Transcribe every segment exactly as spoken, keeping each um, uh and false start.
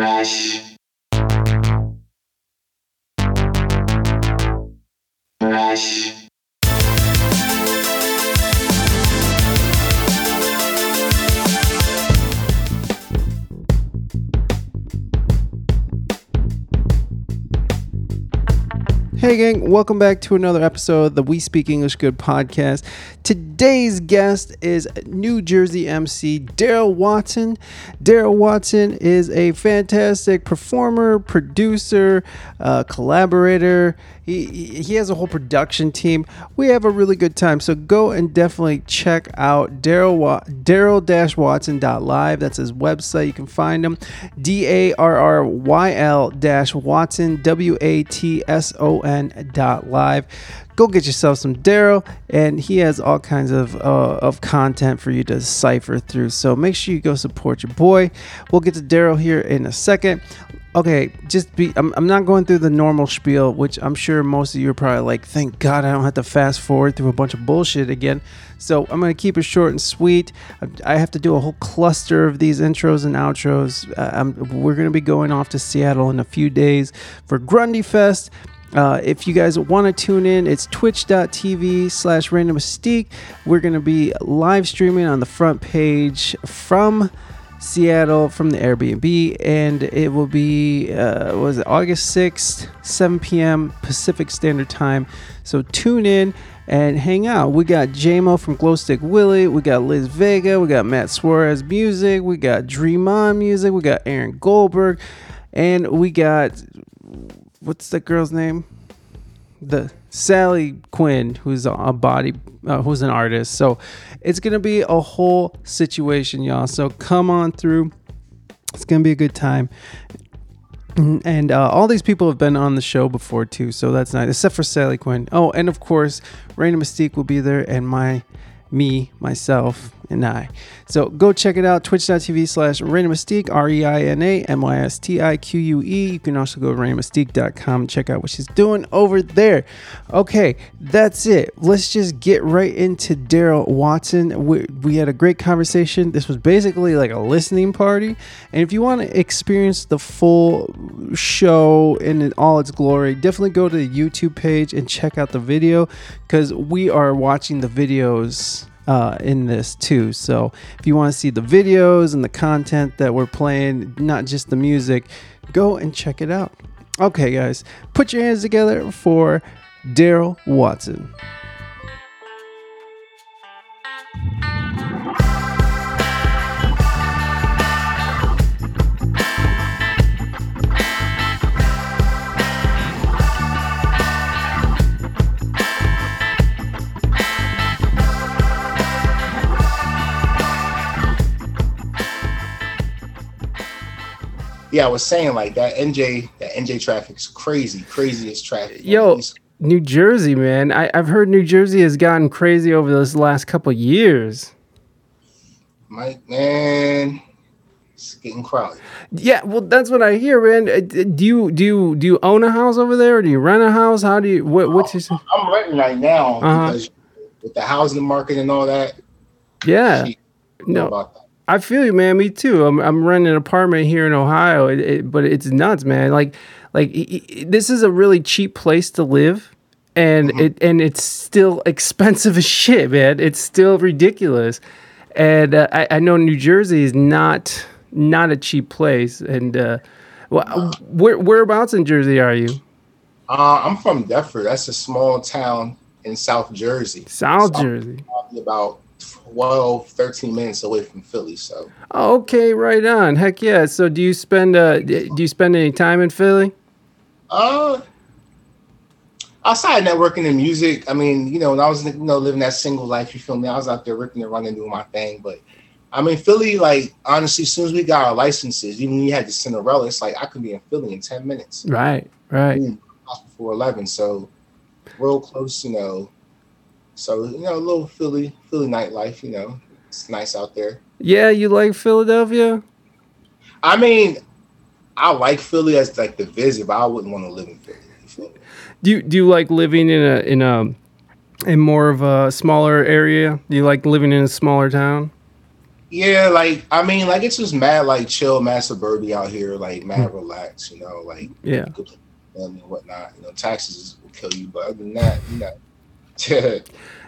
Rush. Rush. Hey gang, welcome back to another episode of the We Speak English Good podcast. Today's guest is New Jersey M C Daryl Watson. Daryl Watson is a fantastic performer, producer, uh, collaborator. He, he has a whole production team. We have a really good time, so go and definitely check out Daryl Daryl-Watson.live. That's his website. You can find him. D A R R Y L Watson, W A T S O N dot live. Go get yourself some Daryl, and he has all kinds of uh, of content for you to cipher through. So make sure you go support your boy. We'll get to Daryl here in a second. Okay, just be. I'm, I'm not going through the normal spiel, which I'm sure most of you are probably like, thank God I don't have to fast forward through a bunch of bullshit again. So I'm going to keep it short and sweet. I, I have to do a whole cluster of these intros and outros. Uh, I'm, we're going to be going off to Seattle in a few days for Grundy Fest. Uh, if you guys want to tune in, it's twitch.tv slash randommystique. We're going to be live streaming on the front page from Seattle, from the Airbnb, and it will be, uh, what was it, August sixth, seven p.m. Pacific Standard Time. So tune in and hang out. We got J-Mo from Glowstick Willie. We got Liz Vega. We got Matt Suarez Music. We got Dream On Music. We got Aaron Goldberg. And we got... what's that girl's name? The Sally Quinn, who's a body, uh, who's an artist. So it's gonna be a whole situation, y'all. So come on through. It's gonna be a good time. And uh, all these people have been on the show before too, so that's nice. Except for Sally Quinn. Oh, and of course, Random Mystique will be there, and my, me, myself, and I. So go check it out, twitch.tv slash randommystique, R E I N A M Y S T I Q U E. You can also go to randommystique dot com and check out what she's doing over there. Okay, that's it. Let's just get right into Daryl Watson. We, we had a great conversation. This was basically like a listening party. And if you want to experience the full show in all its glory, definitely go to the YouTube page and check out the video, because we are watching the videos Uh, in this too. So if you want to see the videos and the content that we're playing, not just the music, go and check it out. Okay guys, put your hands together for Daryl Watson. Yeah, I was saying, like, that N J, that N J traffic's crazy, craziest traffic. Yo, like, New Jersey, man. I, I've heard New Jersey has gotten crazy over those last couple of years. Mike, man, it's getting crowded. Yeah, well, that's what I hear, man. Do you do you, do you own a house over there, or do you rent a house? How do you? What, what's your? I'm renting right now, uh-huh, because with the housing market and all that. Yeah. Geez, no. About that. I feel you, man. Me too. I'm I'm renting an apartment here in Ohio, it, it, but it's nuts, man. Like, like it, it, this is a really cheap place to live, and mm-hmm. it and it's still expensive as shit, man. It's still ridiculous, and uh, I, I know New Jersey is not not a cheap place. And uh, well, uh, where whereabouts in Jersey are you? Uh, I'm from Deptford. That's a small town in South Jersey. South so Jersey. I'm about twelve, thirteen minutes away from Philly, so. Oh, okay, right on. Heck yeah. So do you spend uh, do you spend any time in Philly? Uh, outside networking and music, I mean, you know, when I was, you know, living that single life, you feel me? I was out there ripping and running, doing my thing. But, I mean, Philly, like, honestly, as soon as we got our licenses, even when you had the Cinderella, it's like, I could be in Philly in ten minutes. Right, right. Before eleven, so real close, you know. So, you know, a little Philly, Philly nightlife, you know, it's nice out there. Yeah, you like Philadelphia? I mean, I like Philly as like the visit, but I wouldn't want to live in Philly. Philly. Do you, do you like living in a in a in more of a smaller area? Do you like living in a smaller town? Yeah, like, I mean, like, it's just mad, like, chill, mad suburbia out here, like, mad relaxed, you know, like, yeah, and whatnot. You know, taxes will kill you, but other than that, you know.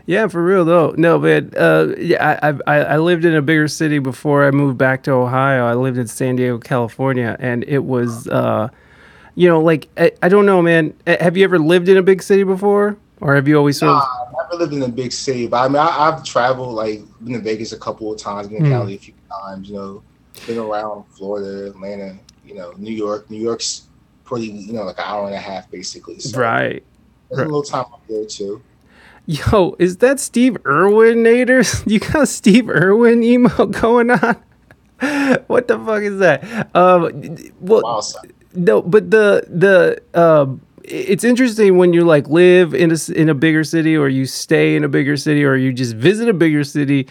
Yeah, for real, though. No, but, uh, yeah, I, I I lived in a bigger city before I moved back to Ohio. I lived in San Diego, California, and it was, uh, you know, like, I, I don't know, man. Have you ever lived in a big city before? Or have you always sort of... Nah, I've lived in a big city, but I mean, I, I've traveled, like, been to Vegas a couple of times, been to mm. Cali a few times, you know, been around Florida, Atlanta, you know, New York. New York's pretty, you know, like an hour and a half, basically. So right. There's right. a little time up there, too. Yo, is that Steve Irwin-nator? You got Steve Irwin emo going on? What the fuck is that? Um, well, wow, son. No, but the... the uh, it's interesting when you like live in a, in a bigger city, or you stay in a bigger city, or you just visit a bigger city,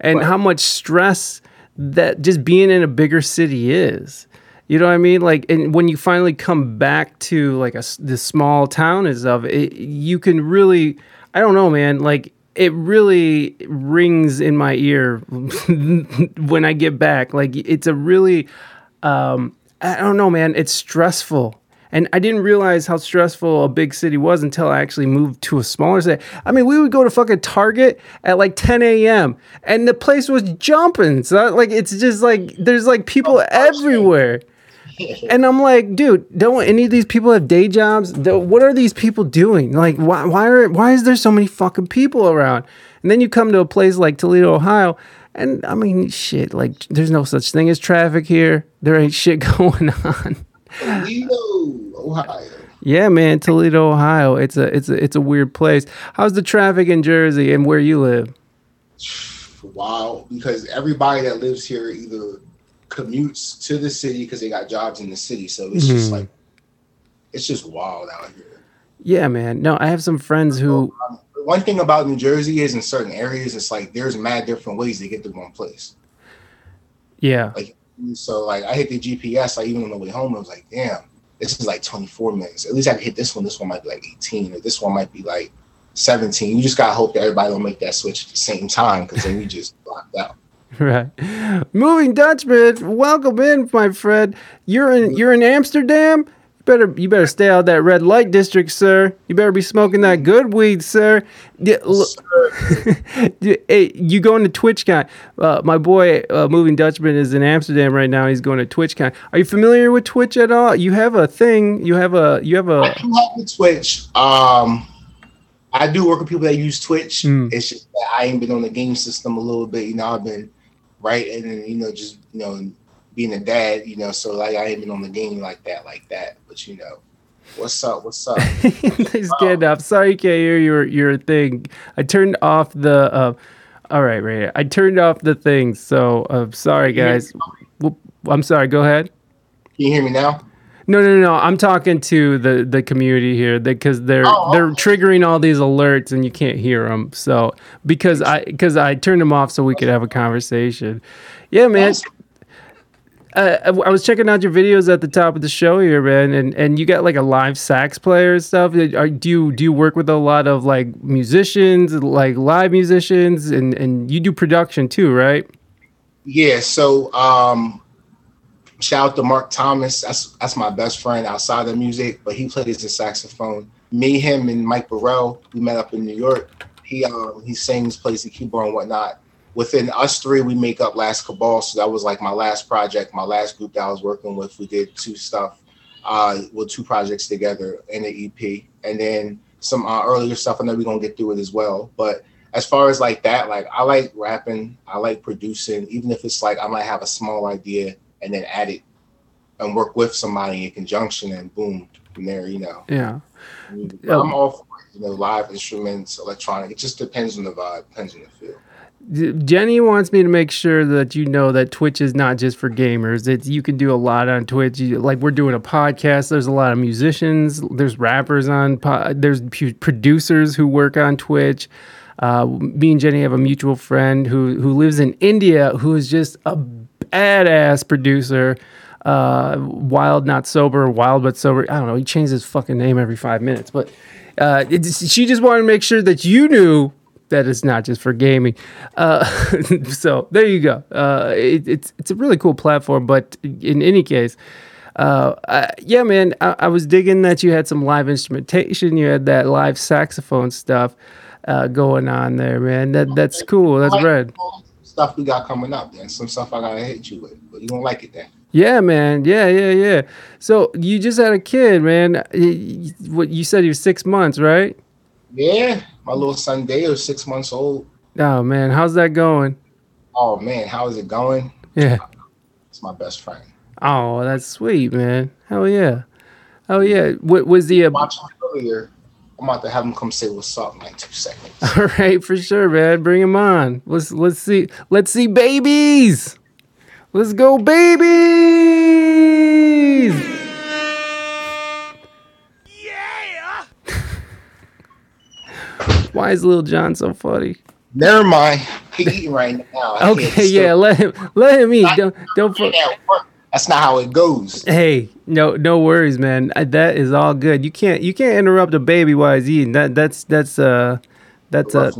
and right. how much stress that just being in a bigger city is. You know what I mean? Like, and when you finally come back to like a, this small town is of it, you can really, I don't know, man, like it really rings in my ear when I get back. Like it's a really, um, I don't know, man, it's stressful. And I didn't realize how stressful a big city was until I actually moved to a smaller city. I mean, we would go to fucking Target at like ten a.m. and the place was jumping. So like, it's just like there's like people everywhere, and I'm like, dude, don't any of these people have day jobs? What are these people doing? Like, why, why are, why is there so many fucking people around? And then you come to a place like Toledo, Ohio. And I mean, shit, like there's no such thing as traffic here. There ain't shit going on. Toledo, Ohio. Yeah, man, Toledo, Ohio. It's a, it's a, it's a weird place. How's the traffic in Jersey and where you live? Wow, because everybody that lives here either commutes to the city because they got jobs in the city, so it's mm-hmm. just like, it's just wild out here. Yeah, man. No, I have some friends who. One thing about New Jersey is in certain areas, it's like there's mad different ways to get to one place. Yeah. Like. So like I hit the G P S, like even on the way home, I was like, damn, this is like twenty-four minutes. At least I can hit this one. This one might be like eighteen, or this one might be like seventeen. You just gotta hope that everybody don't make that switch at the same time, because then you just blocked out. Right. Moving Dutchman, welcome in, my friend. You're in you're in Amsterdam? You better you better stay out of that red light district, sir. You better be smoking that good weed, sir. Yeah, look, hey, you going to TwitchCon? Uh, my boy, uh, Moving Dutchman, is in Amsterdam right now. He's going to TwitchCon. Are you familiar with Twitch at all? You have a thing. You have a. You have a. I do have the Twitch. Um, I do work with people that use Twitch. Mm. It's just that I ain't been on the game system a little bit. You know, I've been right, and then you know, just you know. being a dad, you know, so like I ain't been on the game like that, like that. But you know, what's up? What's up? He's getting up. Sorry, you can't hear your your thing. I turned off the. Uh, all right, Ray. I turned off the thing. So I'm uh, sorry, guys. I'm sorry. Go ahead. Can you hear me now? No, no, no. I'm talking to the, the community here because they're oh, they're okay. triggering all these alerts and you can't hear them. So because I because I turned them off so we could have a conversation. Yeah, man. Uh, I was checking out your videos at the top of the show here, man, and, and you got like a live sax player and stuff. Are, do you do you work with a lot of like musicians, like live musicians, and, and you do production too, right? Yeah. So um, shout out to Mark Thomas. That's that's my best friend outside of music, but he played as a saxophone. Me, him, and Mike Burrell. We met up in New York. He um, he sings, plays the keyboard and whatnot. Within us three, we make up Last Cabal. So that was like my last project, my last group that I was working with. We did two stuff, uh, well, two projects together in the E P. And then some uh, earlier stuff. I know we're going to get through it as well. But as far as like that, like I like rapping. I like producing, even if it's like I might have a small idea and then add it and work with somebody in conjunction and boom, from there, you know. Yeah. But I'm all for it, you know, live instruments, electronic. It just depends on the vibe, depends on the feel. Jenny wants me to make sure that you know that Twitch is not just for gamers. It's you can do a lot on Twitch. You, like we're doing a podcast. There's a lot of musicians. There's rappers on. Po- there's pu- producers who work on Twitch. Uh, me and Jenny have a mutual friend who who lives in India who is just a badass producer. Uh, wild not sober, wild but sober. I don't know. He changes his fucking name every five minutes. But uh, it, she just wanted to make sure that you knew that it's not just for gaming. Uh, so there you go. Uh, it, it's it's a really cool platform. But in any case, uh, I, yeah, man, I, I was digging that you had some live instrumentation. You had that live saxophone stuff uh, going on there, man. That that's cool. That's rad. Stuff we got coming up, then some stuff I gotta hit you with, but you won't like it then. Yeah, man. Yeah, yeah, yeah. So you just had a kid, man. What you said? He was six months, right? Yeah, my little son Dale is six months old. Oh man, how's that going? Oh man, how is it going? Yeah, it's my best friend. Oh, that's sweet, man. Hell yeah, hell yeah. What was the? Uh... Watch earlier. I'm about to have him come say what's up in like two seconds. All right, for sure, man. Bring him on. Let's let's see. Let's see babies. Let's go, babies. Yeah. Why is Lil Jon so funny? Never mind. He's eating right now. I okay, yeah, let him let him eat. Not, don't don't put That's not how it goes. Hey, no, no worries, man. I, that is all good. You can't, you can't interrupt a baby while he's eating. That, that's, that's, uh, that's, uh,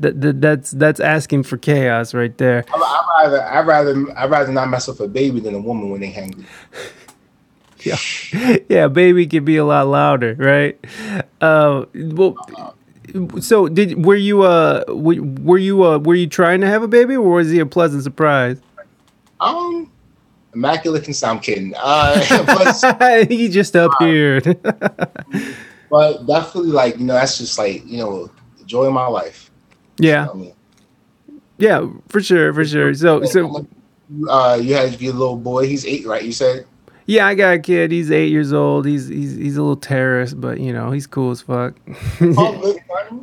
that, that, that's, that's asking for chaos right there. I rather, I rather, I rather not mess up a baby than a woman when they hangry. yeah, yeah, baby can be a lot louder, right? Uh, well, so did were you, uh, were, were you, uh, were you trying to have a baby, or was he a pleasant surprise? Um. Immaculate conception. I'm kidding. Uh, but, he just appeared. um, but definitely, like, you know, that's just like, you know, the joy of my life. Yeah. You know I mean? Yeah, for sure, for sure. So, so uh, you had your little boy. He's eight, right? You said. Yeah, I got a kid. He's eight years old. He's he's he's a little terrorist, but you know he's cool as fuck.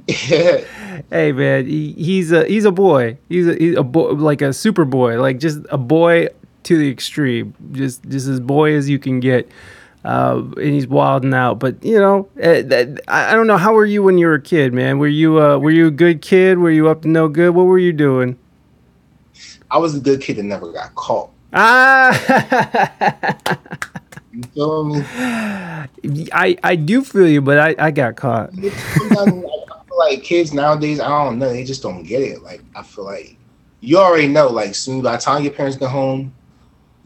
Hey man, he, he's a he's a boy. He's a, he's a boy, like a super boy, like just a boy. To the extreme, just just as boy as you can get, uh, and he's wilding out. But you know, I, I don't know. How were you when you were a kid, man? Were you uh, were you a good kid? Were you up to no good? What were you doing? I was a good kid that never got caught. Ah, you feel me? I I do feel you, but I, I got caught. I feel like kids nowadays, I don't know. They just don't get it. Like I feel like you already know. Like soon by the time your parents get home.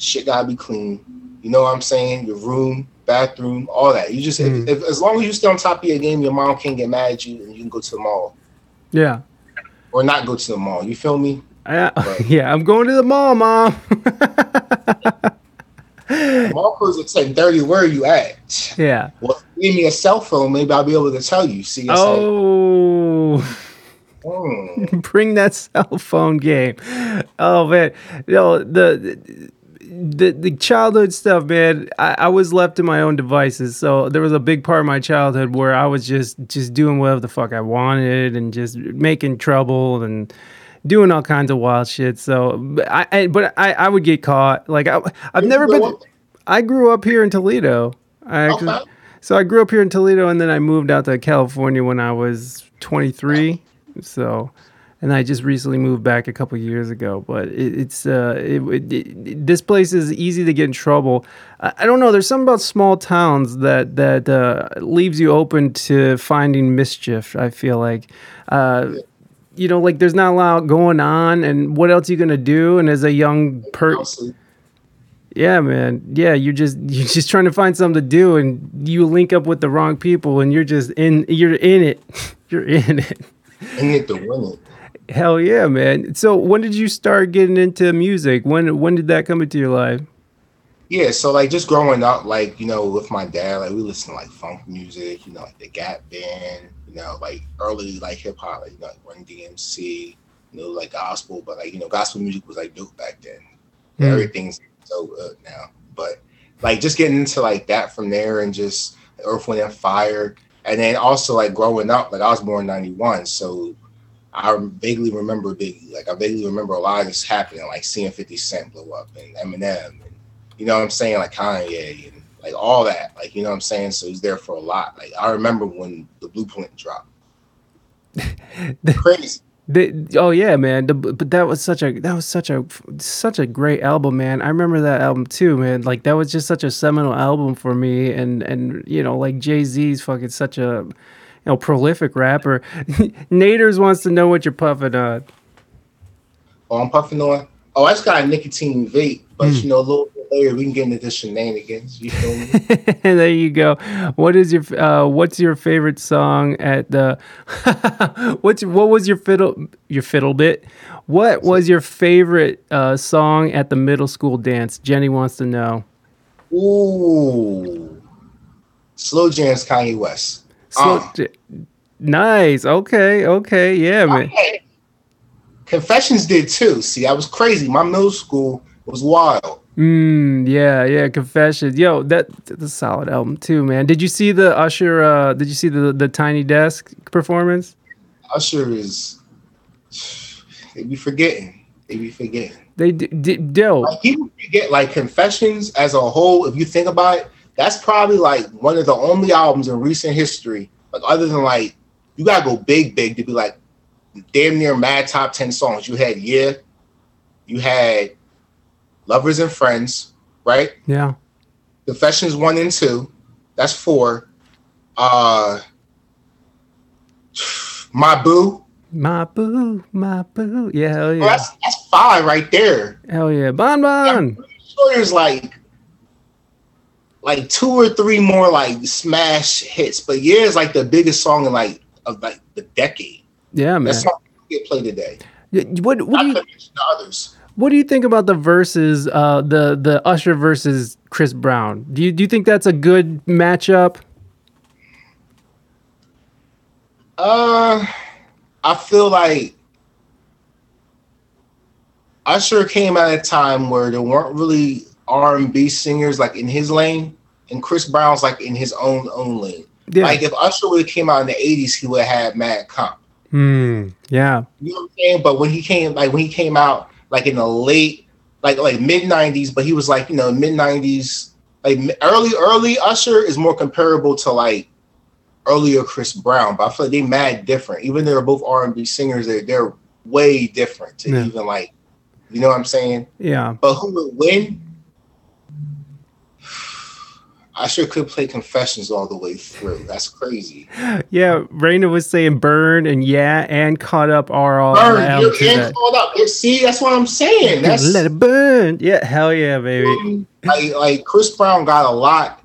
Shit gotta be clean. You know what I'm saying? Your room, bathroom, all that. You just mm. if, if, as long as you stay on top of your game, your mom can't get mad at you, and you can go to the mall. Yeah, or not go to the mall. You feel me? I, but, yeah, I'm going to the mall, mom. The mall closes at ten thirty. Where are you at? Yeah. Well, give me a cell phone. Maybe I'll be able to tell you. See. Oh. Like, mm. Bring that cell phone game. Oh man, no the. the The the childhood stuff, man. I, I was left to my own devices, so there was a big part of my childhood where I was just just doing whatever the fuck I wanted and just making trouble and doing all kinds of wild shit. So, but I, I but I, I would get caught. Like I I've never been. I grew up here in Toledo. I actually, okay. So I grew up here in Toledo, and then I moved out to California when I was twenty-three. So. And I just recently moved back a couple years ago, but it, it's uh, it, it, it, this place is easy to get in trouble. I, I don't know. There's something about small towns that that uh, leaves you open to finding mischief. I feel like, uh, you know, like there's not a lot going on, and what else are you gonna do? And as a young person, yeah, man, yeah, you're just you're just trying to find something to do, and you link up with the wrong people, and you're just in you're in it, you're in it. In it to win it. Hell yeah, man. So when did you start getting into music? When when did that come into your life? Yeah, so like just growing up, like, you know, with my dad, like we listened to like funk music, you know, like the Gap Band, you know, like early like hip hop, like, you know, like Run D M C, you know, like gospel, but like, you know, gospel music was like dope back then. Mm-hmm. Everything's so good now. But like just getting into like that from there and just Earth, Wind and Fire. And then also like growing up, like I was born in ninety-one, so I vaguely remember Biggie. Like I vaguely remember a lot of this happening, like seeing fifty Cent blow up and Eminem, and, you know what I'm saying, like Kanye and like all that, like you know what I'm saying. So he's there for a lot. Like I remember when the Blueprint dropped. the, Crazy. The, oh yeah, man. The, but that was such a that was such a such a great album, man. I remember that album too, man. Like that was just such a seminal album for me, and and you know like Jay-Z's fucking such a. know, prolific rapper. Naders wants to know what you're puffing on. Oh, I'm puffing on. Oh, I just got a nicotine vape, but mm. you know, a little bit later we can get into this shenanigans. You feel me? There you go. What is your uh, what's your favorite song at the? what's what was your fiddle your fiddle bit? What was your favorite uh, song at the middle school dance? Jenny wants to know. Ooh, Slow Jams, Kanye West. Slow um, j- nice. Okay. Okay. Yeah, man. Had, Confessions did too. See, I was crazy. My middle school was wild. Mm, yeah. Yeah. Confessions. Yo, that that's a solid album too, man. Did you see the Usher? Uh, did you see the the Tiny Desk performance? Usher is. They be forgetting. They be forgetting. They d- d- do. Like, people forget, like, Confessions as a whole, if you think about it, that's probably, like, one of the only albums in recent history, like, other than, like, you got to go big, big to be, like, damn near mad top ten songs. You had Yeah. You had Lovers and Friends, right? Yeah. Confessions one and two. That's four. Uh, My Boo. My boo, my boo. Yeah, hell yeah. Oh, that's, that's five right there. Hell yeah. Bon Bon. I'm pretty sure there's like, like two or three more like smash hits. But yeah, it's like the biggest song in like of like the decade. Yeah, man. That's not gonna get played today. Yeah, what what do you, others. What do you think about the versus uh the, the Usher versus Chris Brown? Do you do you think that's a good matchup? Uh I feel like Usher came at a time where there weren't really R and B singers like in his lane, and Chris Brown's like in his own own lane. Yeah. Like if Usher would have came out in the eighties, he would have had mad comp. Hmm. Yeah. You know what I'm saying? But when he came, like when he came out, like in the late, like like mid nineties, but he was like, you know, mid nineties, like early early Usher is more comparable to like earlier Chris Brown, but I feel like they mad different. Even though they're both R and B singers, they're, they're way different to yeah. even like, you know what I'm saying? Yeah. But who would win? I sure could play Confessions all the way through. That's crazy. Yeah, Raina was saying Burn and Yeah and Caught Up are all. Burn, you're and Caught Up. It, see, that's what I'm saying. That's, let it burn. Yeah, hell yeah, baby. Like, like Chris Brown got a lot.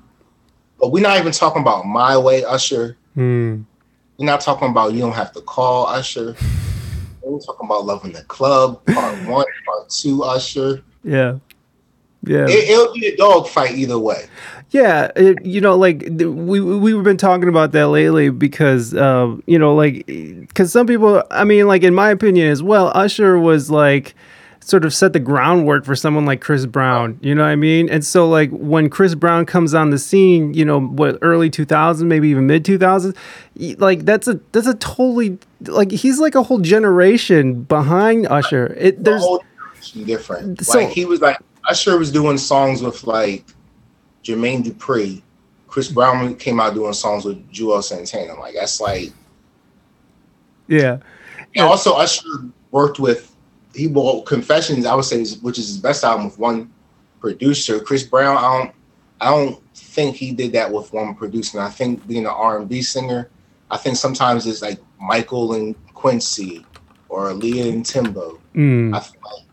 But we're not even talking about My Way, Usher. Hmm. We're not talking about You Don't Have to Call, Usher. We're talking about Loving the Club, part one, part two, Usher. Yeah. Yeah. It, it'll be a dog fight either way. Yeah. It, you know, like, we, we've been talking about that lately because, uh, you know, like, because some people, I mean, like, in my opinion as well, Usher was like, sort of set the groundwork for someone like Chris Brown, you know what I mean? And so like when Chris Brown comes on the scene, you know, what, early two thousands, maybe even mid two thousands, like that's a that's a totally, like he's like a whole generation behind Usher. It there's the whole different. So, like he was like Usher was doing songs with like Jermaine Dupri. Chris Brown came out doing songs with Joel Santana. Like that's like yeah. And also Usher worked with He bought Confessions, I would say, which is his best album with one producer. Chris Brown, I don't, I don't think he did that with one producer. And I think being an R and B singer, I think sometimes it's like Michael and Quincy or Leah and Timbo. Mm. I feel like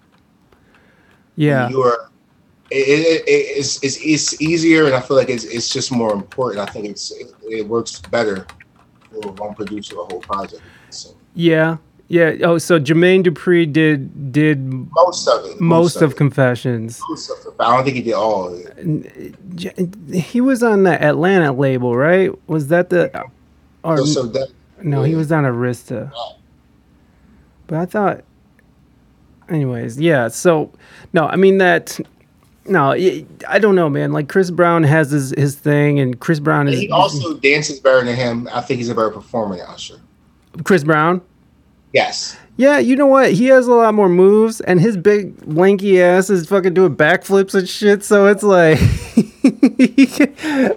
yeah, you're it, it, it, it's, it's it's easier, and I feel like it's it's just more important. I think it's it, it works better with one producer, a whole project. So. Yeah. Yeah. Oh, so Jermaine Dupri did did most of it. Most, most of, of it. Confessions. Most of it, but I don't think he did all of it. He was on the Atlanta label, right? Was that the? Or, so, so that, no, yeah. He was on Arista. Yeah. But I thought. Anyways, yeah. So, no, I mean that. No, I don't know, man. Like Chris Brown has his, his thing, and Chris Brown is. He also dances better than him. I think he's a better performer than Usher. Chris Brown. Yes. Yeah, you know what? He has a lot more moves, and his big lanky ass is fucking doing backflips and shit. So it's like,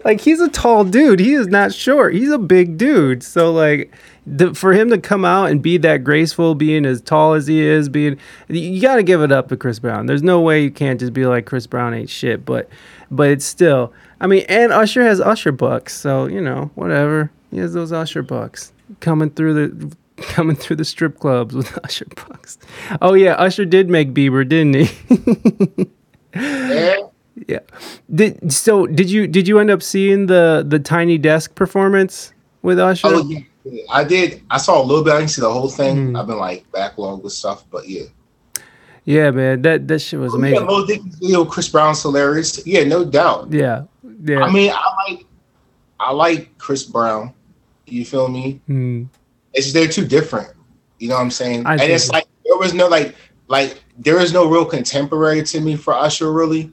Like, he's a tall dude. He is not short. He's a big dude. So, like, the, for him to come out and be that graceful, being as tall as he is, being, you got to give it up to Chris Brown. There's no way you can't just be like, Chris Brown ain't shit. But, but it's still, I mean, and Usher has Usher bucks. So, you know, whatever. He has those Usher bucks coming through the... Coming through the strip clubs with Usher bucks. Oh yeah, Usher did make Bieber, didn't he? Yeah. Yeah. Did so? Did you did you end up seeing the the Tiny Desk performance with Usher? Oh yeah, yeah. I did. I saw a little bit. I didn't see the whole thing. Mm-hmm. I've been like backlogged with stuff, but yeah. Yeah, man, that that shit was oh, amazing. Yeah, Lil Dicky's video, Chris Brown's hilarious. Yeah, no doubt. Yeah, yeah. I mean, I like I like Chris Brown. You feel me? Mm. It's just they're too different, you know what I'm saying? I and it's like there was no like like there is no real contemporary to me for Usher really,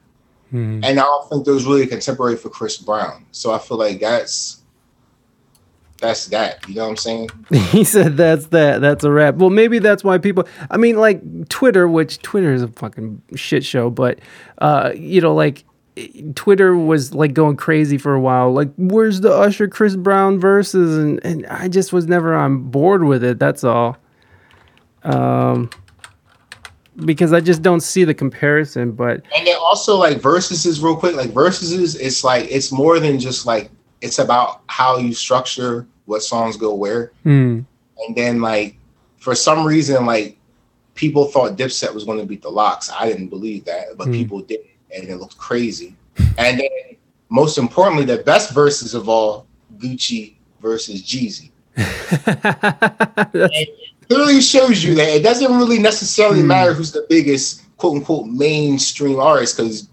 hmm. and I don't think there was really a contemporary for Chris Brown. So I feel like that's that's that. You know what I'm saying? He said that's that. That's a wrap. Well, maybe that's why people. I mean, like Twitter, which Twitter is a fucking shit show, but uh, you know, like. Twitter was like going crazy for a while. Like, where's the Usher Chris Brown verses? And and I just was never on board with it. That's all. Um, because I just don't see the comparison. But and then also like verses is real quick. Like verses is it's like it's more than just like it's about how you structure what songs go where. Mm. And then like for some reason like people thought Dipset was going to beat the Lox. I didn't believe that, but mm. people did. And it looked crazy. And then, most importantly, the best verses of all, Gucci versus Jeezy. It clearly shows you that it doesn't really necessarily mm. matter who's the biggest "quote unquote" mainstream artist, because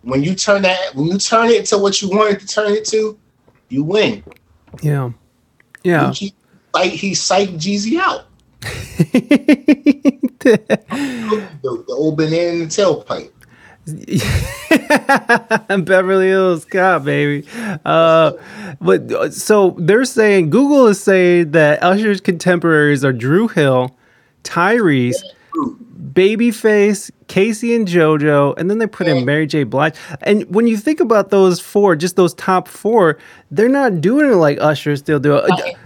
when you turn that, when you turn it to what you wanted to turn it to, you win. Yeah, yeah. Gucci, like he psyched Jeezy out. the, the, the old banana in the tailpipe. Beverly Hills Cop, baby. Uh, but so they're saying Google is saying that Usher's contemporaries are Drew Hill, Tyrese, Babyface, Casey and JoJo, and then they put in Mary J. Blige. And when you think about those four, just those top four, they're not doing it like Usher still do it. I mean,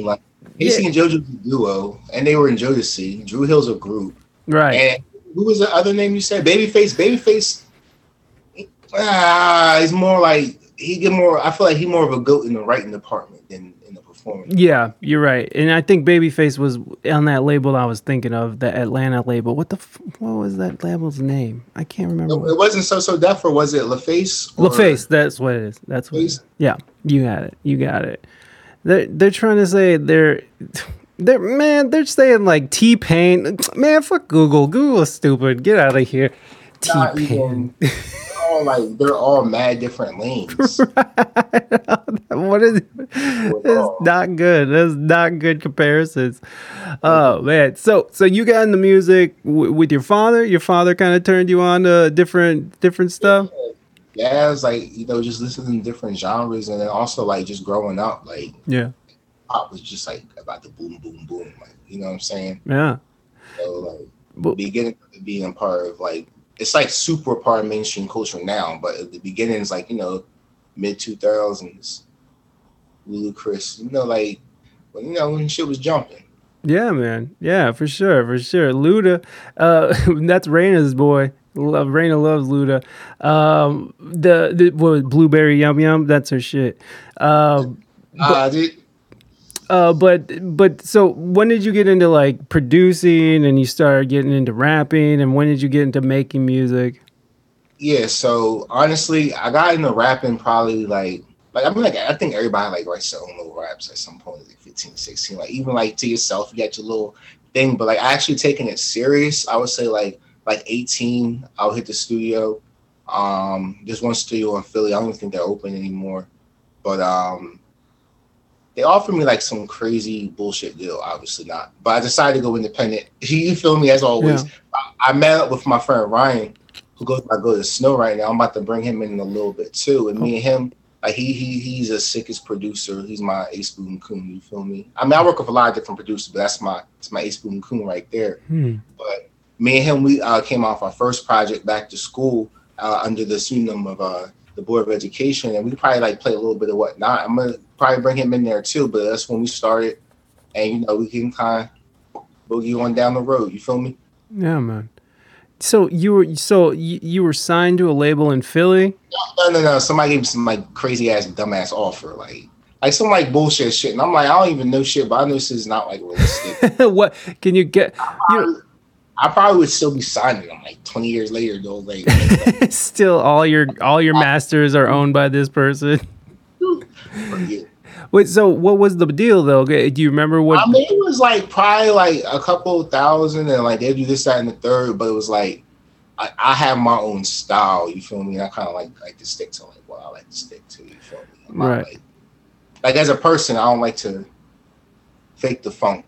Usher, like, Casey yeah. and JoJo's a duo, and they were in Jodeci. Drew Hill's a group, right? And who was the other name you said? Babyface. Babyface. Ah, he's more like he get more. I feel like he's more of a goat in the writing department than in the performance. Yeah, you're right. And I think Babyface was on that label I was thinking of, the Atlanta label. What the? F- what was that label's name? I can't remember. No, it wasn't So So Def, or was it LaFace? LaFace. That's what it is. That's what. It is. Yeah, you had it. You got it. They're they're trying to say they're. They're, man, they're saying like T-Pain. Man, fuck Google. Google is stupid. Get out of here. Not T-Pain. Even, they're all like they're all mad different lanes. Right. What is? It's not good. That's not good comparisons. Oh man. So so you got into music w- with your father. Your father kind of turned you on to different different stuff. Yeah, yeah, it's like you know just listening to different genres, and then also like just growing up, like yeah. Pop was just like about the boom, boom, boom. Like, you know what I'm saying? Yeah. So like but, beginning of being part of like it's like super part of mainstream culture now, but at the beginning is like, you know, mid two thousands, ludicrous, you know, like when you know when shit was jumping. Yeah, man. Yeah, for sure, for sure. Luda, uh that's Raina's boy. Love Raina loves Luda. Um the, the what Blueberry Yum Yum, that's her shit. Um uh, but, Uh, but but so when did you get into like producing and you started getting into rapping, and when did you get into making music? Yeah, so honestly, I got into rapping probably like like I mean like I think everybody like writes their own little raps at some point, like fifteen, sixteen, like even like to yourself, you got your little thing. But like actually taking it serious, I would say like like eighteen, I would hit the studio. Um, there's one studio in Philly. I don't think they're open anymore, but um. They offered me like some crazy bullshit deal, obviously not. But I decided to go independent. You feel me? As always, yeah. I, I met up with my friend Ryan, who goes by Go to Snow right now. I'm about to bring him in, in a little bit too. And oh. me and him, like he he he's the sickest producer. He's my Ace Boom Coon. You feel me? I mean, I work with a lot of different producers, but that's my it's my Ace Boom Coon right there. Hmm. But me and him, we uh, came off our first project Back to School uh, under the pseudonym of uh, the Board of Education, and we probably like play a little bit of whatnot. I'm gonna probably bring him in there too, but that's when we started, and you know we can kind of boogie on down the road. You feel me? Yeah, man. So you were so you, you were signed to a label in Philly? No, no, no, no. Somebody gave me some like crazy ass dumbass offer, like like some like bullshit shit, and I'm like, I don't even know shit, but I know this is not like realistic. What can you get? I probably, you... I probably would still be signing. I'm like twenty years later, though. Like, like still, all your all your masters are owned by this person. Yeah. Wait, so what was the deal though? Do you remember what? I mean, it was like probably like a couple thousand, and like they do this, that, and the third. But it was like I, I have my own style. You feel me? And I kind of like like to stick to like what I like to stick to. You feel me? I'm right. Like, like as a person, I don't like to fake the funk,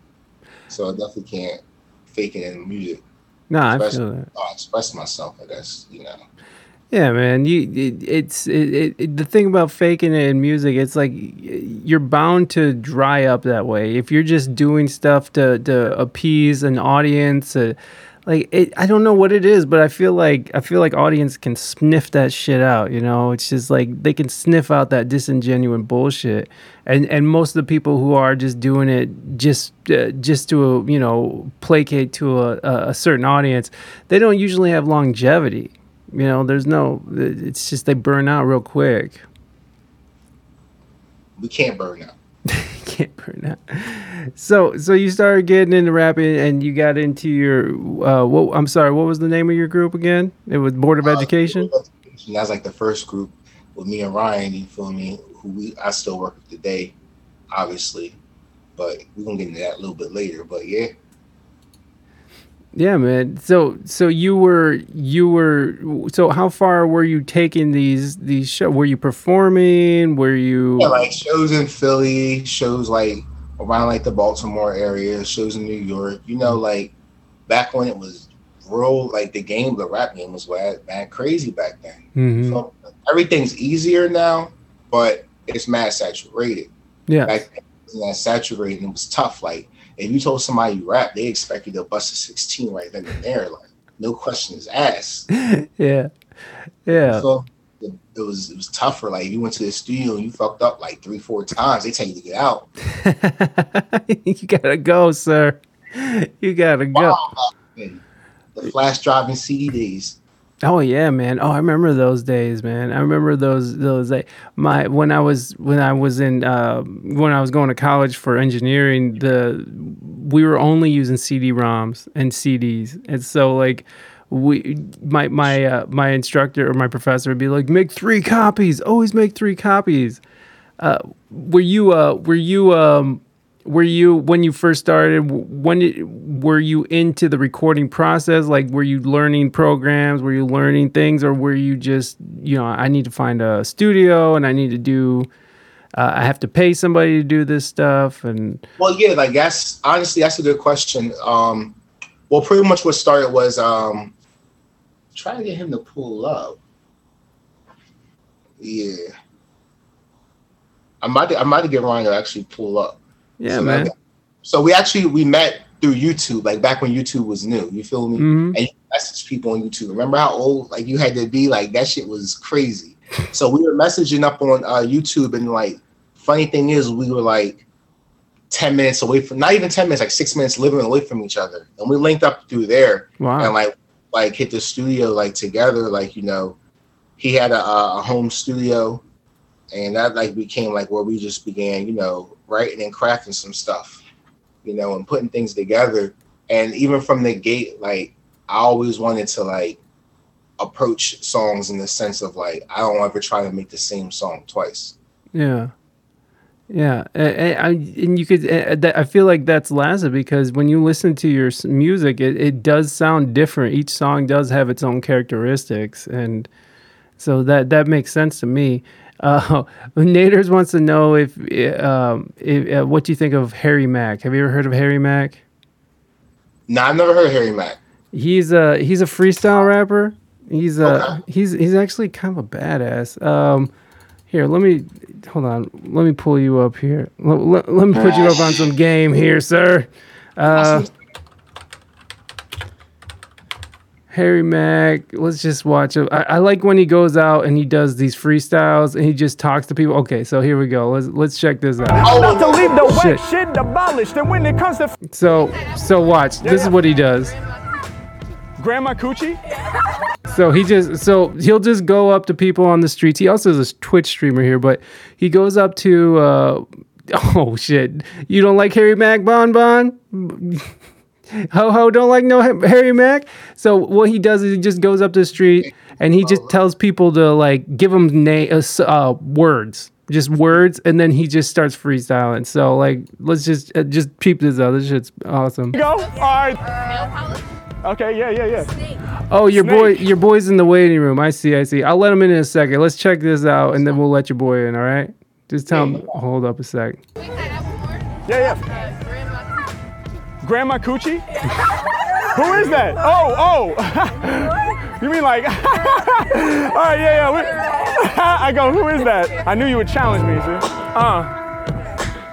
so I definitely can't fake it in music. No, nah, I feel that. I express myself, I guess, you know. Yeah, man. You, it, it's it, it, it, the thing about faking it in music. It's like you're bound to dry up that way. If you're just doing stuff to to appease an audience, uh, like it, I don't know what it is, but I feel like I feel like audience can sniff that shit out. You know, it's just like they can sniff out that disingenuous bullshit. And and most of the people who are just doing it just uh, just to you know placate to a, a certain audience, they don't usually have longevity. You know, there's no, it's just they burn out real quick. We can't burn out. Can't burn out. So, so you started getting into rapping and you got into your, uh, what, I'm sorry, what was the name of your group again? It was Board of uh, Education? That's like the first group with me and Ryan, you feel me? Who we, I still work with today, obviously, but we're going to get into that a little bit later, but yeah. Yeah, man. So, so you were, you were, so how far were you taking these, these shows? Were you performing? Were you? Yeah, like shows in Philly, shows like around like the Baltimore area, shows in New York, you know, like back when it was real, like the game, the rap game was mad, mad crazy back then. Mm-hmm. So everything's easier now, but it's mad saturated. Yeah. Back then it was mad saturated and it was tough. Like, if you told somebody you rap, they expect you to bust a sixteen right then and there, like no questions asked. Yeah, yeah. So it, it was it was tougher. Like you went to the studio and you fucked up like three, four times, they tell you to get out. You gotta go, sir. You gotta go. Wow. The flash driving C Ds. Oh yeah, man. Oh, I remember those days, man. I remember those those like my when I was when I was in uh, when I was going to college for engineering, the we were only using C D ROMs and C Ds. And so like we my my uh, my instructor or my professor would be like, "Make three copies. Always make three copies." Uh, were you uh were you um Were you, when you first started, when did, were you into the recording process? Like, were you learning programs? Were you learning things? Or were you just, you know, I need to find a studio and I need to do, uh, I have to pay somebody to do this stuff? And well, yeah, like that's, honestly, that's a good question. Um, well, pretty much what started was um, trying to get him to pull up. Yeah. I might, I might get Ryan to actually pull up. Yeah, so man. Like, so we actually we met through YouTube, like back when YouTube was new. You feel me? Mm-hmm. And you message people on YouTube. Remember how old like you had to be? Like that shit was crazy. So we were messaging up on uh, YouTube, and like funny thing is, we were like ten minutes away from, not even ten minutes, like six minutes living away from each other, and we linked up through there. Wow. And like like hit the studio like together, like you know, he had a, a home studio, and that like became like where we just began, you know. Writing and crafting some stuff, you know, and putting things together. And even from the gate, like I always wanted to like approach songs in the sense of like I don't ever try to make the same song twice. Yeah, yeah. And, and, and you could. I feel like that's lasted because when you listen to your music, it, it does sound different. Each song does have its own characteristics, and so that that makes sense to me. Uh, Naders wants to know if, um, if uh, what do you think of Harry Mack? Have you ever heard of Harry Mack? No, I've never heard of Harry Mack. He's a he's a freestyle rapper. He's a okay. he's he's actually kind of a badass. Um, here, let me hold on. Let me pull you up here. Let, let, let me put you up on some game here, sir. Uh, Harry Mack, let's just watch him. I, I like when he goes out and he does these freestyles and he just talks to people. Okay, so here we go. Let's let's check this out. Oh, not to leave the wet shit abolished, and when it comes to so so watch. Yeah. This is what he does. Grandma Coochie. So he just so he'll just go up to people on the streets. He also is a Twitch streamer here, but he goes up to uh, oh shit. You don't like Harry Mack, Bon Bon? Ho ho, don't like no Harry Mack. So what he does is he just goes up the street and he just tells people to like give him na- uh, words, just words, and then he just starts freestyling. So like, let's just uh, just peep this out. This shit's awesome. Go. All right. Okay. Yeah. Yeah. Yeah. Snake. Oh, your Snake. boy, your boy's in the waiting room. I see. I see. I'll let him in in a second. Let's check this out, and then we'll let your boy in. All right. Just tell him. Hold up a sec. Yeah. Yeah. Grandma Coochie? Who is that? Oh, oh. You mean like, all right, yeah, yeah. I go, who is that? I knew you would challenge me, see? Uh,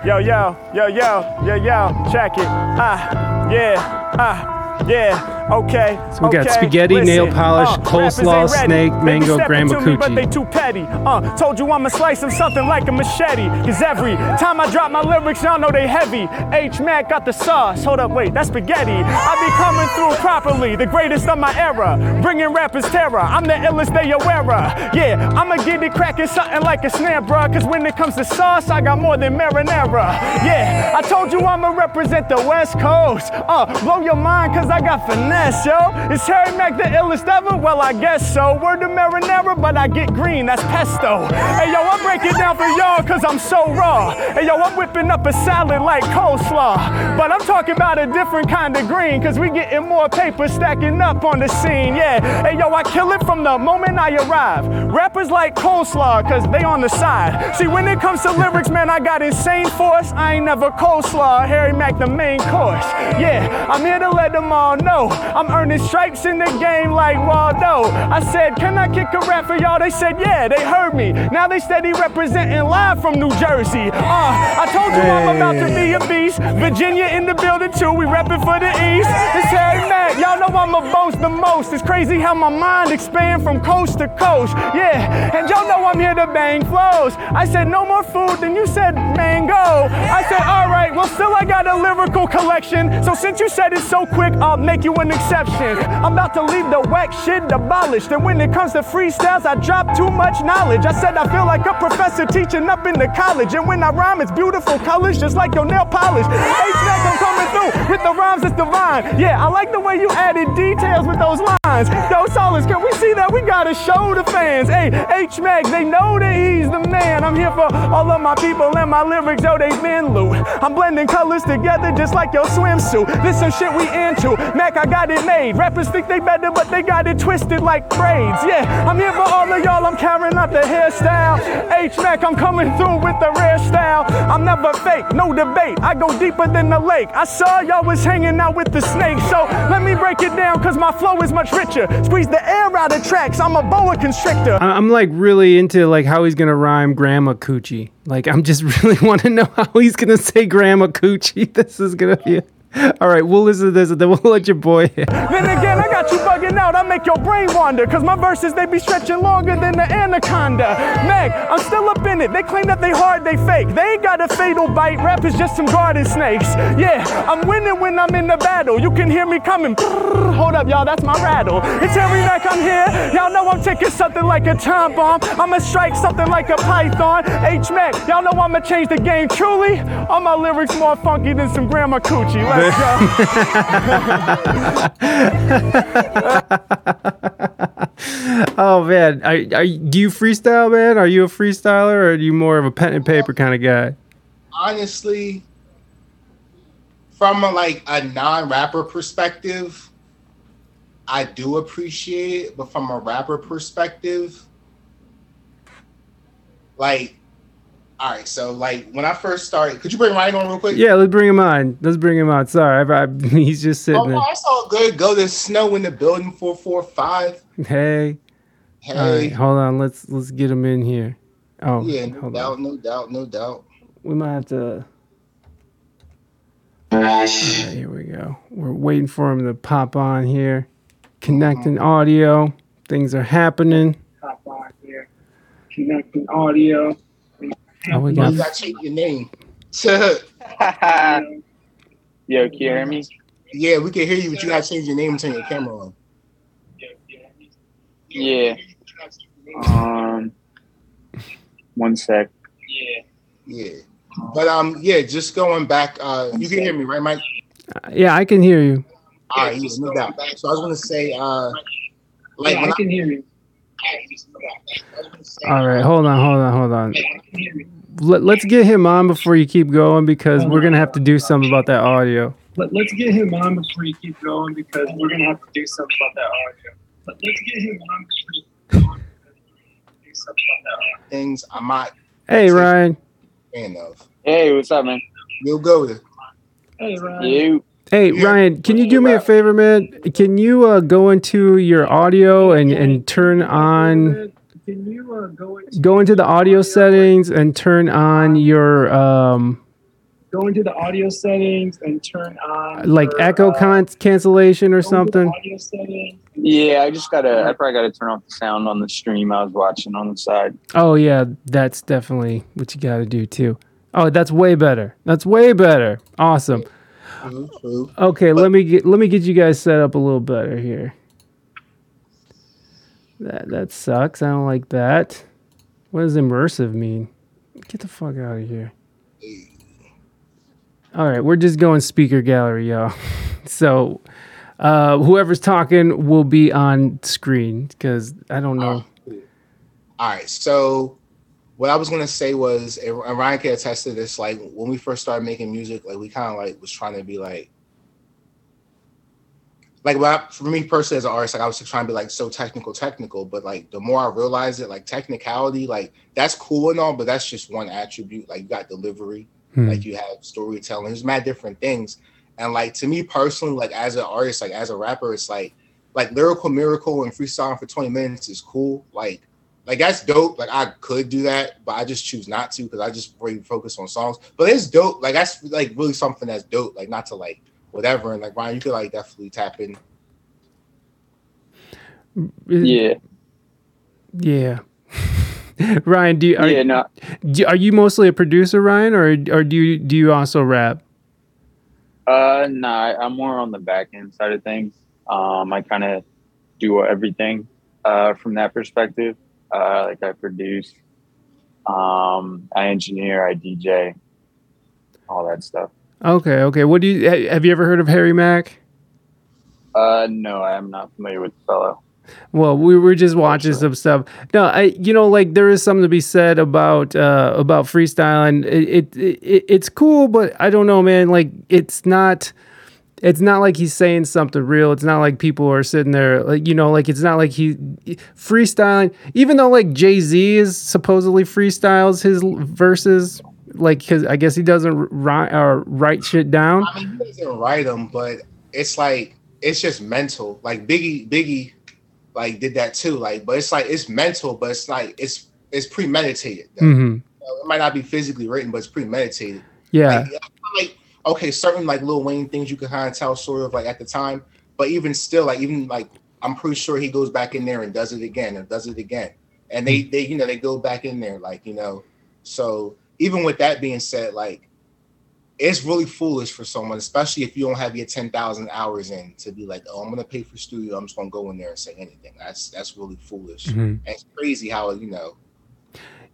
yo, yo, yo, yo, yo, yo, check it. Ah, uh, yeah, ah, uh, yeah, okay. So we got okay, spaghetti, listen, nail polish, uh, coleslaw, snake, mango, Grandma Coochie. Me, but they too petty. Uh, told you I'ma slice them something like a machete. Cause every time I drop my lyrics, y'all know they heavy. H-Mac got the sauce. Hold up, wait, that's spaghetti. I be coming through properly, the greatest of my era. Bringing rappers terror, I'm the illest they aware of. Yeah, I'ma get it cracking something like a snare, bruh. Cause when it comes to sauce, I got more than marinara. Yeah, I told you I'ma represent the West Coast. Uh, blow your mind cause I got finesse, yo. Is Harry Mack the illest ever? Well, I guess so. Word to marinara, but I get green, that's pesto. Hey, yo, I break it down for y'all cause I'm so raw. Hey, yo, I'm whipping up a salad like coleslaw. But I'm talking about a different kind of green cause we getting more paper stacking up on the scene, yeah. Hey, yo, I kill it from the moment I arrive. Rappers like coleslaw cause they on the side. See, when it comes to lyrics, man, I got insane force. I ain't never coleslaw, Harry Mack the main course. Yeah, I'm here to let them all know I'm earning stripes in the game like Waldo. I said, can I kick a rap for y'all? They said, yeah, they heard me. Now they steady representing live from New Jersey. Uh, I told you hey. I'm about to be a beast. Virginia in the building too, we reppin' for the East. It's Harry Mack, y'all know I'ma boast the most. It's crazy how my mind expand from coast to coast. Yeah, and y'all know I'm here to bang flows. I said no more food, then you said mango. I said alright, well still I got a lyrical collection. So since you said it so quick, I'll make you an exception. I'm about to leave the whack shit abolished. And when it comes to freestyles, I drop too much knowledge. I said I feel like a professor teaching up in the college. And when I rhyme, it's beautiful colors just like your nail polish. H-Mack, I'm coming through with the rhymes that's divine. Yeah, I like the way you added details with those lines. Those solids, can we see that? We gotta show the fans. Hey, H-Mack, they know that he's the man. I'm here for all of my people and my lyrics, yo, they've been loot. I'm blending colors together just like your swimsuit. This some shit we into. Mac, I got it made. Rappers think they better, but they got it twisted like braids. Yeah, I'm here for all of y'all. I'm carrying out the hairstyle. H-Mack, I'm coming through with the rare style. I'm never fake, no debate. I go deeper than the lake. I saw y'all was hanging out with the snake. So let me break it down, cause my flow is much richer. Squeeze the air out of tracks. I'm a boa constrictor. I'm like really into like how he's gonna rhyme Grandma Coochie. Like I'm just really want to know how he's gonna say Grandma Coochie. This is gonna be. A- All right, we'll listen to this and then we'll let your boy in. Then again, I got you bugging out. I make your brain wander because my verses, they be stretching longer than the anaconda. Meg, I'm still up in it. They claim that they hard, they fake. They ain't got a fatal bite. Rap is just some garden snakes. Yeah, I'm winning when I'm in the battle. You can hear me coming. Hold up, y'all. That's my rattle. It's Harry Mack, I'm here. Y'all know I'm taking something like a time bomb. I'm going to strike something like a python. H-Mack, y'all know I'm going to change the game. Truly, all my lyrics more funky than some Grandma Coochie. Let's oh man, are, are, do you freestyle, man? Are you a freestyler, or are you more of a pen and paper kind of guy? Honestly, from a, like a non-rapper perspective, I do appreciate it, but from a rapper perspective, like. All right, so like when I first started, could you bring Ryan on real quick? Yeah, let's bring him on. Let's bring him on. Sorry, I, I, he's just sitting. Oh, there. That's all good. Go to snow in the building four four five. Hey, hey, all right, hold on. Let's let's get him in here. Oh yeah, no doubt, on. no doubt, no doubt. We might have to. All right, here we go. We're waiting for him to pop on here. Connecting audio. Things are happening. Top on here. Connecting audio. Oh, we got. I take your name. Yo, can you hear me? Yeah, we can hear you, but you gotta change your name and turn your camera on. Yeah. Um. One sec. Yeah. Yeah. But um. Yeah. Just going back. Uh. You can hear me, right, Mike? Uh, yeah, I can hear you. All right. He's no doubt. So I was gonna say. Uh. Like yeah, I can I, hear you. All right. Hold on. Hold on. Hold on. Let, let's get him on before you keep going because we're gonna have to do something about that audio. Let, let's get him on before you keep going because we're gonna have to do something about that audio. But let's get him on before you do something about that. Things I might. Hey Ryan. Enough. Hey, what's up, man? We'll go there. Hey Ryan. You. Hey Ryan, can you do me a favor, man? Can you uh, go into your audio and, and turn on? Can you uh, go into go into the audio settings and turn on your um? Go into the audio settings and turn on like your, echo uh, con- cancellation or something. Yeah, I just gotta. I probably gotta turn off the sound on the stream I was watching on the side. Oh yeah, that's definitely what you gotta do too. Oh, that's way better. That's way better. Awesome. Okay, but let me get let me get you guys set up a little better here. That that sucks. I don't like that. What does immersive mean? Get the fuck out of here. All right, we're just going speaker gallery, y'all. So uh, whoever's talking will be on screen because I don't know. Uh, all right, so what I was gonna say was, and Ryan can attest to this. Like when we first started making music, like we kind of like was trying to be like, like when I, for me personally as an artist, like I was just trying to be like so technical, technical. But like the more I realized it, like technicality, like that's cool and all, but that's just one attribute. Like you got delivery, hmm. like you have storytelling. There's mad different things, and like to me personally, like as an artist, like as a rapper, it's like like lyrical miracle and freestyling for twenty minutes is cool, like. Like, that's dope. Like, I could do that, but I just choose not to because I just really focus on songs. But it's dope. Like, that's, like, really something that's dope. Like, not to, like, whatever. And, like, Ryan, you could, like, definitely tap in. Yeah. Yeah. Ryan, do you... Are, yeah, no. do, are you mostly a producer, Ryan, or or do you, do you also rap? Uh, nah, I'm more on the back-end side of things. Um, I kind of do everything uh, from that perspective. Uh, like I produce, um, I engineer, I D J, all that stuff. Okay, okay. What do you have? You ever heard of Harry Mack? Uh, no, I am not familiar with the fellow. Well, we were just watching some stuff. No, I, you know, like there is something to be said about uh, about freestyling. It, it, it it's cool, but I don't know, man. Like it's not. It's not like he's saying something real. It's not like people are sitting there, like, you know, like it's not like he freestyling, even though like Jay-Z is supposedly freestyles his verses, like, because I guess he doesn't write, or write shit down. I mean, he doesn't write them, but it's like, it's just mental. Like Biggie, Biggie like did that too. Like, but it's like, it's mental, but it's like, it's, it's premeditated. Mm-hmm. It might not be physically written, but it's premeditated. Yeah. Like, like okay, certain like Lil Wayne things you can kind of tell sort of like at the time, but even still, like even like I'm pretty sure he goes back in there and does it again and does it again, and they they you know they go back in there like you know, so even with that being said, like it's really foolish for someone, especially if you don't have your ten thousand hours in, to be like, oh, I'm gonna pay for studio, I'm just gonna go in there and say anything. That's that's really foolish. Mm-hmm. And it's crazy how you know.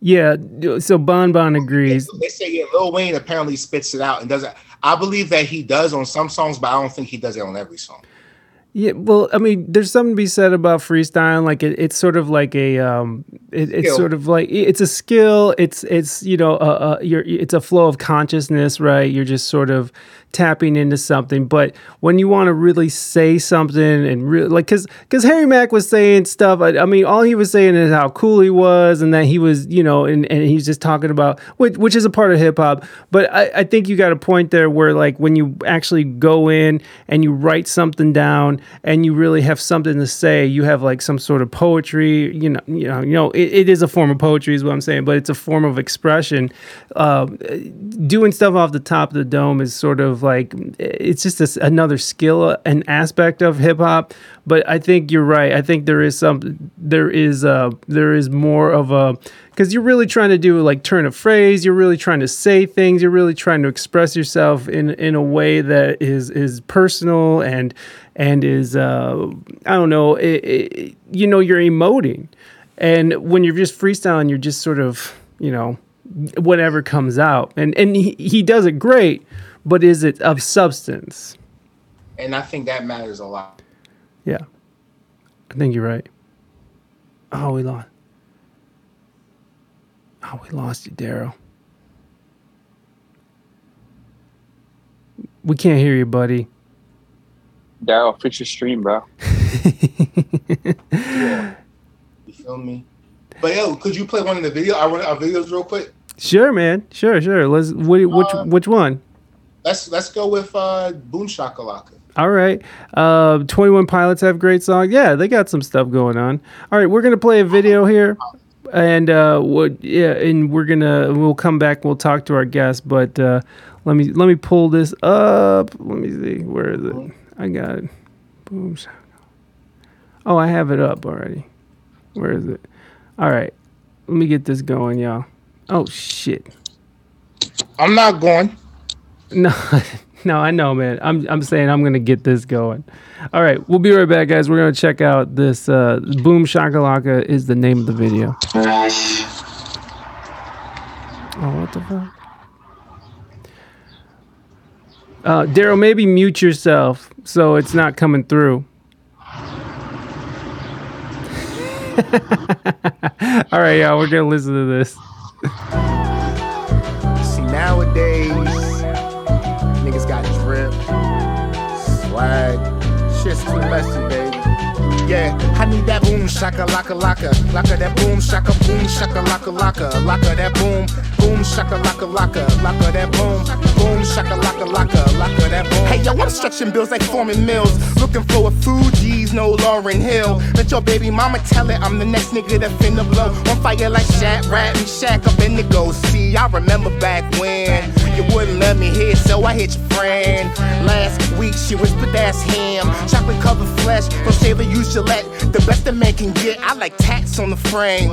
Yeah, so Bon Bon agrees. They, they say yeah, Lil Wayne apparently spits it out and does it. I believe that he does on some songs, but I don't think he does it on every song. Yeah, well, I mean, there's something to be said about freestyling. Like it, it's sort of like a, um, it, it's sort of like it's a skill. It's it's you know, uh, uh, you're it's a flow of consciousness, right? You're just sort of tapping into something. But when you want to really say something and really like, cause cause Harry Mack was saying stuff. I, I mean, all he was saying is how cool he was, and that he was, you know, and, and he's just talking about which which is a part of hip hop. But I, I think you got a point there where like when you actually go in and you write something down. and you really have something to say, you have like some sort of poetry, you know, you know, you know, it, it is a form of poetry is what I'm saying, but it's a form of expression. Uh, doing stuff off the top of the dome is sort of like, it's just this, another skill, an aspect of hip hop. But I think you're right. I think there is some, there is uh there is more of a, because you're really trying to do like turn of phrase, you're really trying to say things, you're really trying to express yourself in in a way that is is personal and and is uh I don't know, it, it, you know, you're emoting. And when you're just freestyling, you're just sort of, you know, whatever comes out. And and he, he does it great, but is it of substance? And I think that matters a lot. Yeah, I think you're right. Oh, we lost. Oh, we lost you, Daryl. We can't hear you, buddy. Daryl, fix your stream, bro. Yeah. You feel me? But yo, could you play one of the video? I want our videos real quick. Sure, man. Sure, sure. Let's. What, which uh, which one? Let's let's go with uh, Boom Shakalaka. All right. Uh, twenty-one Pilots have great songs. Yeah, they got some stuff going on. All right, we're going to play a video here. And uh, what? Yeah, and we're going to, we'll come back, we'll talk to our guest. But uh, let me let me pull this up. Let me see. Where is it? I got it. Boom. Oh, I have it up already. Where is it? All right. Let me get this going, y'all. Oh, shit. I'm not going. No. No, I know, man. I'm I'm saying I'm going to get this going. All right. We'll be right back, guys. We're going to check out this. Uh, Boom Shakalaka is the name of the video. Oh, what the fuck? Uh, Daryl, maybe mute yourself so it's not coming through. All right, y'all. We're going to listen to this. See, nowadays... niggas got drip, swag, shit's too messy, baby. Yeah, I need that boom shakalaka laka, laka that boom shaka boom shakalaka laka, laka that boom boom shakalaka laka, laka that boom boom shakalaka laka, laka that boom. Hey yo, I'm stretching bills like Foreman Mills, looking for a Fuji's, no Lauren Hill. Let your baby mama tell it I'm the next nigga that finna blow on fire like Shaq, Rat and Shaq up in the go. See, I remember back when. You wouldn't let me hit, so I hit your friend. Last week she whispered that's him. Chocolate covered flesh, from shaver you Gillette. The best a man can get, I like tats on the frame.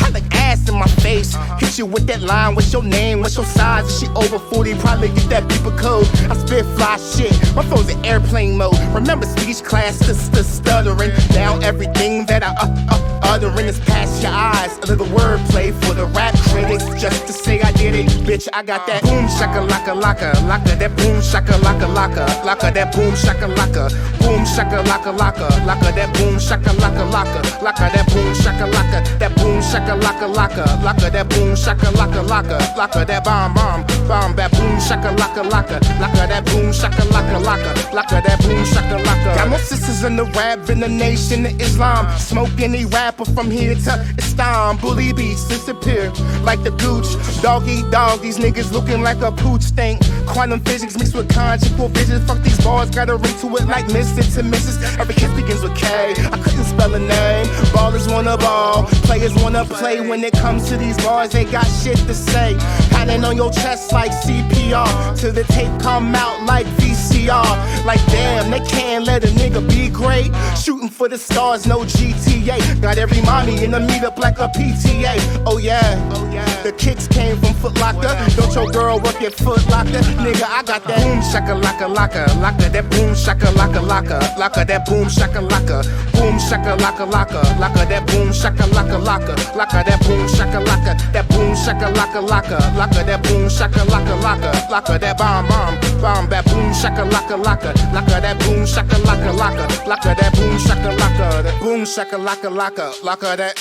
I like ass in my face. Hit you with that line, what's your name, what's your size? If she over forty, probably get that beeper code. I spit fly shit, my phone's in airplane mode. Remember speech class, sister stuttering. Now everything that I uh, uh, uttering is past your eyes. A little wordplay for the rap critics, just to say I did it. Bitch, I got that boom shot. Shakalaka laka, laka that boom shakalaka laka, laka that boom shakalaka, boom shakalaka laka, laka that boom shakalaka laka, laka that boom shakalaka, that boom shakalaka laka, laka that boom shakalaka laka, laka that bomb bomb bomb that boom shakalaka laka, laka that boom shakalaka laka, laka that boom shakalaka. Got more sisters in the rap in the nation of Islam. Smoke any rapper from here to Istanbul. Bully beats disappear like the gooch. Doggy dog, these niggas looking like a pooch stink. Quantum physics mixed with conjugal visions. Fuck these bars, gotta ring to it like Missus to Missus Every kiss begins with K. I couldn't spell a name. Ballers wanna ball, players wanna play. When it comes to these bars, they got shit to say. Patting on your chest like C P R, till the tape come out like V C R. Like damn, they can't let a nigga be great. Shooting for the stars, no G T A. Got every mommy in the meetup like a P T A. Oh yeah, oh yeah. The kicks came from Foot Locker. Don't your girl work at Foot Locker, nigga, I got that boom shakalaka laka, laka that boom shakalaka laka, laka that boom shakalaka, boom shakalaka laka, laka that boom shakalaka laka, laka that boom shakalaka, that boom shakalaka laka, laka that boom shakalaka laka, laka that bomb bomb bomb that boom shakalaka laka, laka that boom shakalaka laka, laka that boom shakalaka, that boom shakalaka laka, laka that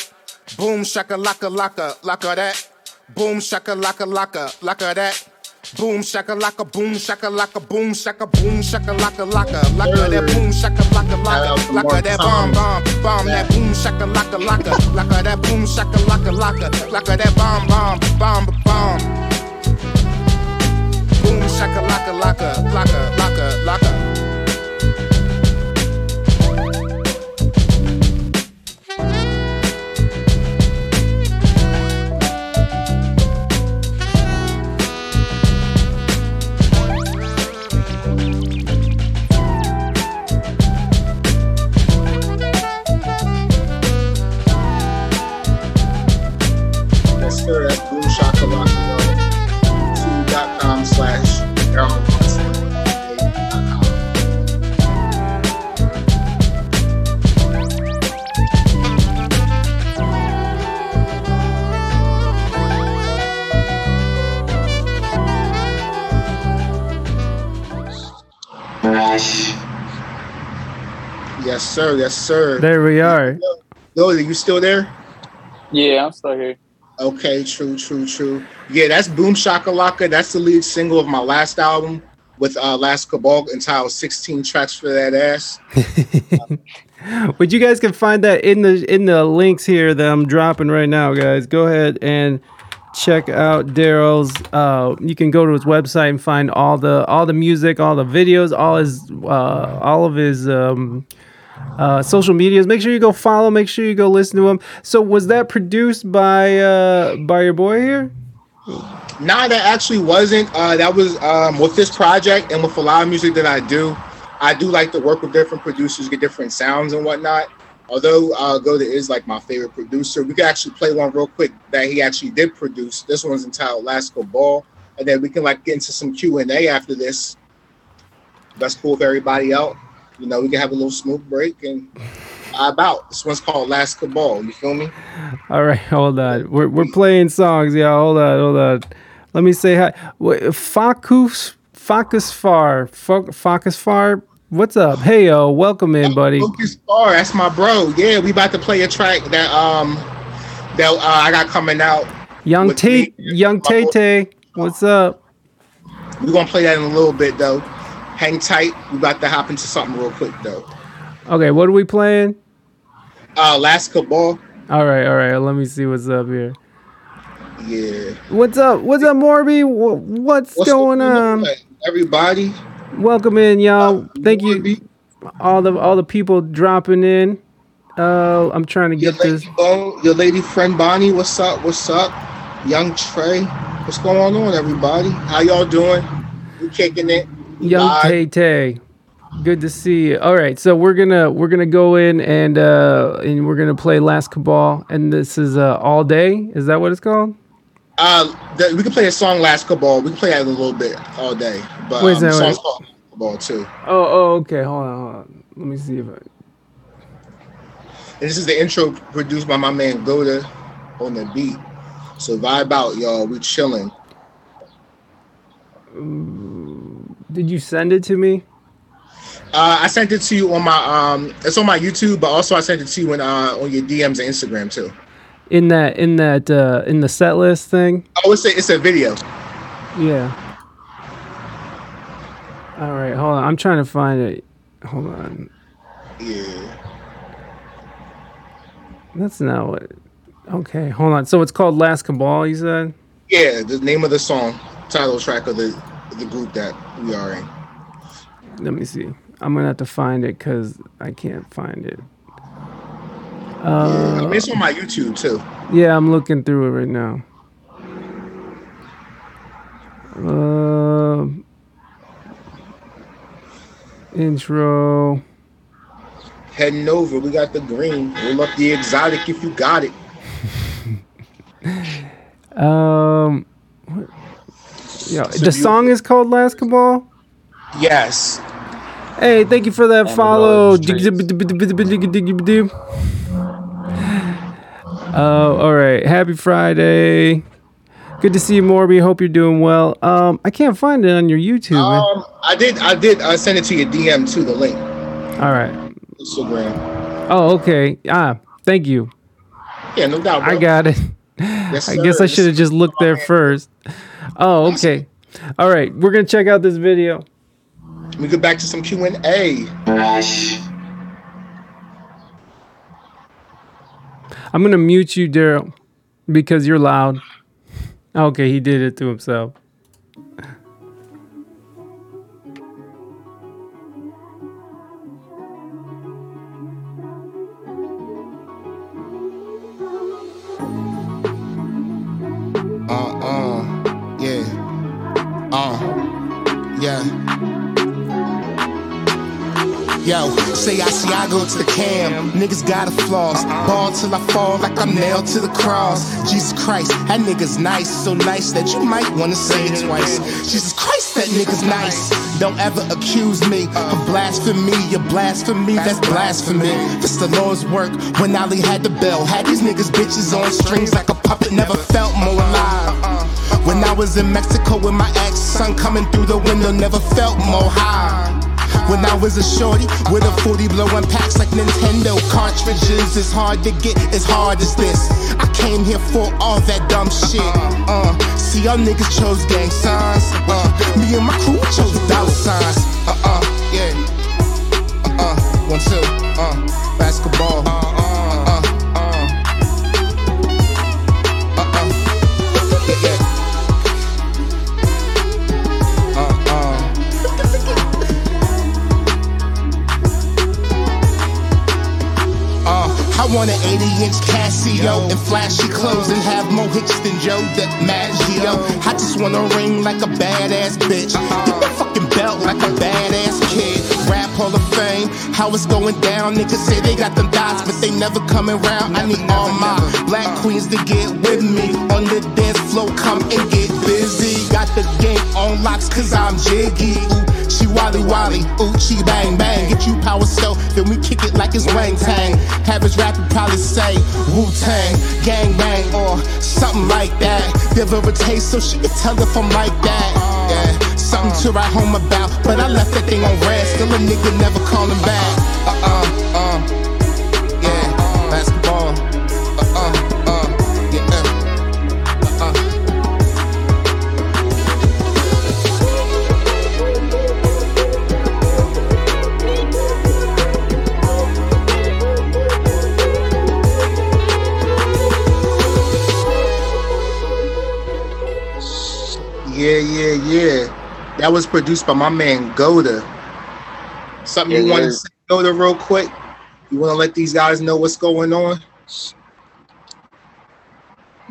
boom shakalaka laka, laka that boom shakalaka laka, laka that boom shakalaka, boom shakalaka, boom shaka, boom shakalaka laka, laka that boom shakalaka laka, laka that bomb bomb bomb that boom shakalaka laka, laka that boom shakalaka laka, laka that bomb bomb bomb bomb boom shakalaka laka, laka laka laka Yes, sir. Yes, sir. There we are. Yo, are you still there? Yeah, I'm still here. Okay, true, true, true. Yeah, that's Boom Shakalaka. That's the lead single of my last album with uh, Last Cabal, entitled sixteen Tracks for That Ass. But you guys can find that in the in the links here that I'm dropping right now, guys. Go ahead and check out Daryl's. Uh, you can go to his website and find all the all the music, all the videos, all his uh, all of his um, uh, social medias. Make sure you go follow. Make sure you go listen to him. So was that produced by uh, by your boy here? Nah, that actually wasn't. Uh, that was um, with this project and with a lot of music that I do. I do like to work with different producers, get different sounds and whatnot. Although uh, Gohda is like my favorite producer, we can actually play one real quick that he actually did produce. This one's entitled Last Cabal, and then we can like get into some Q and A after this. That's cool with everybody out. You know, we can have a little smoke break and about. This one's called Last Cabal. You feel me? All right, hold on. We're we're playing songs, yeah. Hold on, hold on. Let me say hi. Wait, Focus, Focus Far, Focus Far. What's up? Hey, yo, welcome in, buddy. Focus Far, that's my bro. Yeah, we about to play a track that um that uh, I got coming out. Young Tate, Young Tay-Tay, what's up? We're gonna play that in a little bit though. Hang tight. We about to hop into something real quick though. Okay, what are we playing? Uh, Last Cabal. All right, all right. Let me see what's up here. Yeah. What's up? What's up, Morby? What's, what's going on? Everybody. Welcome in, y'all. Uh, Thank Morby. you, all the all the people dropping in. Uh, I'm trying to get your this. Bone, your lady friend Bonnie, what's up? What's up? Young Trey, what's going on, everybody? How y'all doing? We kicking it. Young Tay Tay. Good to see you. All right, so we're gonna we're gonna go in and uh, and we're gonna play Last Cabal, and this is uh, All Day. Is that what it's called? Uh, the, we can play a song Last Cabal. We can play that in a little bit, All Day. But um, the song's called Last Cabal too. Oh, oh, okay. Hold on, hold on. Let me see if I. And this is the intro produced by my man Gohda on the beat. So vibe out, y'all. We chilling. Did you send it to me? Uh, I sent it to you on my um, it's on my YouTube, but also I sent it to you in, uh, on your D Ms and Instagram too. In that, in that, uh, in the set list thing. Oh, it's a it's a video. Yeah. All right, hold on. I'm trying to find it. Hold on. Yeah. That's not what. It, okay, hold on. So it's called Last Cabal. You said. Yeah, the name of the song, title track of the the group that we are in. Let me see. I'm gonna have to find it because I can't find it. Uh, yeah, I mean, it's on my YouTube too. Yeah, I'm looking through it right now. Uh, intro. Heading over. We got the green. Roll up the exotic if you got it. um, what? Yeah, so the song is called Last Cabal. Yes. Hey, thank you for that and follow. Uh, all right. Happy Friday. Good to see you, Morby. Hope you're doing well. Um, I can't find it on your YouTube. Um, man. I did. I did. I sent it to your D M too. The link. All right. Instagram. Oh, okay. Ah, thank you. Yeah, no doubt. Bro. I got it. Yes, I guess I should have just looked there first. Oh, okay. All right. We're gonna check out this video. We go back to some Q and A. I'm gonna mute you, Daryl, because you're loud. Okay, he did it to himself. Uh uh, yeah, uh, yeah. Yo, say I see I go to the cam. Niggas gotta floss. Ball till I fall like I'm nailed to the cross. Jesus Christ, that nigga's nice. So nice that you might wanna say it twice. Jesus Christ, that nigga's nice. Don't ever accuse me of blasphemy. Your blasphemy, that's blasphemy. This the Lord's work. When Ali had the bell, had these niggas bitches on strings like a puppet. Never felt more alive. When I was in Mexico with my ex, sun coming through the window, never felt more high. When I was a shorty with a forty blowing packs like Nintendo cartridges, it's hard to get as hard as this. I came here for all that dumb shit. Uh, see y'all niggas chose gang signs. Uh, me and my crew chose dollar signs. Uh uh, yeah. Uh uh, one two. Uh, basketball. Uh uh, uh uh, uh uh, yeah yeah. I want an eighty inch Casio and flashy clothes and have more hits than Joe DiMaggio. I just want a ring like a badass bitch. Get my fucking belt like a badass kid. Rap Hall of Fame, how it's going down. Niggas say they got them dots, but they never coming round. I need all my black queens to get with me. On the dance floor, come and get busy. Got the game on locks cause I'm jiggy. She wally wally, ooh, she bang bang. Get you power so, then we kick it like it's Wang Tang. Average rapper probably say Wu-Tang, gang bang, or something like that. Give her a taste so she can tell if I'm like that. Yeah, something to write home about, but I left that thing on red. Still a nigga never calling back. Uh uh uh, yeah, basketball. Uh uh uh, yeah. Uh uh. Yeah, yeah, yeah. That was produced by my man Gohda. Something yeah, you want to yeah. say, Gohda, real quick? You want to let these guys know what's going on?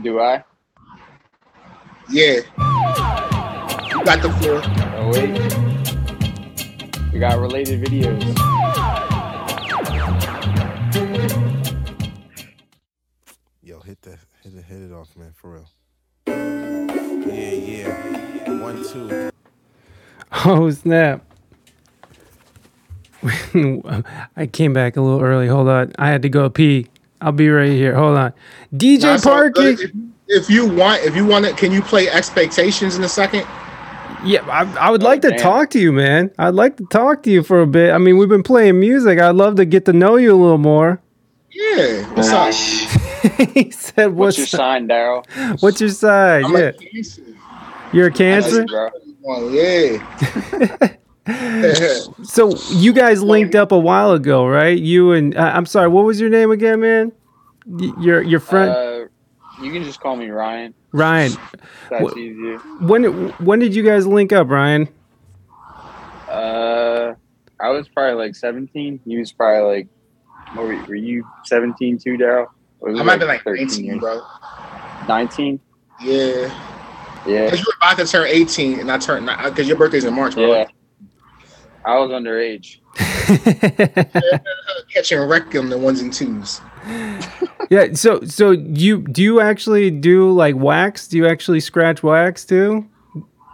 Do I? Yeah. You got the floor. Oh, wait. We got related videos. Yo, hit that. Hit it, hit it off, man, for real. Yeah, yeah. One, two. Oh, snap. I came back a little early. Hold on. I had to go pee. I'll be right here. Hold on. D J nah, so, Parky. Uh, if, if you want, if you want to, can you play Expectations in a second? Yeah, I, I would oh, like to man. talk to you, man. I'd like to talk to you for a bit. I mean, we've been playing music. I'd love to get to know you a little more. Yeah. What's up? He said, "What's, What's your sign, Daryl? What's your sign? I'm yeah, a cancer. You're a cancer. Yeah. So you guys linked up a while ago, right? You and uh, I'm sorry, what was your name again, man? Y- your your friend. Uh, you can just call me Ryan. Ryan. That's Wh- easier. When when did you guys link up, Ryan? Uh, I was probably like seventeen. He was probably like, what were, were you seventeen too, Daryl? I might like be like nineteen, years. Bro. nineteen? Yeah. Yeah. Because you were about to turn eighteen, and I turned nine. Because your birthday's in March, bro. Yeah. I was underage. Catching rectum, the ones and twos. Yeah. So, so you do you actually do like wax? Do you actually scratch wax too,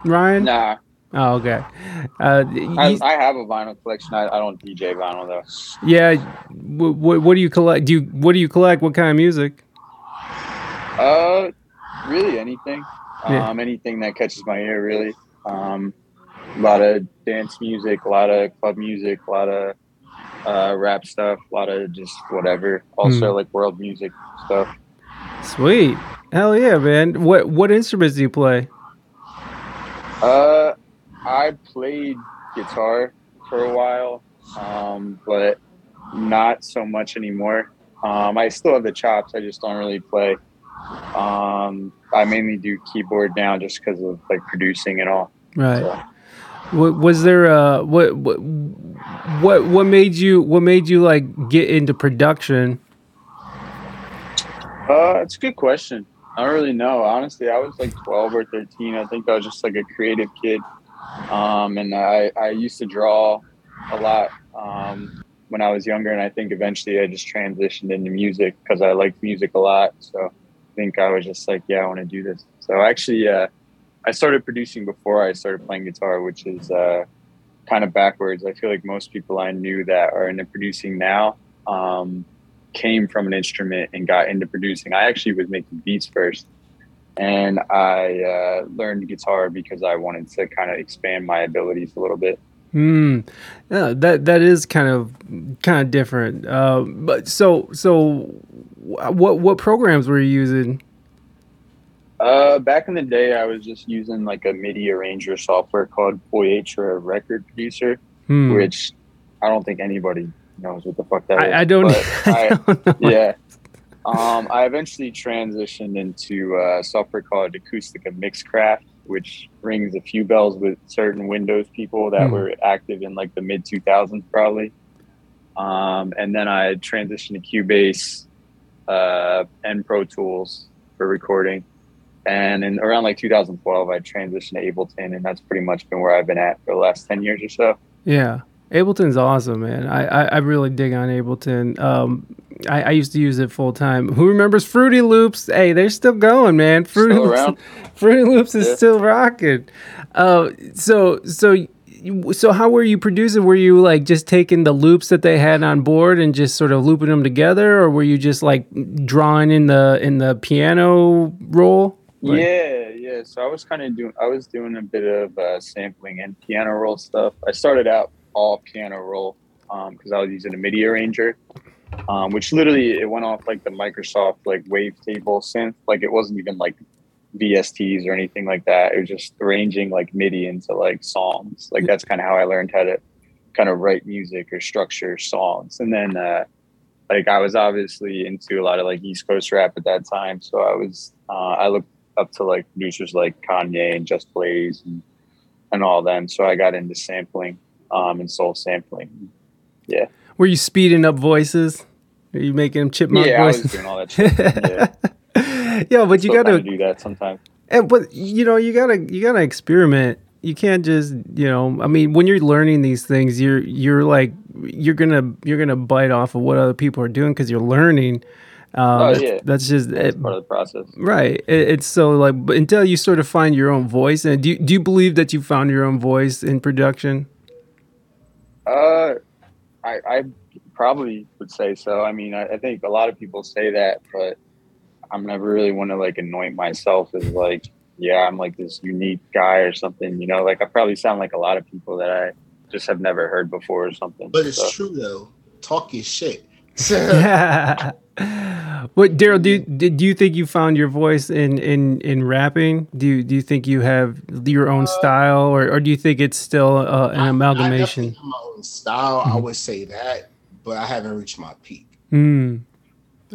Ryan? Nah. Oh, okay. Uh, I, you, I have a vinyl collection. I, I don't D J vinyl though. Yeah. W- w- what do you collect? Do you what do you collect? What kind of music? Uh, really anything. Yeah. Um, anything that catches my ear, really. Um, a lot of dance music, a lot of club music, a lot of uh, rap stuff, a lot of just whatever. Also, mm. like world music stuff. Sweet. Hell yeah, man. What what instruments do you play? Uh. I played guitar for a while, um, but not so much anymore. Um, I still have the chops. I just don't really play. Um, I mainly do keyboard now just because of like producing and all. Right. So. What, was there a, what, what what what made you what made you like get into production? Uh, it's a good question. I don't really know. Honestly, I was like twelve or thirteen. I think I was just like a creative kid. Um, and I, I used to draw a lot, um, when I was younger. And I think eventually I just transitioned into music cause I liked music a lot. So I think I was just like, yeah, I want to do this. So actually, uh, I started producing before I started playing guitar, which is, uh, kind of backwards. I feel like most people I knew that are into producing now, um, came from an instrument and got into producing. I actually was making beats first. And I uh, learned guitar because I wanted to kind of expand my abilities a little bit. Mm. Yeah, that that is kind of kind of different. Uh, but so so, what what programs were you using? Uh, back in the day, I was just using like a MIDI arranger software called Voyage or a record producer, hmm. which I don't think anybody knows what the fuck that I, is. I don't. I, I don't know. Yeah. Um, I eventually transitioned into uh, software called Acoustica Mixcraft, which rings a few bells with certain Windows people that mm. were active in like the mid two thousands probably. Um, and then I transitioned to Cubase uh, and Pro Tools for recording. And in around like two thousand twelve, I transitioned to Ableton, and that's pretty much been where I've been at for the last ten years or so. Yeah. Ableton's awesome, man. I, I, I really dig on Ableton. Um, I, I used to use it full time. Who remembers Fruity Loops? Hey, they're still going, man. Fruity still Loops, around. Fruity Loops is yeah. still rocking. Uh, so so so how were you producing? Were you like just taking the loops that they had on board and just sort of looping them together, or were you just like drawing in the in the piano roll? Like, yeah, yeah. So I was kind of doing. I was doing a bit of uh, sampling and piano roll stuff. I started out all piano roll because um, I was using a MIDI arranger. Um, which literally it went off like the Microsoft like Wavetable synth. Like it wasn't even like V S Ts or anything like that. It was just arranging like MIDI into like songs. Like that's kind of how I learned how to kind of write music or structure songs. And then uh, like I was obviously into a lot of like East Coast rap at that time. So I was uh, I looked up to like producers like Kanye and Just Blaze and, and all them. So I got into sampling um, and soul sampling. Yeah. Were you speeding up voices? Are you making them chipmunk yeah, voices? Yeah, I was doing all that shit. Yeah, Yo, but you got to do that sometimes. And but you know, you gotta you gotta experiment. You can't just you know. I mean, when you're learning these things, you're you're like you're gonna you're gonna bite off of what other people are doing because you're learning. Um, oh yeah, that's just that's it, part of the process, right? It, it's so like until you sort of find your own voice. And do you, do you believe that you found your own voice in production? Uh. I, I probably would say so. I mean, I, I think a lot of people say that, but I'm never really want to like anoint myself as like, yeah, I'm like this unique guy or something, you know, like I probably sound like a lot of people that I just have never heard before or something. But it's so true though. Talk your shit. What Daryl, do, do you think you found your voice in, in, in rapping? Do you, do you think you have your own uh, style or, or do you think it's still uh, an I, amalgamation? I definitely have my own style. Mm. I would say that, but I haven't reached my peak. Mm.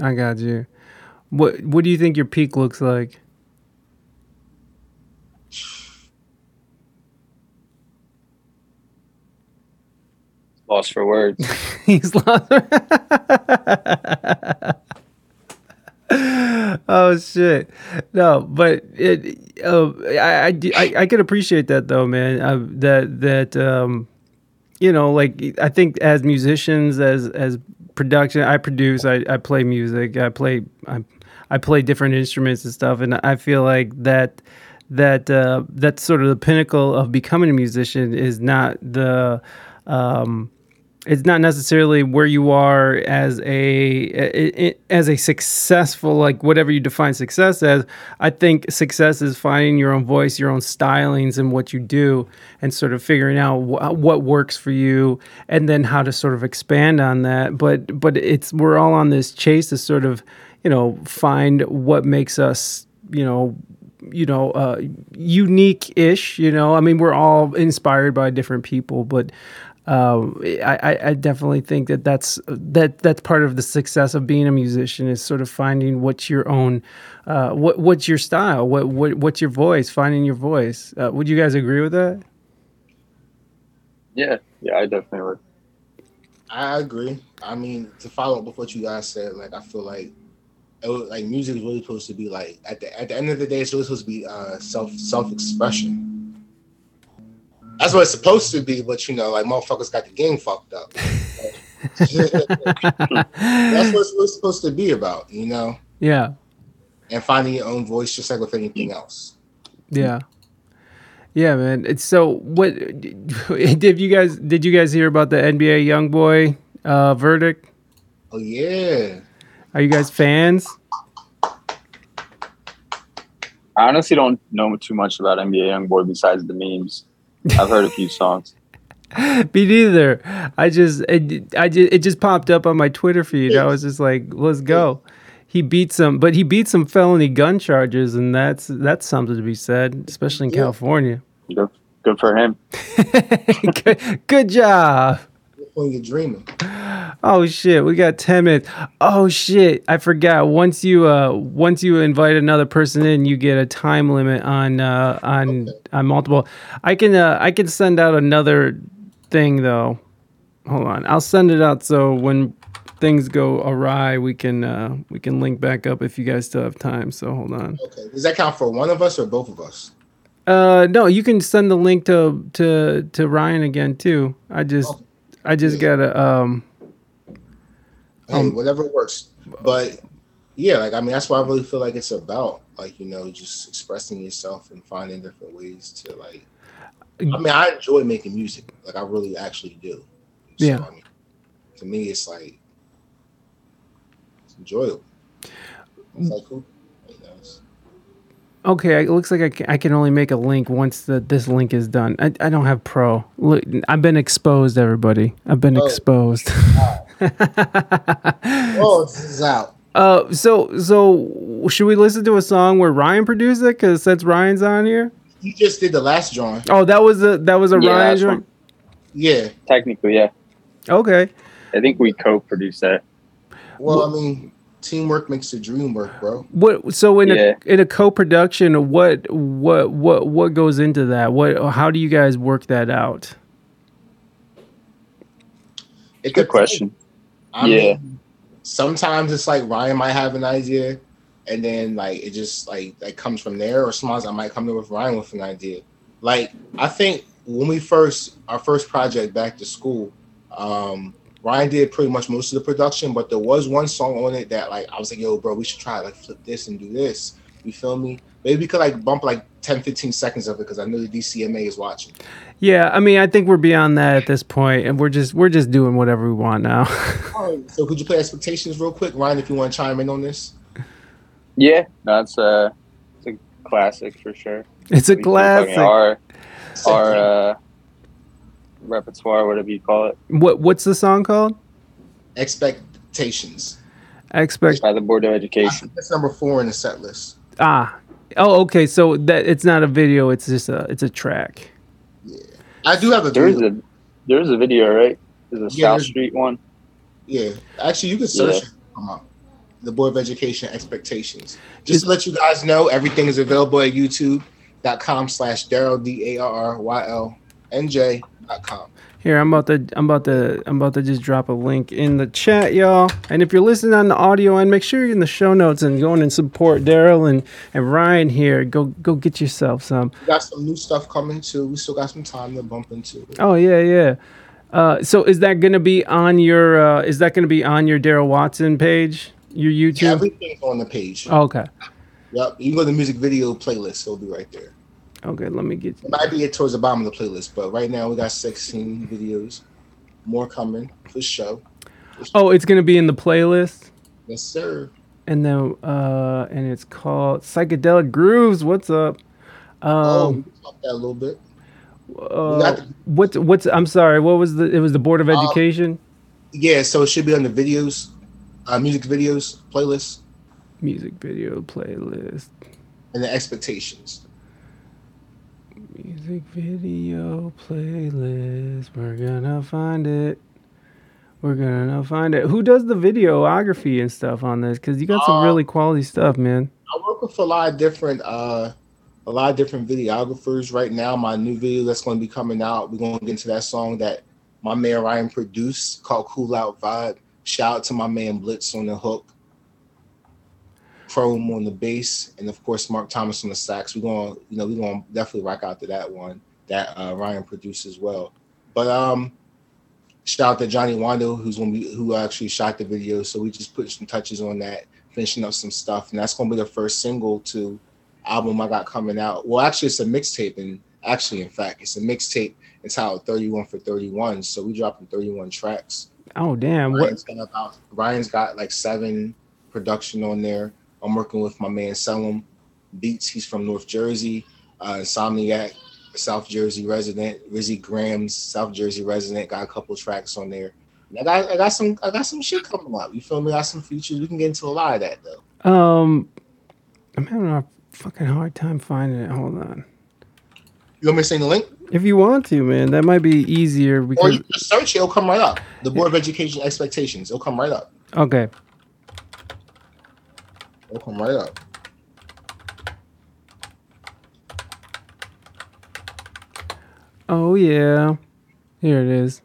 I got you. What What do you think your peak looks like? Lost for words. He's lost. Oh shit! No, but it. Uh, I, I, I I can appreciate that though, man. I, that that um, you know, like I think as musicians, as as production, I produce, I, I play music, I play, I, I play different instruments and stuff, and I feel like that that uh, that's sort of the pinnacle of becoming a musician is not the. Um, It's not necessarily where you are as a as a successful, like whatever you define success as. I think success is finding your own voice, your own stylings in what you do and sort of figuring out wh- what works for you and then how to sort of expand on that. But but it's we're all on this chase to sort of, you know, find what makes us, you know, you know, uh, unique-ish, you know. I mean, we're all inspired by different people, but Um, I, I definitely think that that's, that that's part of the success of being a musician is sort of finding what's your own, uh, what what's your style, what, what what's your voice, finding your voice. Uh, would you guys agree with that? Yeah, yeah, I definitely would. I agree. I mean, to follow up with what you guys said, like I feel like it was, like music is really supposed to be like at the at the end of the day, it's really supposed to be uh, self self expression. That's what it's supposed to be, but you know, like motherfuckers got the game fucked up. That's what it's supposed to be about, you know? Yeah. And finding your own voice, just like with anything else. Yeah. Yeah, man. It's so what did you guys did you guys hear about the N B A YoungBoy uh, verdict? Oh yeah. Are you guys fans? I honestly don't know too much about N B A YoungBoy besides the memes. I've heard a few songs. Me neither. I just, it, I just, it just popped up on my Twitter feed. I was just like, let's go. He beat some, but he beat some felony gun charges, and that's that's something to be said, especially in yeah. California. Good, good for him. good, good job. When you're dreaming. Oh shit, we got ten minutes. Oh shit, I forgot. Once you, uh, once you invite another person in, you get a time limit on, uh, on, okay. on multiple. I can, uh, I can send out another thing though. Hold on, I'll send it out so when things go awry, we can uh, we can link back up if you guys still have time. So hold on. Okay. Does that count for one of us or both of us? Uh, no, you can send the link to to to Ryan again too. I just okay. I just yeah. gotta um, um hey, whatever works. But yeah, like I mean, that's what I really feel like it's about. Like you know, just expressing yourself and finding different ways to like. I mean, I enjoy making music. Like I really actually do. So, yeah. I mean, to me, it's like. Enjoyable. Like, cool. Okay, it looks like I can, I can only make a link once the this link is done. I, I don't have pro. Look, I've been exposed, everybody. I've been oh. exposed. Wow. oh, this is out. Uh, so so should we listen to a song where Ryan produced it? Because since Ryan's on here, you just did the last drawing. Oh, that was a that was a yeah, Ryan drawing. Yeah, technically, yeah. Okay. I think we co-produced that. Well, I mean, teamwork makes the dream work, bro. What? So in yeah. a in a co-production, what what what what goes into that? What? How do you guys work that out? It's a question. I yeah. mean, sometimes it's like Ryan might have an idea, and then like it just like it comes from there. Or sometimes I might come in with Ryan with an idea. Like I think when we first our first project back to school. um, Ryan did pretty much most of the production, but there was one song on it that like I was like, yo, bro, we should try like flip this and do this. You feel me? Maybe we could like bump like ten, fifteen seconds of it because I know the D C M A is watching. Yeah, I mean, I think we're beyond that at this point, and we're just we're just doing whatever we want now. All right, so could you play Expectations real quick, Ryan, if you want to chime in on this? Yeah, that's no, uh, it's a classic for sure. It's a we classic. Our, our uh, repertoire, whatever you call it. What what's the song called? Expectations. Expect by the Board of Education. That's number four in the set list. Ah, oh, okay. So that it's not a video. It's just a it's a track. Yeah, I do have a. There's video. a there's a video, right? There's a yeah, South there's, Street one. Yeah, actually, you can search yeah. it. The Board of Education Expectations. Just it's, to let you guys know, everything is available at YouTube dot com slash Daryl D A R R Y L N J. Here, I'm about to, I'm about to, I'm about to just drop a link in the chat, y'all. And if you're listening on the audio end, make sure you're in the show notes and go in and support Daryl and, and Ryan here. Go, go get yourself some. We got some new stuff coming too. We still got some time to bump into. Oh yeah, yeah. Uh, so is that gonna be on your? Uh, is that gonna be on your Daryl Watson page? Your YouTube? Yeah, everything's on the page. Oh, okay. Yep. You can go to the music video playlist. It'll be right there. Okay, let me get you. It might be towards the bottom of the playlist, but right now we got sixteen videos. More coming for show. For show. Oh, it's going to be in the playlist? Yes, sir. And then, uh, and it's called Psychedelic Grooves. What's up? Um, oh, talk that a little bit. Uh, the- what's, what's, I'm sorry, what was the, it was the Board of um, Education? Yeah, so it should be on the videos, uh, music videos playlist. Music video playlist. And the Expectations. Music video playlist. We're gonna find it. We're gonna find it. Who does the videography and stuff on this? Because you got some uh, really quality stuff, man. I work with a lot of different, uh, a lot of different videographers right now. My new video that's going to be coming out. We're going to get into that song that my man Ryan produced called "Cool Out Vibe." Shout out to my man Blitz on the hook, Chrome on the bass, and of course Mark Thomas on the sax. We're gonna, you know, we're gonna definitely rock out to that one that uh, Ryan produced as well. But um, shout out to Johnny Wando, who's gonna be who actually shot the video. So we just put some touches on that, finishing up some stuff, and that's gonna be the first single to album I got coming out. Well, actually, it's a mixtape, and actually, in fact, it's a mixtape entitled thirty-one for thirty-one. So we dropping thirty-one tracks. Oh damn! Ryan's, what? Got, about, Ryan's got like seven production on there. I'm working with my man Selim Beats. He's from North Jersey. Uh, Insomniac. South Jersey resident, Rizzy Graham's South Jersey resident, got a couple tracks on there. And I got I got some I got some shit coming up. You feel me? I got some features. We can get into a lot of that though. Um, I'm having a fucking hard time finding it. Hold on. You want me to send the link? If you want to, man, that might be easier. Because... Or you just search it, it'll come right up. The Board of Education Expectations, it'll come right up. Okay. It'll come right up. Oh, yeah. Here it is.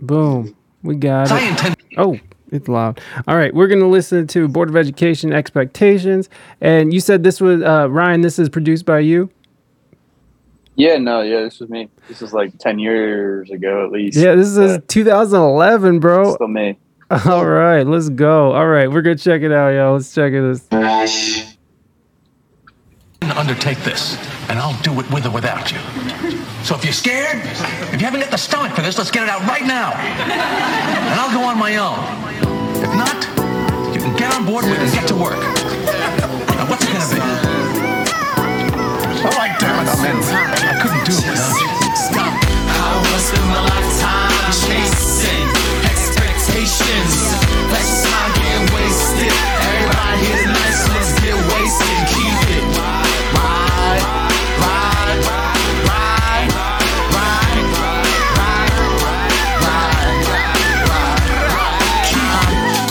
Boom. We got it. Oh, it's loud. All right, we're going to listen to Board of Education Expectations. And you said this was, uh, Ryan, this is produced by you? Yeah, no, yeah, this was me. This was like ten years ago at least. Yeah, this is uh, two thousand eleven, bro. Still me. All right, let's go. All right, we're going to check it out, y'all. Let's check it out. I'm going to undertake this, and I'll do it with or without you. So if you're scared, if you haven't got the stomach for this, let's get it out right now. And I'll go on my own. If not, you can get on board with it and get to work. Now, what's it going to be? I like that. I'm in. I couldn't do it. Stop. I was in my lifetime chasing expectations. Let's not get wasted. Everybody here tonight, let's get wasted. Keep it ride, ride, ride, ride, ride, ride, ride, ride.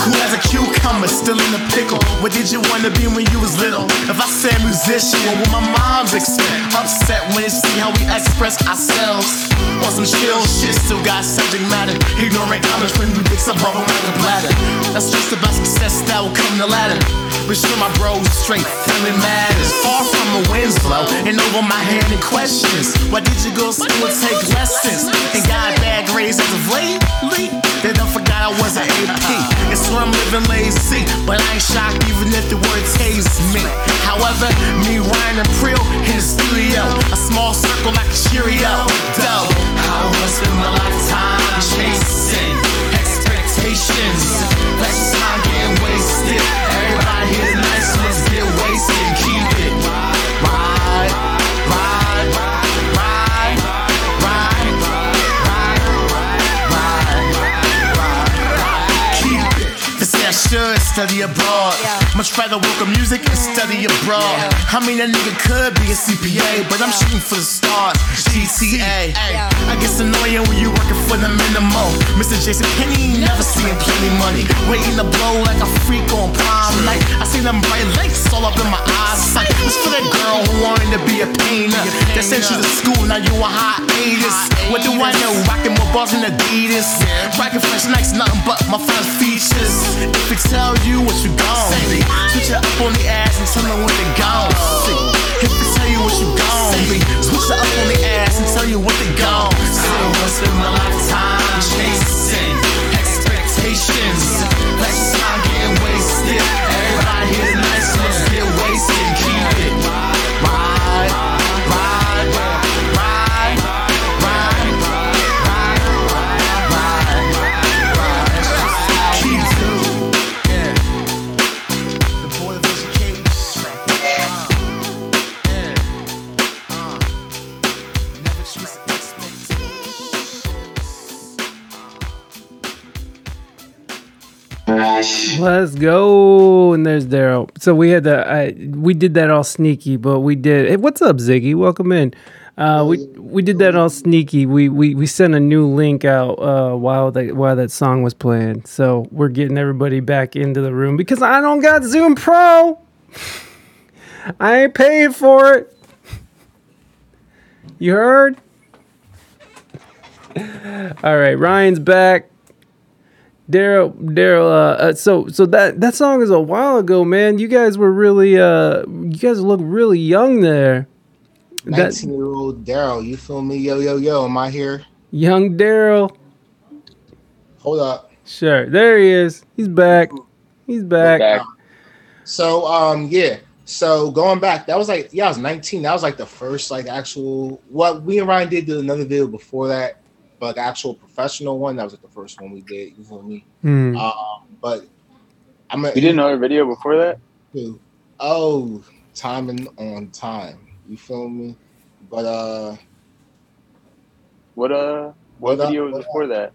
Cool as a cucumber, still in the pickle. What did you want to be when you was little? If I said musician, what would my mom's expect? Upset when they see how we express ourselves. On some chill shit, still got subject matter. Ignorant comments when we mix up all around the bladder. That's just about success that will come the ladder. But sure my bro's straight, feeling mad. It's far from a wind's blow, and over my head in questions. Why did you go to school and take lessons? And got bad grades as of lately? They done forgot I was an A P. And so I'm living lazy, but I ain't shocked even if the word tastes me. However, me, Ryan, and Prill in the studio, a small circle like a Cheerio. Dope. I was in my lifetime chasing expectations. Let's not get wasted. Everybody here tonight, so let's get wasted. Keep it ride, ride, ride, ride, ride, ride, ride. Keep it. They say I should study abroad. Much rather work on music and study abroad. Yeah. I mean, that nigga could be a C P A, but I'm shooting for the stars. G T A. Yeah. I guess annoying when you working for the minimum. Mister Jason Penny, never seeing plenty money. Waiting to blow like a freak on prime night. I see them bright lights all up in my eyesight. It's for that girl who wanted to be a painter. They sent you to school, now you a hiatus. What do I know? Rocking more balls than Adidas. Rocking fresh nights, nothing but my fine features. If it tell you what you gone, switch it up on the ass and tell me when they gone. If they tell you what you gone, switch it up on the ass and tell you what they gone. I was in my lifetime chasing expectations. Let's not get wasted. Everybody here tonight, so let's get wasted. Keep it ride, ride, ride, ride. Let's go. And there's Daryl. So we had the I, we did that all sneaky, but we did. Hey, what's up, Ziggy? Welcome in. Uh, we we did that all sneaky. We we, we sent a new link out uh, while that while that song was playing. So we're getting everybody back into the room because I don't got Zoom Pro. I ain't paying for it. You heard? All right, Ryan's back. Daryl, Daryl, uh, uh, so so that, that song is a while ago, man. You guys were really, uh, you guys look really young there. nineteen-year-old Daryl, you feel me? Yo, yo, yo, am I here? Young Daryl. Hold up. Sure, there he is. He's back. He's back. back. So, um, yeah. So going back, that was like, yeah, I was nineteen. That was like the first, like, actual, what we and Ryan did, did another video before that. But the actual professional one, that was like the first one we did. You feel me? Mm. Um, but I'm. You did another video before that? Too. Oh, timing on time. You feel me? But uh, What uh, what, what video up, was it for that?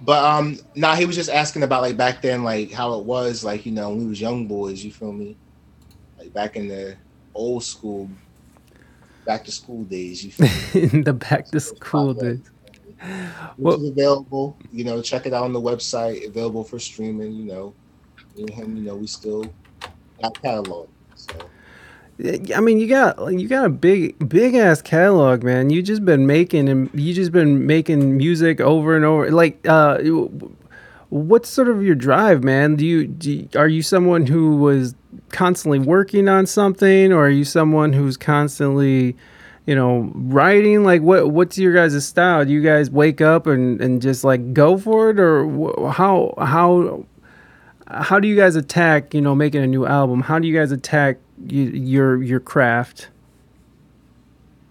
But um, nah, he was just asking about like back then, like how it was, like, you know, when we was young boys. You feel me? Like back in the old school, back to school days. You feel me? The back to school days. Which is available, you know. Check it out on the website. Available for streaming, you know. Me and him, you know, we still got catalog. So. I mean, you got you got a big big ass catalog, man. You just been making and you just been making music over and over. Like, uh, what's sort of your drive, man? Do you, do you are you someone who was constantly working on something, or are you someone who's constantly, you know, writing? Like, what what's your guys' style? Do you guys wake up and, and just like go for it, or wh- how how how do you guys attack, you know, making a new album? How do you guys attack you, your your craft?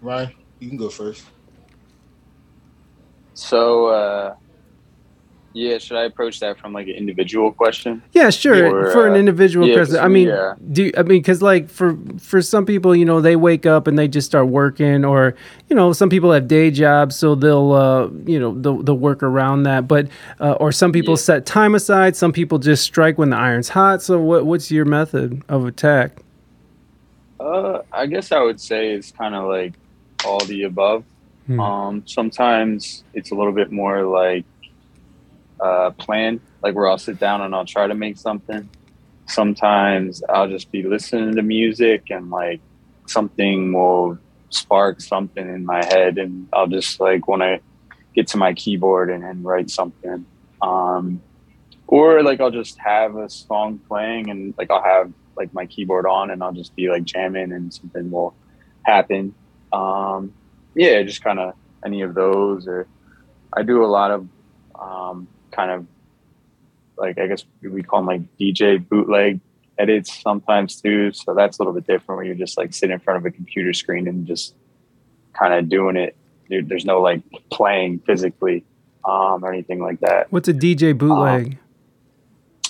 Ryan, you can go first. So, uh, yeah, should I approach that from like an individual question? Yeah, sure. Or, for uh, an individual yeah, person, I mean, yeah. do I mean because like for for some people, you know, they wake up and they just start working, or you know, some people have day jobs, so they'll uh, you know they'll, they'll work around that. But uh, or some people yeah. set time aside. Some people just strike when the iron's hot. So what what's your method of attack? Uh, I guess I would say it's kind of like all the above. Hmm. Um, sometimes it's a little bit more like uh, planned, like where I'll sit down and I'll try to make something. Sometimes I'll just be listening to music and like something will spark something in my head, and I'll just like when I get to my keyboard and, and write something. Um, or like I'll just have a song playing and like I'll have like my keyboard on and I'll just be like jamming and something will happen. Um, yeah, just kind of any of those. Or I do a lot of um, kind of like, I guess we call them like D J bootleg edits sometimes too. So that's a little bit different where you're just like sitting in front of a computer screen and just kind of doing it. There, there's no like playing physically um, or anything like that. What's a D J bootleg?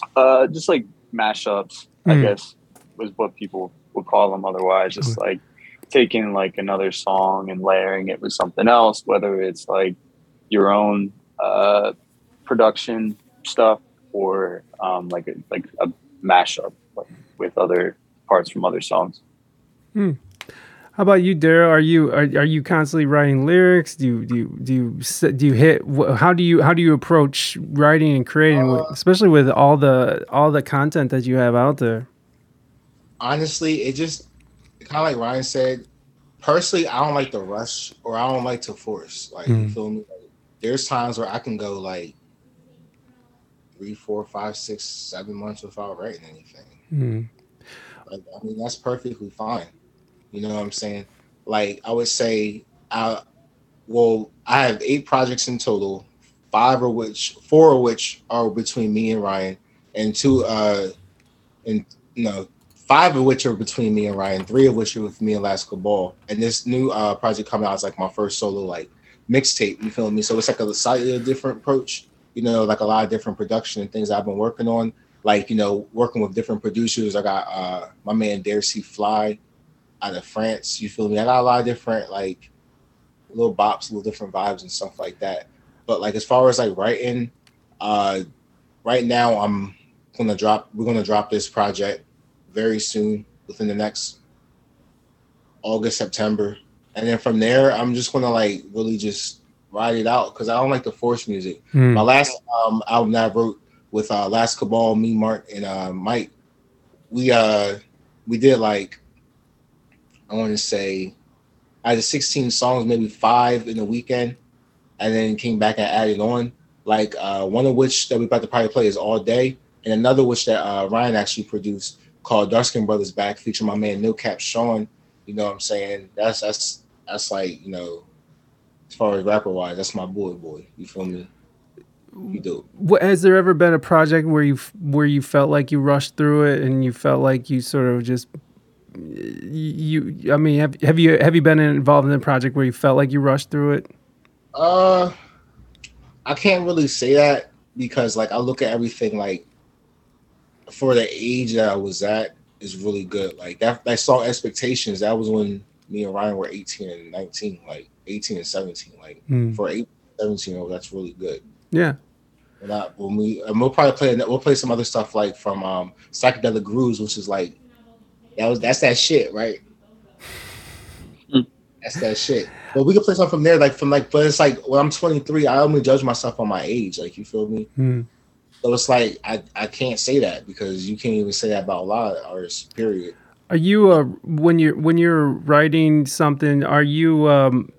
Um, uh, just like mashups. I mm. guess was what people would call them otherwise, just like taking like another song and layering it with something else, whether it's like your own uh, production stuff or um, like a, like a mashup like, with other parts from other songs. Mm. How about you, Daryl? Are you are, are you constantly writing lyrics? Do you do you, do you do you hit? How do you how do you approach writing and creating, uh, especially with all the all the content that you have out there? Honestly, it just kind of like Ryan said. Personally, I don't like to rush, or I don't like to force. Like, mm-hmm. you feel me? Like, there's times where I can go like three, four, five, six, seven months without writing anything. Mm-hmm. Like, I mean, that's perfectly fine. You know what I'm saying? Like, I would say, I, well, I have eight projects in total, five of which, four of which are between me and Ryan, and two, uh, and no, five of which are between me and Ryan, three of which are with me and Last Cabal. And this new uh, project coming out is like my first solo, like, mixtape, you feel me? So it's like a slightly different approach, you know, like a lot of different production and things I've been working on, like, you know, working with different producers. I got uh, my man, Dare C Fly, out of France, you feel me? I got a lot of different like little bops, little different vibes and stuff like that. But like as far as like writing, uh, right now I'm gonna drop. We're gonna drop this project very soon, within the next August, September, and then from there I'm just gonna like really just ride it out because I don't like to force music. Mm. My last um, album that I wrote with uh, Last Cabal, me, Mark, and uh, Mike, we uh we did like. I want to say I had sixteen songs, maybe five in the weekend, and then came back and added on. Like uh, one of which that we're about to probably play is All Day, and another which that uh, Ryan actually produced called Dark Skin Brothers Back, featuring my man No Cap Sean. You know what I'm saying? That's that's that's like, you know, as far as rapper wise, that's my boy boy. You feel me? You do. Has there ever been a project where you where you felt like you rushed through it and you felt like you sort of just You, I mean, have have you have you been involved in a project where you felt like you rushed through it? Uh, I can't really say that because, like, I look at everything like for the age that I was at is really good. Like that, that song "Expectations" that was when me and Ryan were eighteen and nineteen, like eighteen and seventeen. Like mm. for eight, seventeen year old, that's really good. Yeah. And I, when we and we'll probably play we'll play some other stuff like from um, Psychedelic Grooves, which is like that was that's that shit, right? That's that shit. But we can play something from there, like from like. But it's like when I'm twenty-three, I only judge myself on my age. Like, you feel me? Mm. So it's like I, I can't say that, because you can't even say that about a lot of artists. Period. Are you uh when you're when you're writing something? Are you um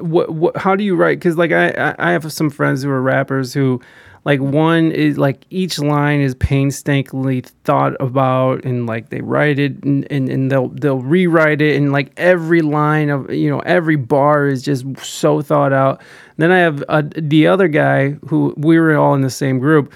what what? How do you write? Because like I I have some friends who are rappers who. Like one is like each line is painstakingly thought about, and like they write it and, and, and they'll they'll rewrite it, and like every line of, you know, every bar is just so thought out. And then I have uh, the other guy who we were all in the same group,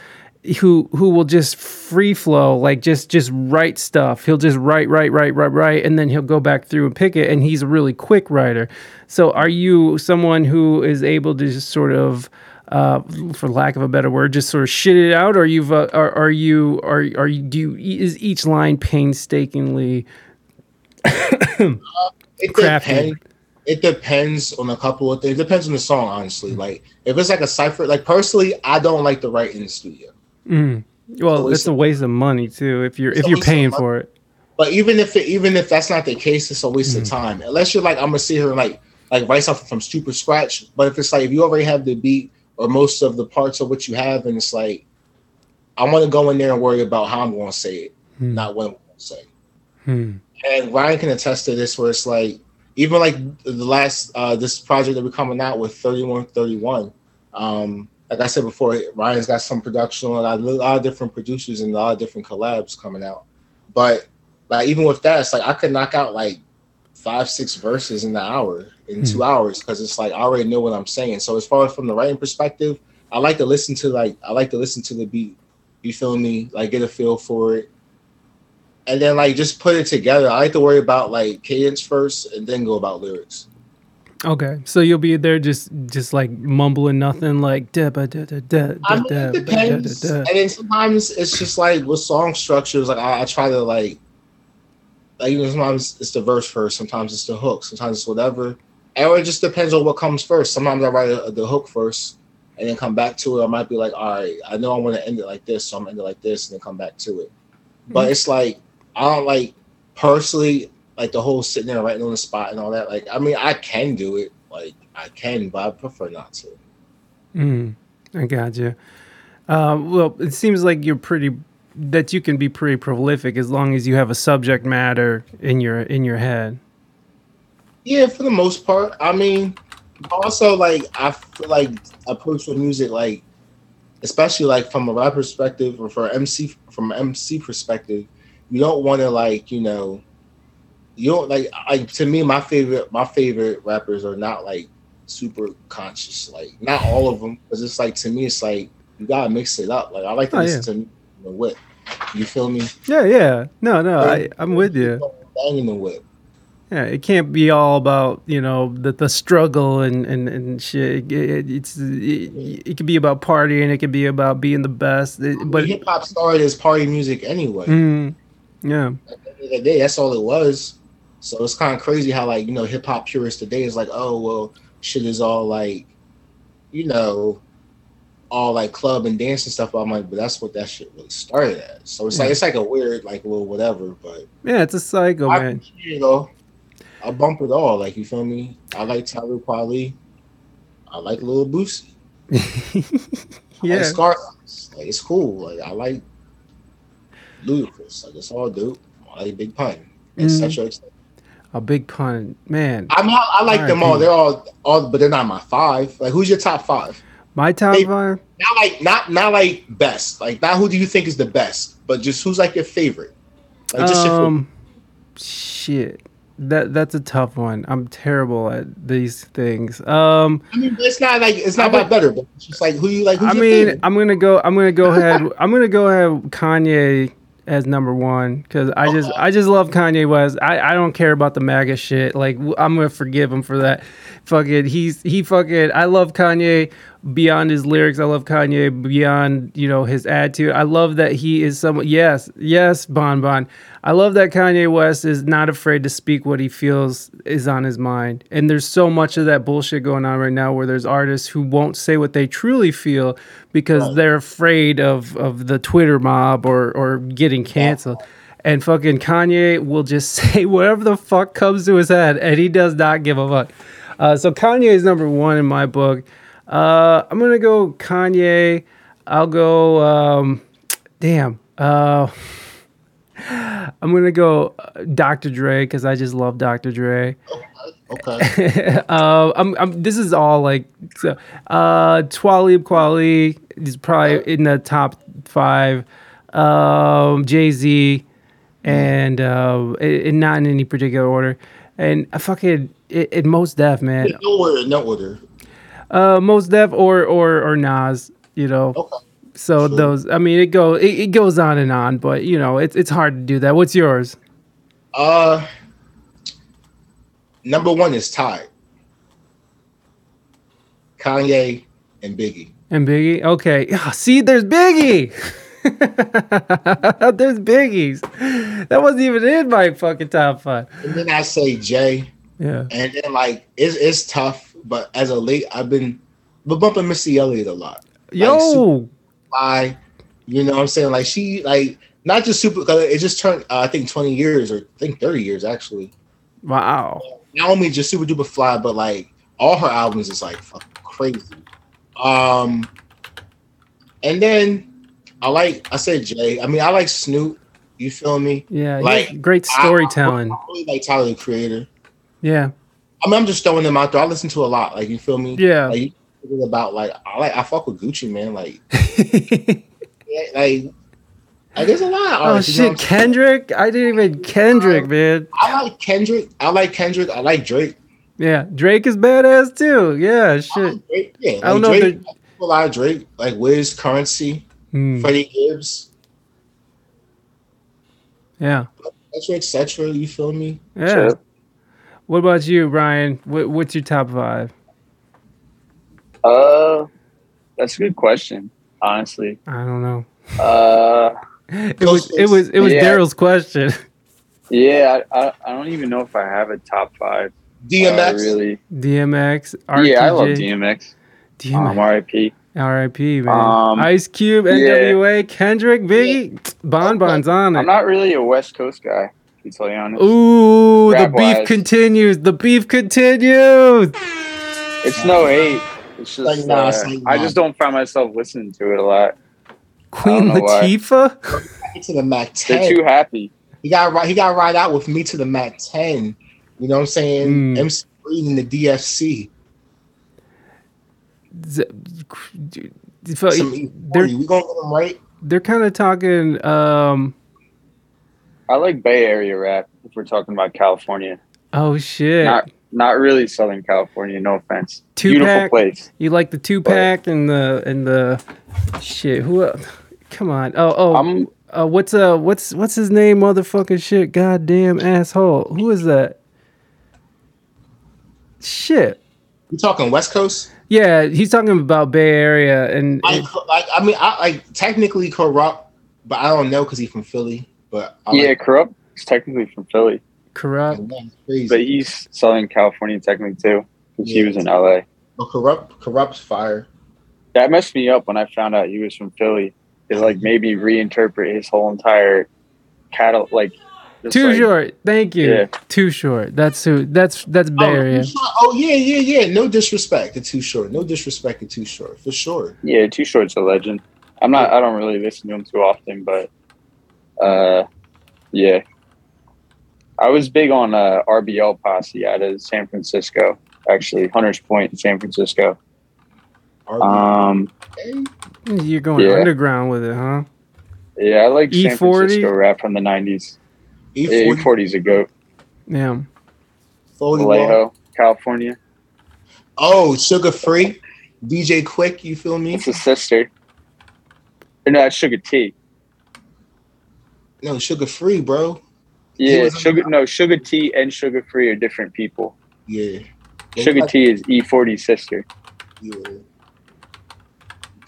who who will just free flow, like just just write stuff. He'll just write write write write write, and then he'll go back through and pick it. And he's a really quick writer. So are you someone who is able to just sort of Uh, for lack of a better word, just sort of shit it out, or you've, uh, are, are you, are, are you, do you, is each line painstakingly uh, it crafted? Depends. It depends on a couple of things. It depends on the song, honestly. Mm-hmm. Like, if it's like a cypher, like, personally, I don't like to write in the studio. Mm. Well, it's, it's a waste of money, too, if you're, if you're paying for it. But even if it, even if that's not the case, it's a waste mm. of time. Unless you're like, I'm going to sit here and like, like write something from super scratch. But if it's like, if you already have the beat, or most of the parts of what you have, and it's like, I want to go in there and worry about how I'm going to say it, hmm. not what I'm going to say. Hmm. And Ryan can attest to this, where it's like, even like the last, uh, this project that we're coming out with, thirty-one for thirty-one, um, like I said before, Ryan's got some production on a lot of different producers and a lot of different collabs coming out. But like, even with that, it's like, I could knock out like five, six verses in an hour. in mm. two hours, because it's like I already know what I'm saying. So as far as from the writing perspective, I like to listen to like I like to listen to the beat, you feel me, like get a feel for it, and then like just put it together. I like to worry about like cadence first and then go about lyrics. Okay, so you'll be there just just like mumbling nothing, like da ba da da da da da da da. And then sometimes it's just like with song structures, like I, I try to like like you know, sometimes it's the verse first, sometimes it's the hook, sometimes it's whatever. Or it just depends on what comes first. Sometimes I write a, the hook first and then come back to it. I might be like, all right, I know I want to end it like this, so I'm going to end it like this and then come back to it. But mm-hmm. it's like, I don't like, personally, like the whole sitting there writing on the spot and all that. Like, I mean, I can do it. Like, I can, but I prefer not to. Mm, I got you. Uh, well, it seems like you're pretty, that you can be pretty prolific as long as you have a subject matter in your in your head. Yeah, for the most part. I mean, also, like, I feel like approach with music, like, especially, like, from a rap perspective or for M C, from an M C perspective, you don't want to, like, you know, you don't, like, like, to me, my favorite, my favorite rappers are not, like, super conscious. Like, not all of them, because it's, like, to me, it's, like, you got to mix it up. Like, I like to oh, listen yeah. to the whip. You feel me? Yeah, yeah. No, no, I, I'm with you. Banging the whip. Yeah, it can't be all about, you know, the, the struggle and, and, and shit. It, it, it's it, it could be about partying. It could be about being the best. It, but I mean, hip hop started as party music anyway. Mm, yeah, at the end of the day, that's all it was. So it's kind of crazy how, like, you know, hip hop purists today is like, oh well, shit is all like, you know, all like club and dance and stuff. But I'm like, but that's what that shit really started at. So it's yeah. like it's like a weird like little whatever. But yeah, it's a cycle, I, man. You know. I bump it all, like, you feel me? I like Tyler Quali. I like Lil Boosie. yeah. I like Scarface. Like, it's cool. Like, I like Ludacris. Like, it's all dope. I like Big Pun. It's such a a Big Pun, man. I'm not, I like all them right, all. Man. They're all all, but they're not my five. Like, who's your top five? My top favorite. Five? Not like not not like best. Like, not who do you think is the best, but just who's like your favorite. Like, just um, your favorite. Shit. That that's a tough one. I'm terrible at these things. Um, I mean, it's not like it's not about better, but it's just like who you like. Who's I mean, favorite? I'm gonna go. I'm gonna go ahead. I'm gonna go ahead. Kanye as number one, because I okay. just I just love Kanye West. I, I don't care about the MAGA shit. Like, I'm gonna forgive him for that. Fucking he's he fucking I love Kanye. beyond his lyrics, I love Kanye beyond, you know, his attitude. I love that he is someone. Yes, yes, Bon Bon. I love that Kanye West is not afraid to speak what he feels is on his mind. And there's so much of that bullshit going on right now where there's artists who won't say what they truly feel because right. they're afraid of, of the Twitter mob or, or getting canceled. Yeah. And fucking Kanye will just say whatever the fuck comes to his head, and he does not give a fuck. Uh, so Kanye is number one in my book. Uh, I'm going to go Kanye. I'll go, um, damn. Uh, I'm going to go Doctor Dre because I just love Doctor Dre. Okay. uh, I'm, I'm, this is all like, so, uh, Twalib Kweli is probably in the top five. Um, Jay-Z. And uh, it, it not in any particular order. And I fucking it, it Mos Def, man. No order, no order. Uh, Mos Def or or or Nas, you know. Okay. So sure. those, I mean, it go it, it goes on and on, but you know, it's it's hard to do that. What's yours? Uh, number one is tied. Kanye and Biggie. And Biggie, okay. Oh, see, there's Biggie. There's Biggie's. That wasn't even in my fucking top five. And then I say Jay. Yeah. And then like it's it's tough, but as a late I've been but bumping Missy Elliott a lot. Yo, like, you know what I'm saying? Like she like not just super. Cause it just turned uh, I think twenty years or I think thirty years actually. Wow. Not only just super duper fly, but like all her albums is like fucking crazy. Um, and then. I like, I said Jay. I mean, I like Snoop. You feel me? Yeah. Like great storytelling. I, I really like Tyler, the Creator. Yeah. I mean, I'm just throwing them out there. I listen to a lot. Like, you feel me? Yeah. Like, you about like, I like, I fuck with Gucci, man. Like, yeah, like, like, there's a lot. Oh artists, shit, you know Kendrick. I didn't even Kendrick, man. I like Kendrick. I like Kendrick. I like Drake. Yeah, Drake is badass too. Yeah, shit. I, like Drake, yeah. Like, I don't know. Drake, if I like Drake. Like, Wiz, Currency. Mm. Freddie Gibbs, yeah, et cetera, et cetera. You feel me? Yeah. Sure. What about you, Ryan? What, what's your top five? Uh, that's a good question. Honestly, I don't know. Uh, it was it was it was yeah. Daryl's question. Yeah, I, I I don't even know if I have a top five. D M X, uh, really? D M X, R T J. Yeah, I love D M X. D M X, um, R I P. R I P, man. Um, Ice Cube, N W A, yeah. Kendrick, Biggie, yeah. Bon Bon's on it. I'm not really a West Coast guy, to tell you honest. Ooh, Rap the beef wise. continues. The beef continues. It's no hate. It's just like, nah, uh, it's like, nah. I just don't find myself listening to it a lot. Queen Latifah. To the Mac ten. They're too happy. He got he got right out with me to the Mac ten. You know what I'm saying? Mm. M C Breed and the D F C. Z- so they're, right? They're kind of talking. Um, I like Bay Area rap. If we're talking about California, oh shit, not not really Southern California. No offense, Tupac, beautiful place. You like the Tupac and the and the shit. Who? Else? Come on. Oh oh. Uh, what's uh what's what's his name? Motherfucking shit. Goddamn asshole. Who is that? Shit. You talking West Coast? Yeah, he's talking about Bay Area and. and I, like, I mean, I like technically Corrupt, but I don't know because he's from Philly. But I yeah, like, Corrupt is technically from Philly. Corrupt, but he's Southern California technically too, because yeah, he was in L A. But Corrupt, Corrupt's fire. That messed me up when I found out he was from Philly. Is like maybe reinterpret his whole entire catalog, like. Too like, short. Thank you. Yeah. Too short. That's who. That's that's Bay Area. Oh, oh yeah, yeah, yeah. No disrespect to Too Short. No disrespect to Too Short for sure. Yeah, Too Short's a legend. I'm not. I don't really listen to him too often, but uh, yeah. I was big on uh, R B L Posse out of San Francisco. Actually, Hunters Point in San Francisco. Um, you're going yeah. underground with it, huh? Yeah, I like E forty? San Francisco rap from the nineties. E forty is a goat. Yeah. Vallejo, California. Oh, Sugar Free. D J Quick, you feel me? It's a sister. Or no, that's Sugar T. No, Sugar Free, bro. Yeah, Sugar. No, Sugar T and Sugar Free are different people. Yeah. Sugar T is E forty's sister. Yeah.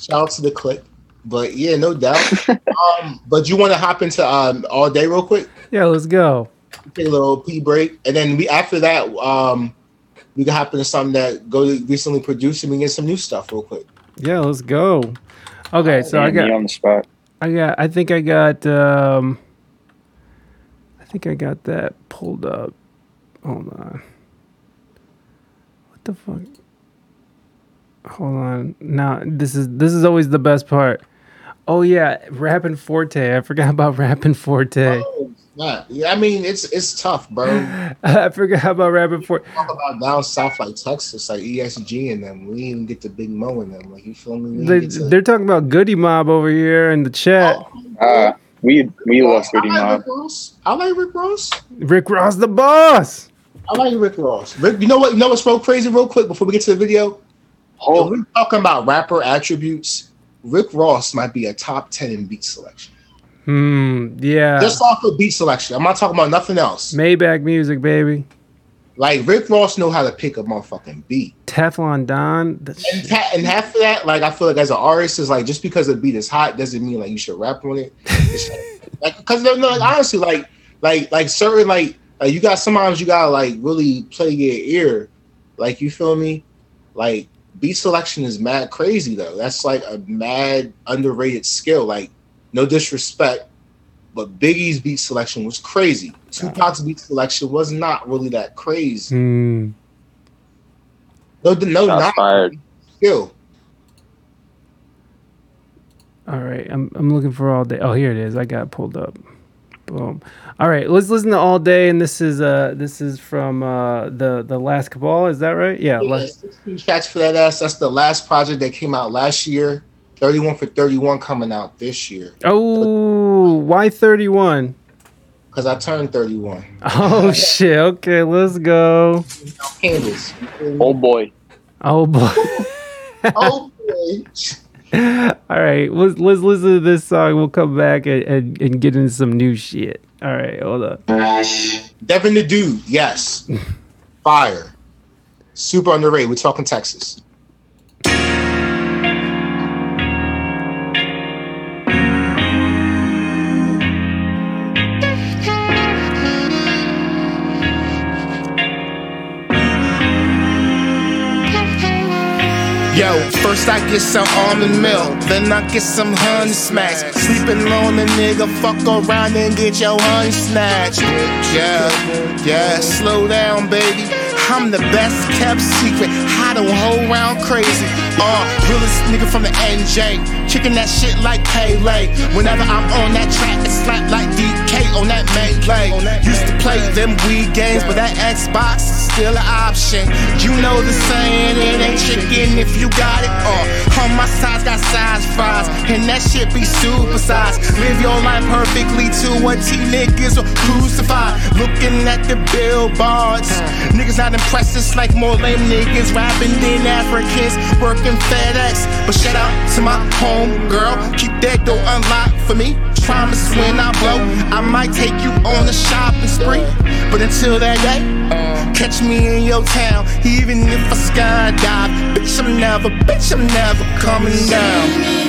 Shout out to the clique. But yeah, no doubt. um, but you want to hop into um, All Day real quick? Yeah, let's go. Take a little P break. And then we after that, um, we can hop into something that Gohda recently produced and we get some new stuff real quick. Yeah, let's go. Okay, so I got on the spot. I got I think I got um, I think I got that pulled up. Hold on. What the fuck? Hold on. Now this is this is always the best part. Oh yeah, Rappin' Forte. I forgot about Rappin' Forte. Oh, snap. Yeah, I mean it's it's tough, bro. I forgot about Rappin' Forte. Talk about down south like Texas, like E S G and them. We even get the Big Mo in them. Like you feel me? They, to... They're talking about Goody Mob over here in the chat. Oh. Uh, we we lost Goody Mob. Rick Ross. I like Rick Ross. Rick Ross, the boss. I like Rick Ross. Rick, you know what? You know what's real crazy? Real quick before we get to the video. Oh, we're talking about rapper attributes. Rick Ross might be a top ten in beat selection. Hmm. Yeah. Just off of beat selection. I'm not talking about nothing else. Maybach music, baby. Like Rick Ross know how to pick a motherfucking beat. Teflon Don. And, ta- and half of that, like I feel like as an artist is like just because the beat is hot doesn't mean like you should rap on it. Like because no, like, honestly, like like like certain like, like you got sometimes you gotta like really play your ear, like you feel me, like. Beat selection is mad crazy though. That's like a mad underrated skill. Like no disrespect, but Biggie's beat selection was crazy. Tupac's beat selection was not really that crazy. Mm. No, no, not fired. Skill. All right, I'm I'm looking for All Day. Oh, here it is. I got it pulled up. Boom. All right, let's listen to All Day, and this is uh this is from uh the the Last Cabal. Is that right? Yeah. yeah last... sixteen Tracks for That Ass. That's the last project that came out last year. thirty-one for thirty-one coming out this year. Oh, why thirty-one? Because I turned thirty-one. Oh shit! Okay, let's go. Candace. Oh boy. Oh boy. Oh boy. All right, let's let's listen to this song. We'll come back and, and, and get into some new shit. All right, hold up. Devin the Dude, yes. Fire. Super underrated. We're talking Texas. Yo, first I get some almond milk, then I get some honey smacks. Sleeping on a nigga, fuck around and get your honey snatched. Yeah, yeah, slow down, baby. I'm the best kept secret. I don't hold round crazy. Uh, realest nigga from the N J. Kicking that shit like Pele. Whenever I'm on that track, it's slap like D K on that main play. Used to play them weed games, but that Xbox is still an option. You know the saying, it ain't chicken if you got it. Uh, on my sides got size fries, and that shit be supersized. Live your life perfectly to what T niggas will crucify. Looking at the billboards, niggas not impressed. It's like more lame niggas rapping than Africans working FedEx. But shout out to my home girl, keep that door unlocked for me. Promise when I blow, I might take you on a shopping spree. But until that day, catch me in your town. Even if I skydive, bitch, I'm never, bitch, I'm never coming down.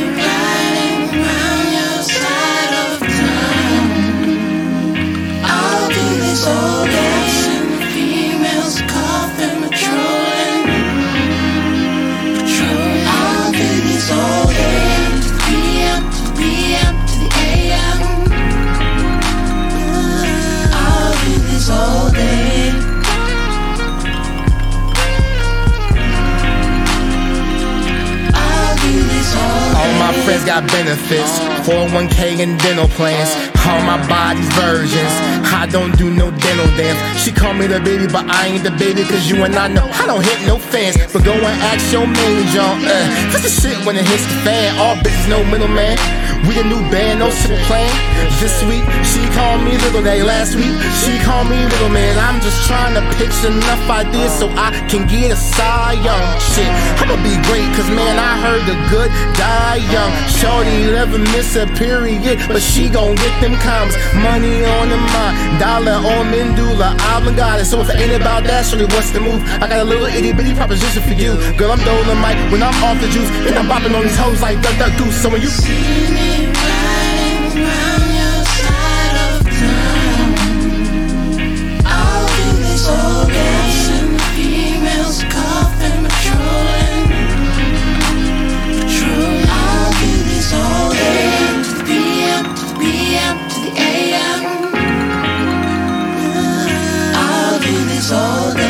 My friends got benefits, four oh one k and dental plans. All my body's virgins, I don't do no dental dance. She call me the baby, but I ain't the baby, cause you and I know I don't hit no fans. But go and ask your manager, uh, this is shit when it hits the fan. All bitches no middleman. We a new band, no shit plan. This week, she called me Little Day. Last week, she called me Little Man. I'm just trying to pitch enough ideas so I can get a Cy Young. Shit, I'ma be great, cause man, I heard the good die young. Shorty never miss a period, but she gon' get them commas. Money on the mind, dollar on Mendula, obligated. So if it ain't about that, surely what's the move? I got a little itty bitty proposition for you. Girl, I'm doling mic when I'm off the juice, and I'm bopping on these hoes like duck duck goose. So when you see me riding around your side of town, I'll do this all dancing, females coughing, patrolling, patrolling. I'll do this all day, to the P M, to the P M, to the A M. I'll do this all day.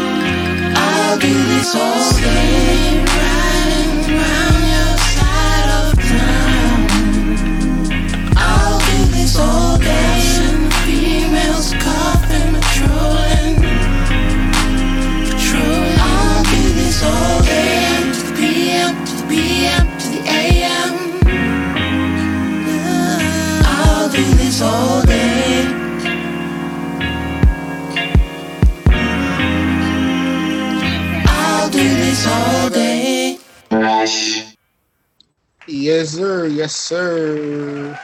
Do this all day. Riding round your side of town, I'll do this all day. And females coughing, patrolling, patrolling. I'll do this all day. To the P M, to the P M, to the A M. I'll do this all day. All day. Yes, sir. Yes, sir.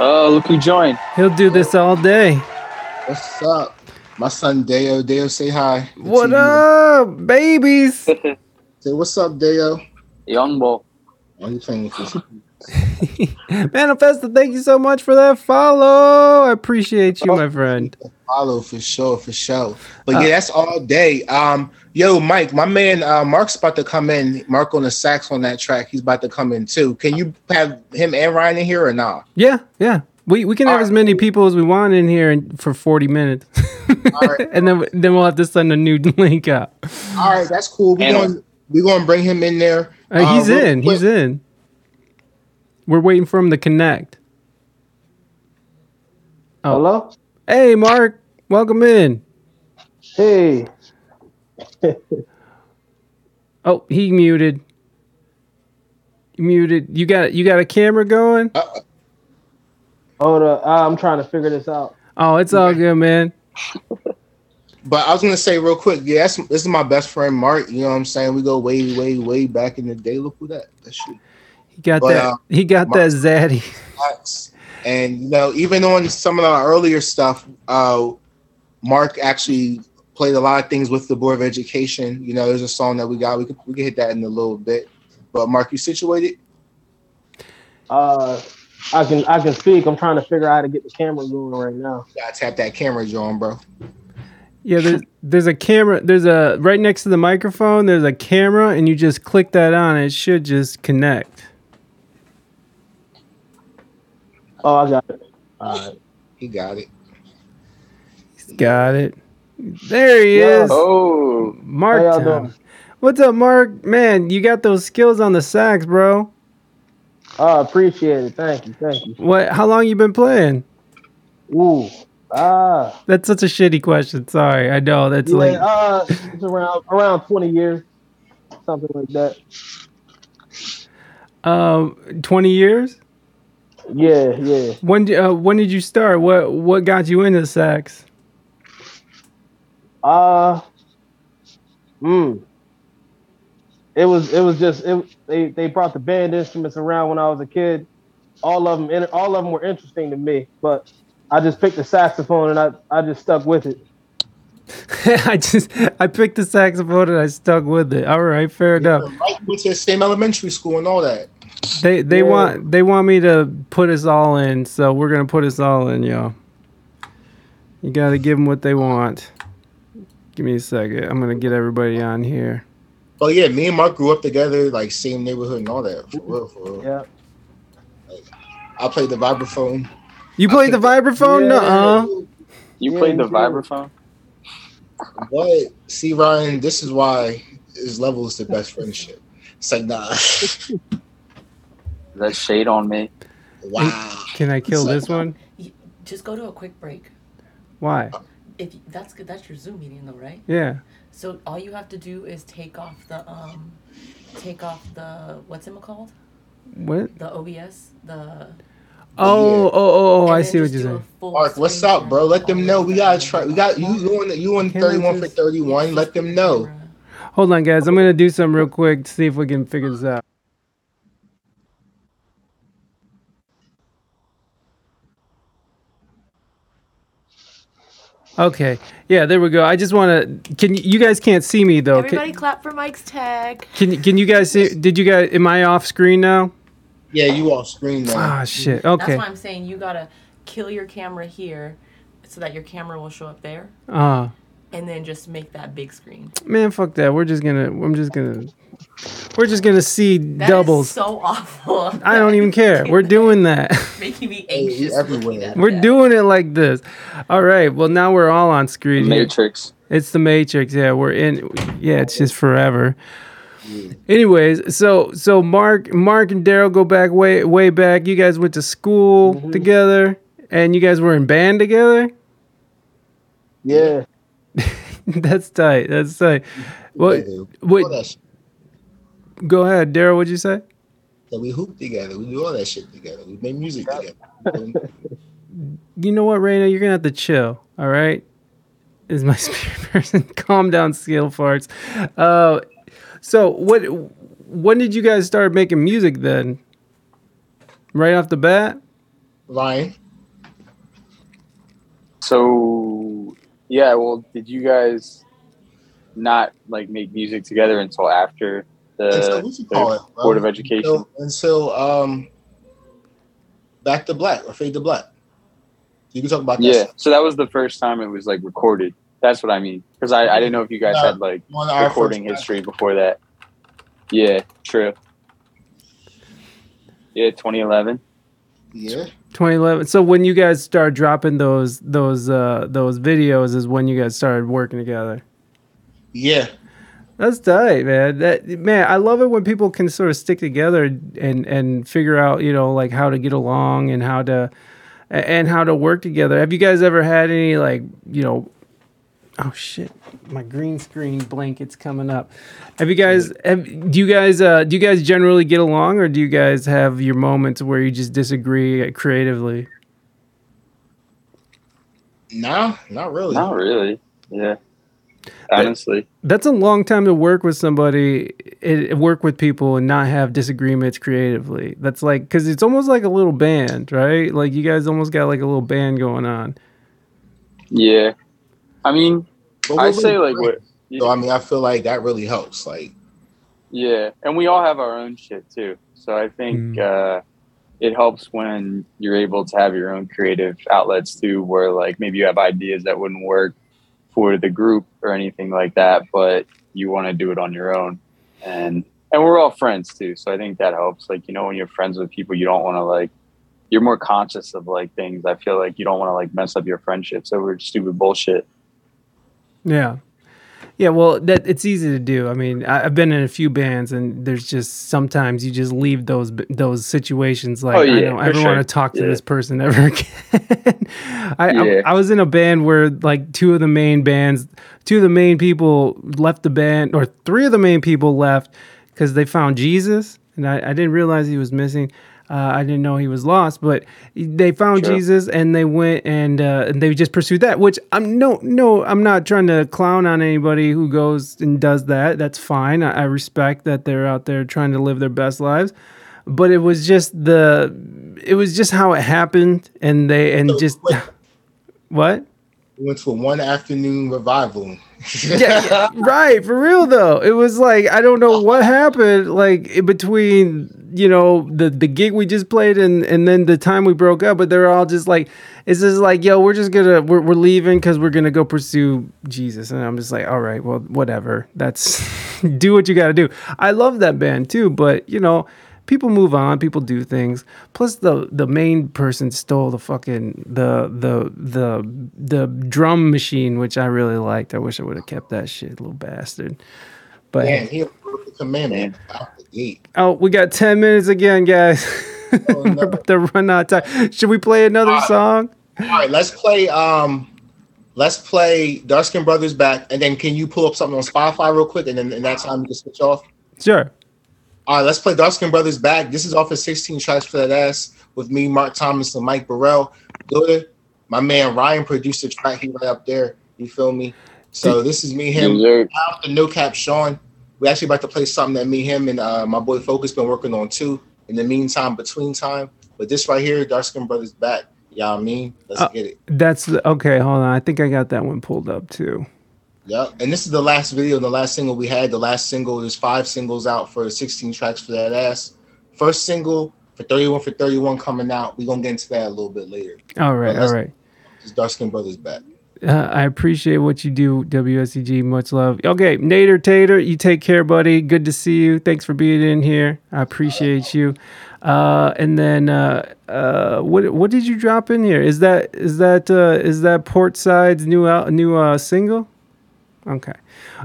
Oh, look who joined. He'll do this all day. What's up? My son, Deo. Deo, say hi. What up, babies? Say, what's up, Deo? Young boy. Manifesta, thank you so much for that follow. I appreciate you, my friend. Follow for sure, for sure. But uh, yeah, that's all day. Um, yo, Mike, my man, uh, Mark's about to come in. Mark on the sax on that track. He's about to come in too. Can you have him and Ryan in here or not? Yeah, yeah. We we can all have right. as many people as we want in here for forty minutes, right. And then then we'll have to send a new link out. All right, that's cool. We're gonna we're gonna bring him in there. Uh, he's um, in. He's in. We're waiting for him to connect. Oh. Hello? Hey, Mark. Welcome in. Hey. Oh, he muted. Muted. You got you got a camera going? Uh, hold up. I'm trying to figure this out. Oh, it's all good, man. But I was going to say real quick, yeah, that's, this is my best friend, Mark. You know what I'm saying? We go way, way, way back in the day. Look who that. That's you. He got but, that. Um, he got Mark, that zaddy. And you know, even on some of our earlier stuff, uh, Mark actually played a lot of things with the Board of Education. You know, there's a song that we got. We could we could hit that in a little bit. But Mark, you situated? Uh, I can I can speak. I'm trying to figure out how to get the camera going right now. You gotta tap that camera, John, bro. Yeah, there's there's a camera. There's a right next to the microphone. There's a camera, and you just click that on. It should just connect. Oh, I got it. All right. He got it. He's got it. There he yeah. is. Oh, Mark. How y'all doing? What's up, Mark? Man, you got those skills on the sax, bro. Oh, appreciate it. Thank you. Thank you. What? How long you been playing? Ooh. Ah. Uh, that's such a shitty question. Sorry. I know. That's yeah, late. Uh, it's around, around twenty years. Something like that. Um, twenty years? Yeah, yeah. When uh, when did you start? What what got you into sax? Uh, mm, it was it was just it, they they brought the band instruments around when I was a kid. All of them all of them were interesting to me, but I just picked the saxophone and I I just stuck with it. I just I picked the saxophone and I stuck with it. All right, fair yeah, enough. Right, we went to the same elementary school and all that. They they yeah. want they want me to put us all in, so we're gonna put us all in, y'all. You gotta give them what they want. Give me a second. I'm gonna get everybody on here. Oh yeah, me and Mark grew up together, like same neighborhood and all that. For real, for real. Yeah. Like, I played the vibraphone. You played the vibraphone? Yeah. No. You yeah, played the vibraphone? But see, Ryan, this is why his level is the best friendship. It's like nah. That shade on me. Wow. Can I kill so, this one? Just go to a quick break. Why? If that's good, that's your Zoom meeting though, right? Yeah. So all you have to do is take off the um, take off the what's it called? What? The O B S. The. Oh, oh, oh, oh! I see what you're saying. Mark, what's up, bro? Let them know we gotta try. We got you. You on the, you on thirty-one for thirty-one. Let them know. Hold on, guys. I'm gonna do something real quick to see if we can figure this out. Okay, yeah, there we go. I just want to. Can you guys can't see me though? Everybody, can, clap for Mike's tag. Can Can you guys see? Did you guys? Am I off screen now? Yeah, you off screen now. Ah, shit. Okay. That's why I'm saying you gotta kill your camera here, so that your camera will show up there. Ah. Uh, and then just make that big screen. Man, fuck that. We're just gonna. I'm just gonna. We're just gonna see that doubles. Is so awful. I don't even care. We're doing that. Making me anxious. Everywhere. We're that. Doing it like this. All right. Well, now we're all on screen. The Matrix. It's the Matrix. Yeah, we're in. Yeah, it's just forever. Anyways, so so Mark, Mark and Daryl go back way way back. You guys went to school mm-hmm. together, and you guys were in band together. Yeah. That's tight. That's tight. What? Yeah. What? Go ahead, Daryl. What'd you say? That we hoop together. We do all that shit together. We make music together. You know what, Raina? You're gonna have to chill. All right, is my spirit person. Calm down, scale farts. Uh, so what? When did you guys start making music then? Right off the bat. Ryan. So yeah. Well, did you guys not like make music together until after? The, until, the it, Board of Education until, until um, Back to Black or Fade to Black. You can talk about that. Yeah, so that was the first time it was like recorded. That's what I mean, because I, I didn't know if you guys uh, had like recording history back. Before that. Yeah, true. Yeah, twenty eleven. Yeah, twenty eleven. So when you guys started dropping those those uh, those videos is when you guys started working together. Yeah. That's tight, man. That man, I love it when people can sort of stick together and, and figure out, you know, like how to get along and how to and how to work together. Have you guys ever had any like, you know, oh shit, my green screen blanket's coming up. Have you guys? Have, do you guys? Uh, do you guys generally get along, or do you guys have your moments where you just disagree creatively? No, not really. Not really. Yeah. Honestly, that's a long time to work with somebody, it, work with people, and not have disagreements creatively. That's like because it's almost like a little band, right? Like you guys almost got like a little band going on. Yeah, I mean, I say like what. So I mean, I feel like that really helps. Like, yeah, and we all have our own shit too. So I think mm. uh, it helps when you're able to have your own creative outlets too, where like maybe you have ideas that wouldn't work for the group or anything like that, but you want to do it on your own. And and we're all friends too, so I think that helps. Like, you know, when you're friends with people, you don't want to like, you're more conscious of like things. I feel like you don't want to like mess up your friendships over stupid bullshit. Yeah. Yeah, well, that it's easy to do. I mean, I, I've been in a few bands, and there's just sometimes you just leave those those situations like, oh, yeah, I don't ever sure. want to talk to yeah. this person ever again. I, yeah. I I was in a band where like two of the main bands, two of the main people left the band, or three of the main people left because they found Jesus, and I, I didn't realize he was missing. Uh, I didn't know he was lost, but they found sure. Jesus, and they went and uh, and they just pursued that. Which I'm no no, I'm not trying to clown on anybody who goes and does that. That's fine. I, I respect that they're out there trying to live their best lives, but it was just the it was just how it happened, and they and so, just wait. What we went for one afternoon revival. yeah, yeah, right, for real though. It was like I don't know what happened, like between. You know, the, the gig we just played and, and then the time we broke up, but they're all just like, it's just like, yo, we're just gonna, we're, we're leaving because we're gonna go pursue Jesus. And I'm just like, all right, well, whatever. That's, do what you gotta do. I love that band too, but you know, people move on, people do things. Plus the, the main person stole the fucking, the, the, the, the drum machine, which I really liked. I wish I would have kept that shit, little bastard. But man, he broke the commandment out the gate. Oh, we got ten minutes again, guys. Oh, no. We're about to run out of time. Should we play another all right. song? All right, let's play um let's play Dark Skin Brothers Back, and then can you pull up something on Spotify real quick, and then and that's time to switch off? Sure. All right, let's play Dark Skin Brothers Back. This is off of sixteen Tracks for That Ass with me, Mark Thomas, and Mike Burrell. Gohda, my man Ryan produced the track. He right up there. You feel me? So this is me, him, yes, out the No Cap Sean. We actually about to play something that me, him, and uh, my boy Focus been working on too. In the meantime, between time. But this right here, Dark Skin Brothers Back. Y'all mean? Let's uh, get it. That's okay. Hold on. I think I got that one pulled up too. Yep. And this is the last video, the last single we had. The last single, there's five singles out for sixteen Tracks for That Ass. First single for thirty-one for thirty-one coming out. We're gonna get into that a little bit later. All right, all right. It's Dark Skin Brothers Back. Uh, I appreciate what you do, W S E G. Much love. Okay, Nader Tater, you take care, buddy. Good to see you. Thanks for being in here. I appreciate right. you. Uh, and then, uh, uh, what what did you drop in here? Is that is that uh, is that Portside's new out, new uh, single? Okay.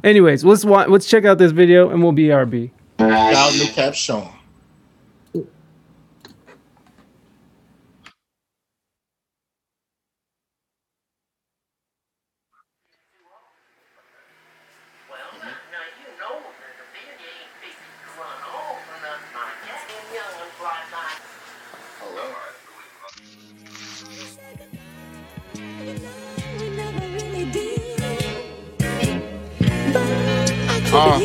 Anyways, let's watch, let's check out this video, and we'll be R B. Without No Cap Sean. Uh.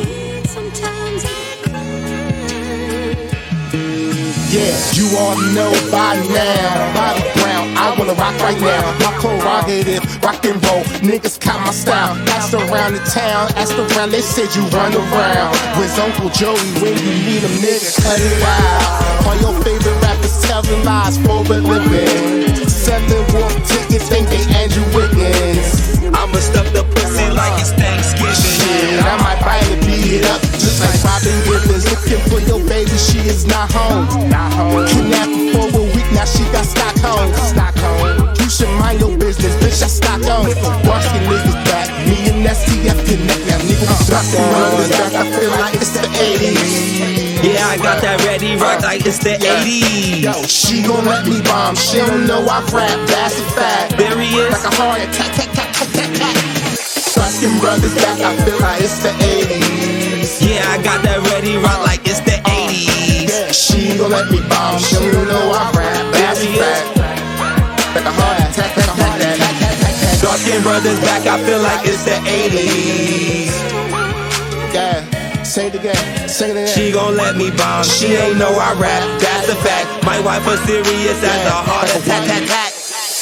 Yeah, you all know by now, bottle brown, I wanna rock right now. My prerogative, rock and roll, niggas caught my style. Asked around the town, asked around, they said you run around. Where's Uncle Joey when you meet him, nigga? Cut it out. All your favorite rappers telling lies for a living. Seven wolf tickets, think they Andrew Wiggins. I'ma stuff the pussy like it's Thanksgiving. I might buy it and beat it up, just like Robin Givens. Looking for your baby, she is not home. Kidnapped for a week, now she got Stockholm. You should mind your business, bitch, I stock on. Dark-skinned niggas back, me and S T F connect. Now nigga, we Dark-skinned Brothers Back, I feel like it's the eighties. Yeah, I got that ready, rock like it's the eighties. Yo, she gon' let me bomb, she don't know I rap, that's a fact. There he is. Like a heart attack, tack, tack, tack, tack, tack. Dark-skinned Brothers Back, I feel like it's the eighties. Yeah, I got that ready rock like it's the eighties. Yeah, she gon' let me bomb, she don't know I rap, that's fact. Like a heart attack, like a heart attack. Dark-skinned Brothers Back, I feel like it's the eighties. Yeah, say it again, say it again. She gon' let me bomb, she ain't know I rap, that's a fact. My wife was serious, that's a heart attack, attack, attack.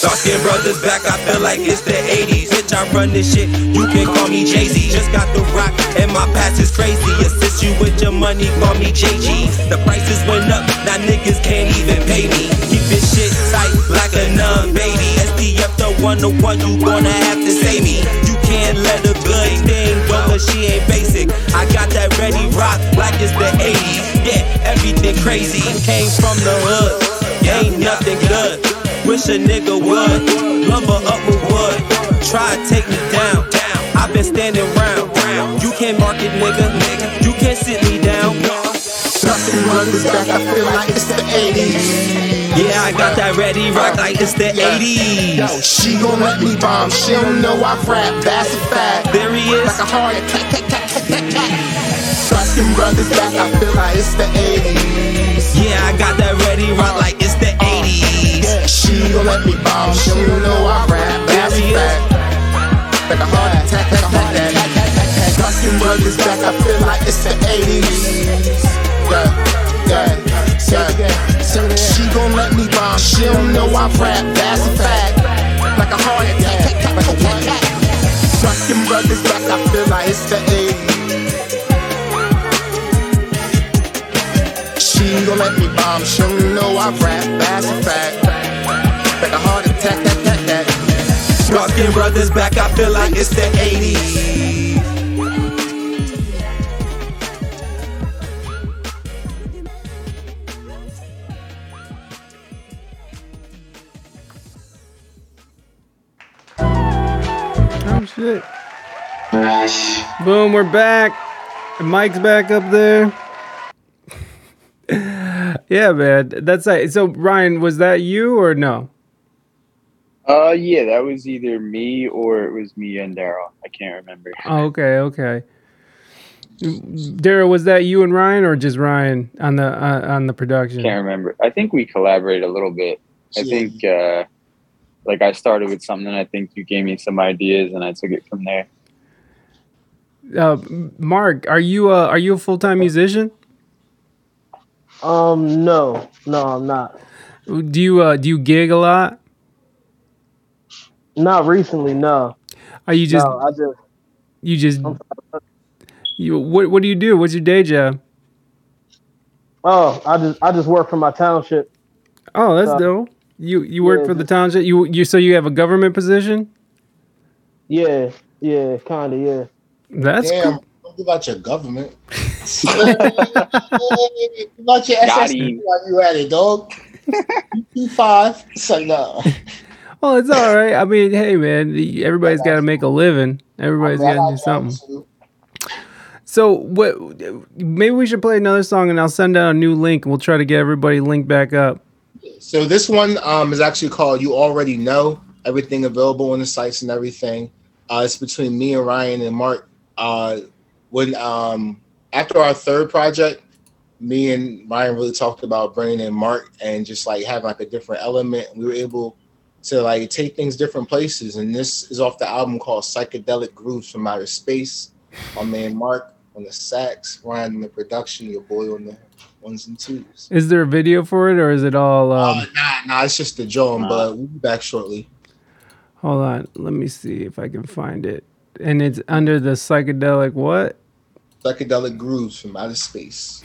Dark-skinned Brothers Back, I feel like it's the eighties. Bitch, I run this shit, you can call me Jay-Z. Just got the rock, and my past is crazy. Assist you with your money, call me J G. The prices went up, now niggas can't even pay me. Keep this shit tight like a nun, baby. S D F the one, the one you gonna have to save me. You can't let a good thing go, cause she ain't basic. I got that ready rock like it's the eighties. Yeah, everything crazy came from the hood, ain't nothing good. Wish a nigga would lumber up with wood. Try to take me down. I've been standing round. You can't mark it, nigga. You can't sit me down. Dark-skinned Brothers Back, I feel like it's the eighties. Yeah, I got that ready rock like it's the eighties. Yo, she gon' let me bomb. She don't know I rap. That's a fact. There he is. Like a heart attack, tack, tack, tack, tack, tack. Dark-skinned Brothers Back, I feel like it's the eighties. Yeah, I got that ready rock like it's the eighties. She gon' let me bomb, she don't know I rap, that's a fact. Like a heart attack, like a heart attack. Dark-skinned Brothers Back, I feel like it's the eighties. Yeah, yeah, yeah. She gon' let me bomb, she don't know I rap, that's a fact. Like a heart attack, like a heart attack. Dark-skinned Brothers Back, I feel like it's the eighties. She gon' let me bomb, she don't know I rap, that's a fact. Like a heart attack, that, that, that. Dark-skinned Brothers Back, I feel like it's the eighties. Oh shit. Gosh. Boom, we're back. The mic's back up there. Yeah, man. That's like, so Ryan, was that you or no? Uh, yeah, that was either me or it was me and Daryl. I can't remember. Okay, okay. Daryl, was that you and Ryan or just Ryan on the uh, on the production? Can't remember. I think we collaborated a little bit. I yeah. think uh, like I started with something. I think you gave me some ideas, and I took it from there. Uh, Mark, are you uh, are you a full time musician? Um, no, no, I'm not. Do you uh, do you gig a lot? Not recently, no. Are you just? No, I just. You just. You what? What do you do? What's your day job? Oh, I just I just work for my township. Oh, that's so, dope. You you work yeah, for the township. You you so you have a government position. Yeah, yeah, kind of, yeah. That's damn, cool. Don't about your government. About your S S D while you at it, dog. Two five. So no. Well, it's all right. I mean, hey, man, everybody's got to make a living. Everybody's got to do something. So what? Maybe we should play another song, and I'll send out a new link, and we'll try to get everybody linked back up. So this one um, is actually called You Already Know. Everything available on the sites and everything. Uh, it's between me and Ryan and Mark. Uh, when um, after our third project, me and Ryan really talked about bringing in Mark and just like having like a different element. We were able to like take things different places, and this is off the album called Psychedelic Grooves from Outer Space. My man Mark on the sax, Ryan on the production, your boy on the ones and twos. Is there a video for it, or is it all? Um... Uh, nah, nah, it's just a drum. Nah. But we'll be back shortly. Hold on, let me see if I can find it. And it's under the psychedelic what? Psychedelic Grooves from Outer Space.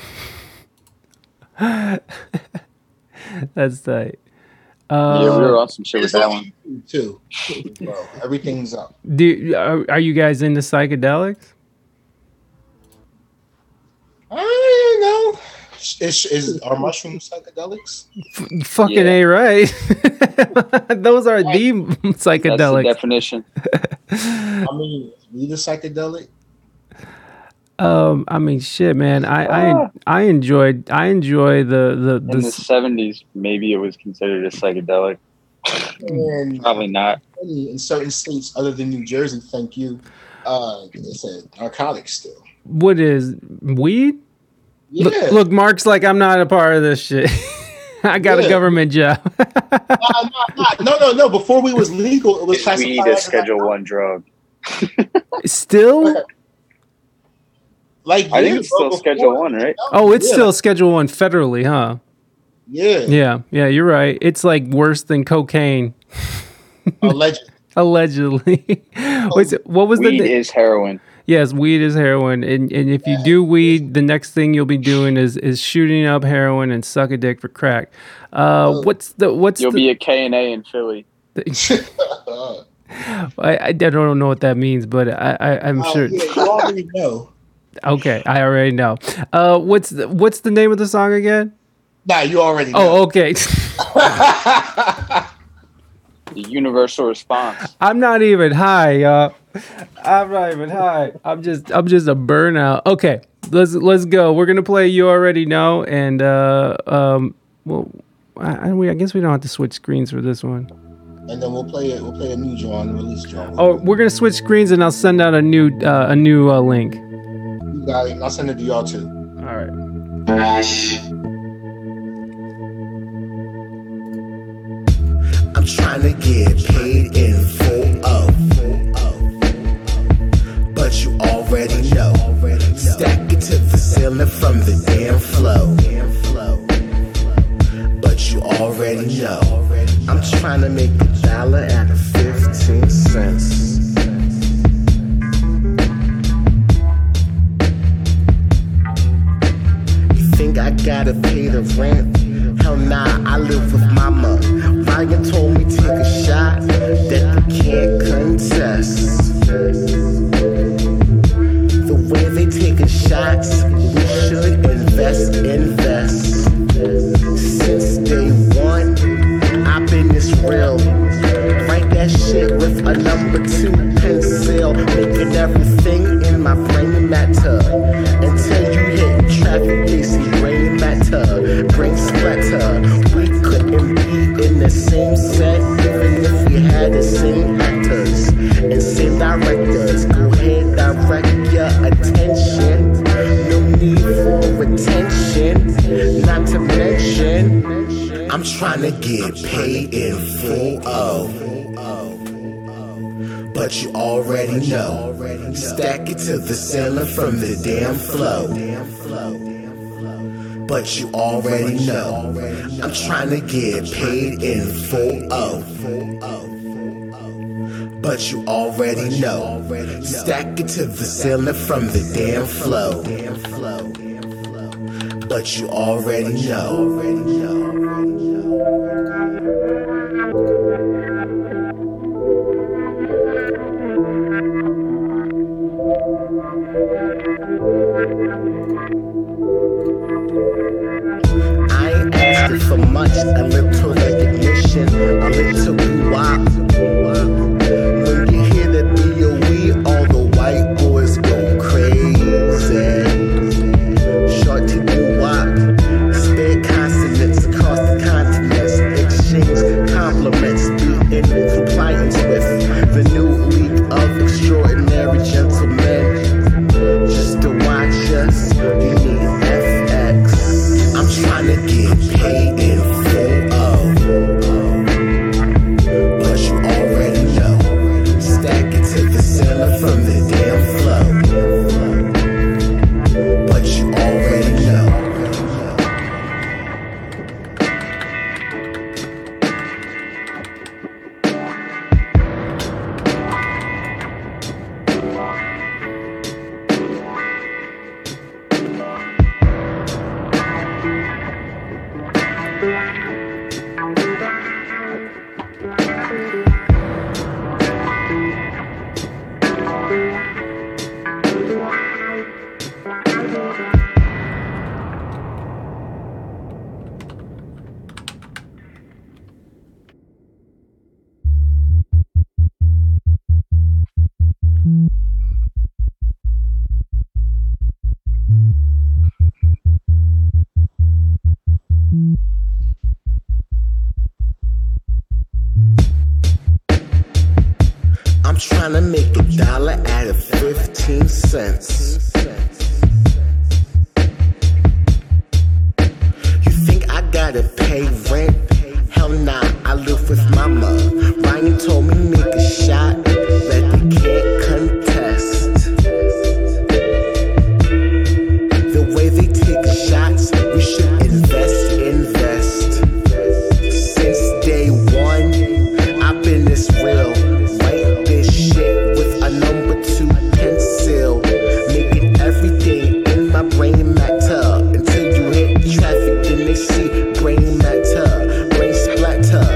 That's tight. Uh, yeah, we were awesome shit with that one too. Bro, everything's up. Do are, are you guys into psychedelics? I don't know. Is, is are mushrooms psychedelics? F- fucking yeah. A right. Those are like, the psychedelics. That's the definition. I mean, need a psychedelic. Um, I mean, shit, man. I, I, I enjoyed. I enjoy the the, the in the seventies. Maybe it was considered a psychedelic. And probably not. In certain states, other than New Jersey, thank you. Uh, it's a narcotic still. What is weed? Yeah. Look, look, Mark's like, I'm not a part of this shit. I got yeah. a government job. nah, nah, nah. No, no, no. Before we was legal, it was classified. Weed is Schedule One drug. Still. Like I think it's still Schedule One, right? Oh, it's yeah. still Schedule One federally, huh? Yeah. Yeah, yeah, you're right. It's like worse than cocaine. Allegedly. Allegedly. Wait, so what was weed the Weed is heroin. Yes, weed is heroin. And and if yeah. you do weed, the next thing you'll be doing is is shooting up heroin and suck a dick for crack. Uh, oh. what's the what's You'll the, be a K and A in Philly. The, I, I don't know what that means, but I, I I'm oh, sure yeah, you already know. Okay, I already know. Uh, what's the, what's the name of the song again? Nah, you already know. Oh, okay. The universal response. I'm not even high, y'all. I'm not even high. I'm just I'm just a burnout. Okay, let's let's go. We're gonna play You Already Know, and uh, um, well, I, I guess we don't have to switch screens for this one. And then we'll play it. We'll play a new John release John. Oh, we're gonna switch screens, and I'll send out a new uh, a new uh, link. Got it. I'll send it to y'all too. All right. I'm trying to get paid in full of, but you already know. Stack it to the ceiling from the damn flow. But you already know. I'm trying to make a dollar out of fifteen cents. I gotta pay the rent. Hell nah, I live with mama. Ryan told me take a shot that they can't contest. The way they taking shots, we should invest, invest. Since day one, I've been this real. Write that shit with a number two pencil, making everything in my brain matter. Until you hit traffic, they see brain matter, brain splatter. We couldn't be same set, even if we had the same actors and same directors. Go ahead, direct your attention. No need for attention. Not to mention, I'm trying to get paid in full O. But you already know. Stack it to the ceiling from the damn flow. But you already know, I'm trying to get paid in full O. But you already know, stack it to the ceiling from the damn flow. But you already know. For much, a little recognition, a little wop. When you hear the D O E, all the white boys go crazy. Short to do wop, spare consonants across the continents, exchange compliments, be in compliance with the new league of extraordinary gentlemen. Just to watch us, you need F X. I'm trying to get paid in full O, but you already know. Stack it to the cellar from the damn flow, but you already trying to make a dollar out of fifteen cents. You think I gotta pay rent? Hell nah, I live with mama. Ryan told me make a shot that they can't contest. The way they take shots, we should invest, invest. Since day one, I've been this real. Brain matter, brain splatter.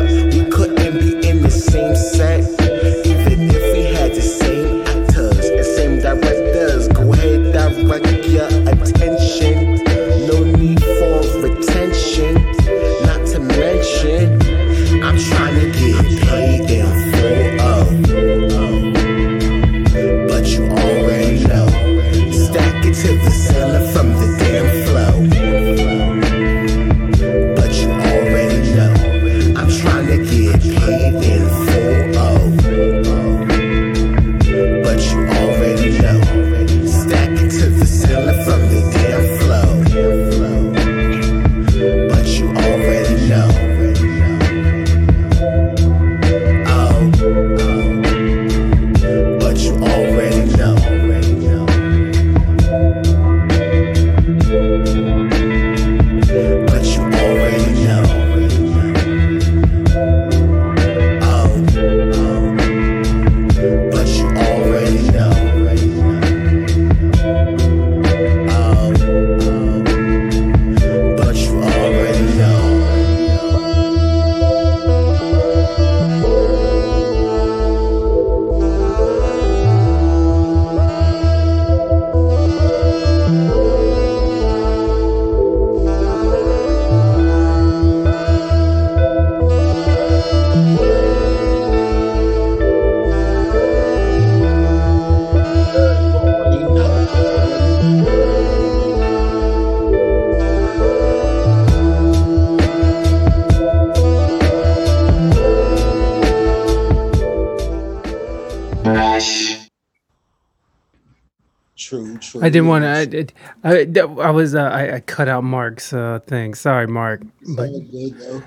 true, true. I didn't want to. I, I, I was. Uh, I, I cut out Mark's uh, thing. Sorry, Mark. But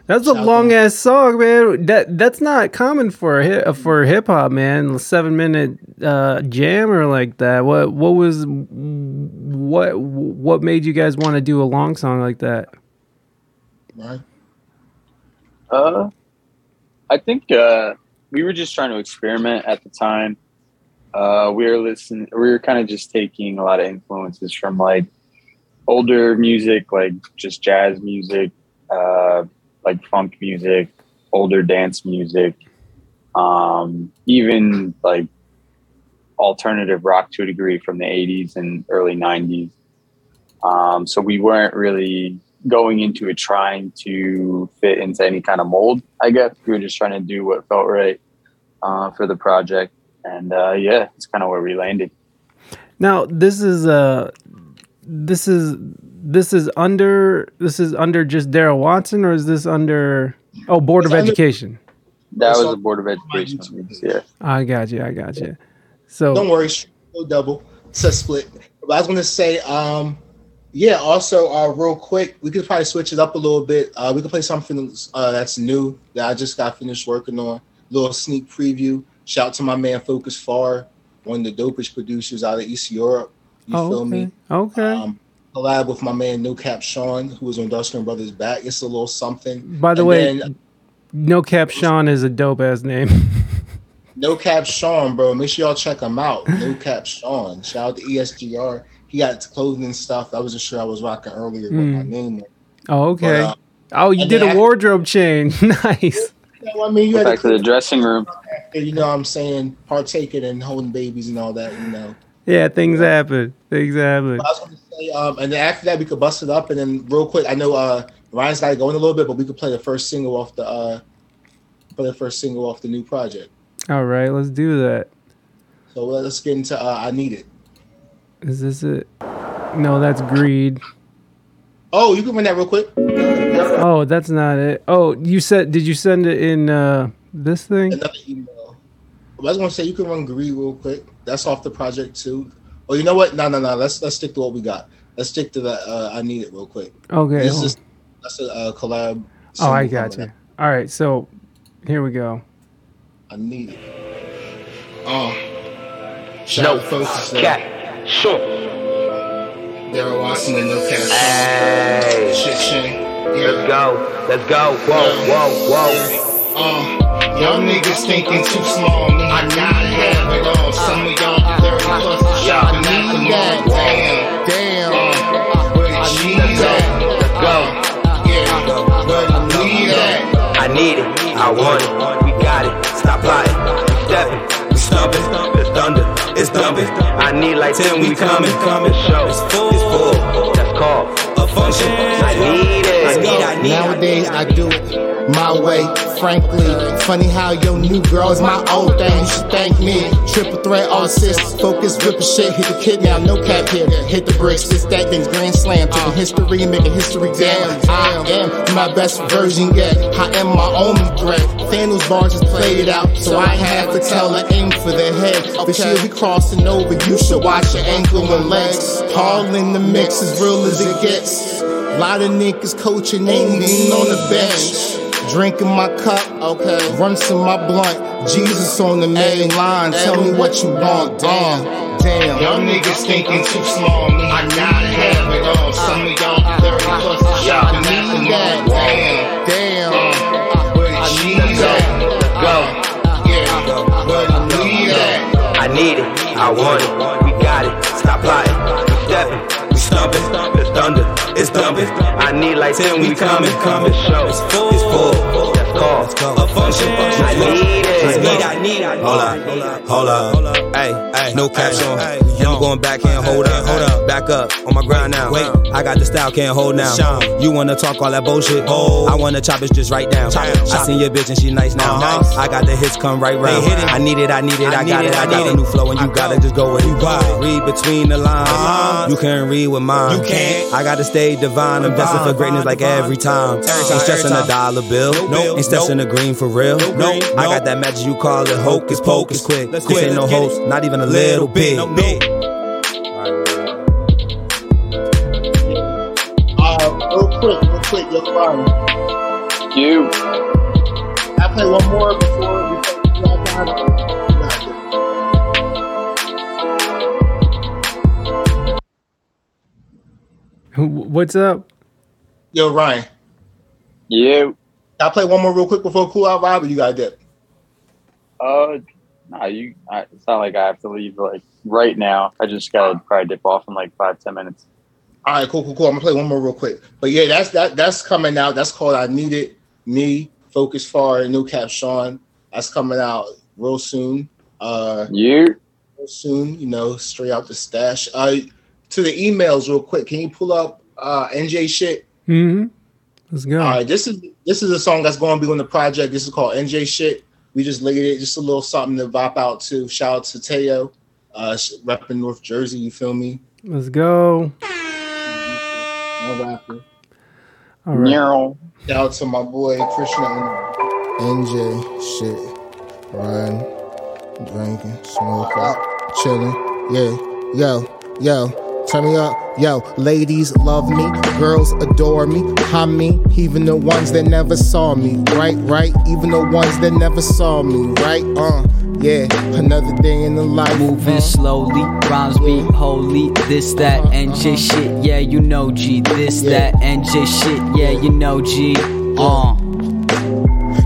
that's a long ass song, man. That that's not common for a hip, for hip hop, man. Seven minute uh, jammer like that. What what was what what made you guys want to do a long song like that? Right. Uh, I think uh, we were just trying to experiment at the time. Uh, we were listening, we were kind of just taking a lot of influences from like older music, like just jazz music, uh, like funk music, older dance music, um, even like alternative rock to a degree from the eighties and early nineties. Um, so we weren't really going into it trying to fit into any kind of mold, I guess. We were just trying to do what felt right uh, for the project. And uh, yeah, it's kind of where we landed. Now this is uh this is this is under this is under just Daryl Watson, or is this under oh Board it's of under, Education? That was the Board of Education. Yeah. I got you. I got you. So don't worry, no double, it's a split. But I was gonna say, um, yeah. Also, uh, real quick, we could probably switch it up a little bit. Uh, we could play something uh, that's new that I just got finished working on. Little sneak preview. Shout out to my man Focus Far, one of the dopest producers out of East Europe. You oh, feel okay. me? Okay. Um, collab with my man No Cap Sean, who was on Dark Skin Brothers Back. It's a little something. By the and way, then, No Cap Sean is a dope ass name. No Cap Sean, bro. Make sure y'all check him out. No Cap Sean. Shout out to E S G R. He got clothing and stuff. I wasn't sure I was rocking earlier with mm. my name. Was. Oh, okay. But, um, oh, you did a wardrobe I, change. Nice. You know I mean? You had back to, to the dressing room. You know what I'm saying? Partaking and holding babies and all that, you know. Yeah, things happen. Things happen. But I was going to say, um, and then after that, we could bust it up. And then real quick, I know uh, Ryan's got to go in a little bit, but we could play the first single off the uh, play the first single off the new project. All right, let's do that. So let's get into uh, I Need It. Is this it? No, that's Greed. Oh, you can run that real quick. Oh, that's not it. Oh, you said, did you send it in uh, this thing? Another email. I was gonna say you can run Greed real quick. That's off the project too. Oh, you know what? No, no, no. Let's let's stick to what we got. Let's stick to the uh, I Need It real quick. Okay. This is that's a uh, collab. Oh, I got you. All right, so here we go. I Need It. Oh. No cap. Sure. Daryl Watson and No Cap Sean. Hey. Shit, shit. Yeah. Let's go. Let's go. Whoa, whoa, whoa. Uh, y'all niggas thinking too small. I gotta have it all. Some of y'all be very close to shopping at the mall. Damn. Damn. Uh, where the cheese at? Let's go. Yeah. Where the weed at? I need it. I want it. We got it. Stop lying. Stepping. We stumping. The thunder. It's dumping. I need like ten, we coming. Coming. Show. It's full. It's full. That's called a function. I need it. I need, I need, Nowadays, I, need, I, need. I do it my way, frankly. Funny how your new girl is my old thing. She thank me. Triple threat, all assists. Focus, rip a shit. Hit the kid now. No cap here. Hit the bricks. This, that, thing's grand slam. Taking history and making history. Damn. I am my best version yet. I am my own threat. Thanos bar just played out. So I have to tell her aim for the head. But she'll be crossing over. You should watch your ankle and legs. All in the mix, as real as it gets. A lot of niggas coaching, ain't leaning on the bench. Drinking my cup, okay. Runcing my blunt. Jesus on the main line, tell me what you want, damn, damn. Y'all niggas thinking too small, I gotta have it all. Some of y'all be very close to shopping at the mall. Damn, damn. Uh, where the cheese at? Let's go. Yeah, where the weed at? I need it, I want it, we got it. Stop lying, we stepping, we stumping. Thunder, it's dumping. I need like ten, we coming, coming. Show, it's full, it's full. That's called a function. I need it, I need, I need. Hold up, hold up. Hey, hey, no caps on. I'm going back, can't hold up, hold up. Back up, on my grind now. Wait, I got the style, can't hold now. You wanna talk all that bullshit? I wanna chop it just right down. I seen your bitch and she nice now. I got the hits come right round. I need it, I need it, I got it. I got a new flow and you gotta just go with it. Read between the lines. You can't read with mine. You can't. I gotta stay divine, I'm destined for greatness like every time. Ain't stressing a dollar bill, ain't stressing a green for real. I got that magic you call it hocus pocus. Quick, this ain't no host, not even a little bit. click your flower. You. I play one more before we take the all down. What's up? Yo, Ryan. You. I play one more real quick before Cool Out Vibe, or you got that? Uh, nah, you. I, it's not like I have to leave like right now. I just gotta probably dip off in like five, ten minutes. All right, cool, cool, cool. I'm gonna play one more real quick. But yeah, that's that. That's coming out. That's called I Need It. Me, Focus Far, No Cap Sean. That's coming out real soon. Uh, yeah. Real soon, you know, straight out the stash. Uh, to the emails real quick. Can you pull up uh N J Shit? Mm-hmm. Let's go. All right, this is this is a song that's going to be on the project. This is called N J Shit. We just laid it, just a little something to bop out to. Shout out to Teo, uh, repping North Jersey. You feel me? Let's go. No rapper. All right. Meryl. Shout out to my boy Krishna. N J Shit, riding, drinking, smoking, out, chilling. Yeah, yo, yo. Turn me up, yo, ladies love me, girls adore me, homie, even the ones that never saw me, right, right, even the ones that never saw me, right, uh, yeah, another day in the life, moving uh, slowly, rhymes yeah. Be holy, this, that, uh-huh, N J uh-huh. Shit, yeah, you know G, this, yeah. That, N J shit, yeah, you know G, uh,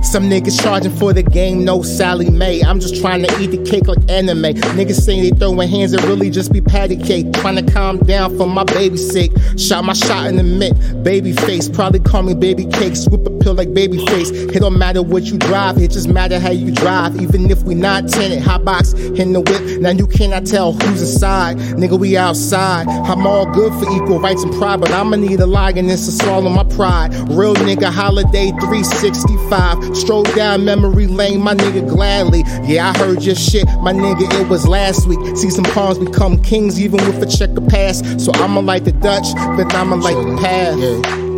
some niggas charging for the game, no Sally Mae. I'm just trying to eat the cake like anime. Niggas saying they throwing hands that really just be patty cake. Trying to calm down for my baby's sake. Shot my shot in the mid, baby face. Probably call me baby cake. Swoop a pill like baby face. It don't matter what you drive, it just matter how you drive. Even if we not tenant, hot box in the whip. Now you cannot tell who's inside. Nigga, we outside. I'm all good for equal rights and pride, but I'ma need a lie and this to swallow my pride. Real nigga, holiday three sixty-five. Stroll down memory lane, my nigga, gladly. Yeah, I heard your shit, my nigga, it was last week. See some pawns become kings, even with a checker pass. So I'ma like the Dutch, but I'ma like the past.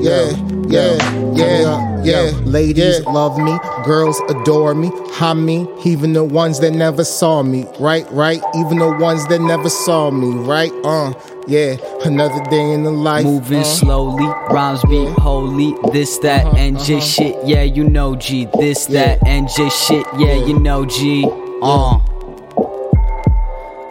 Yeah, yeah, yeah, yeah, yeah. yeah. Ladies yeah. love me, girls adore me, homie, even the ones that never saw me. Right, right, even the ones that never saw me. Right, uh. Yeah, another day in the life. Moving uh, slowly, rhymes be yeah. holy. This, that, uh-huh, N J uh-huh. shit, yeah, you know G. This, yeah. that, N J shit, yeah, yeah. you know G. Uh,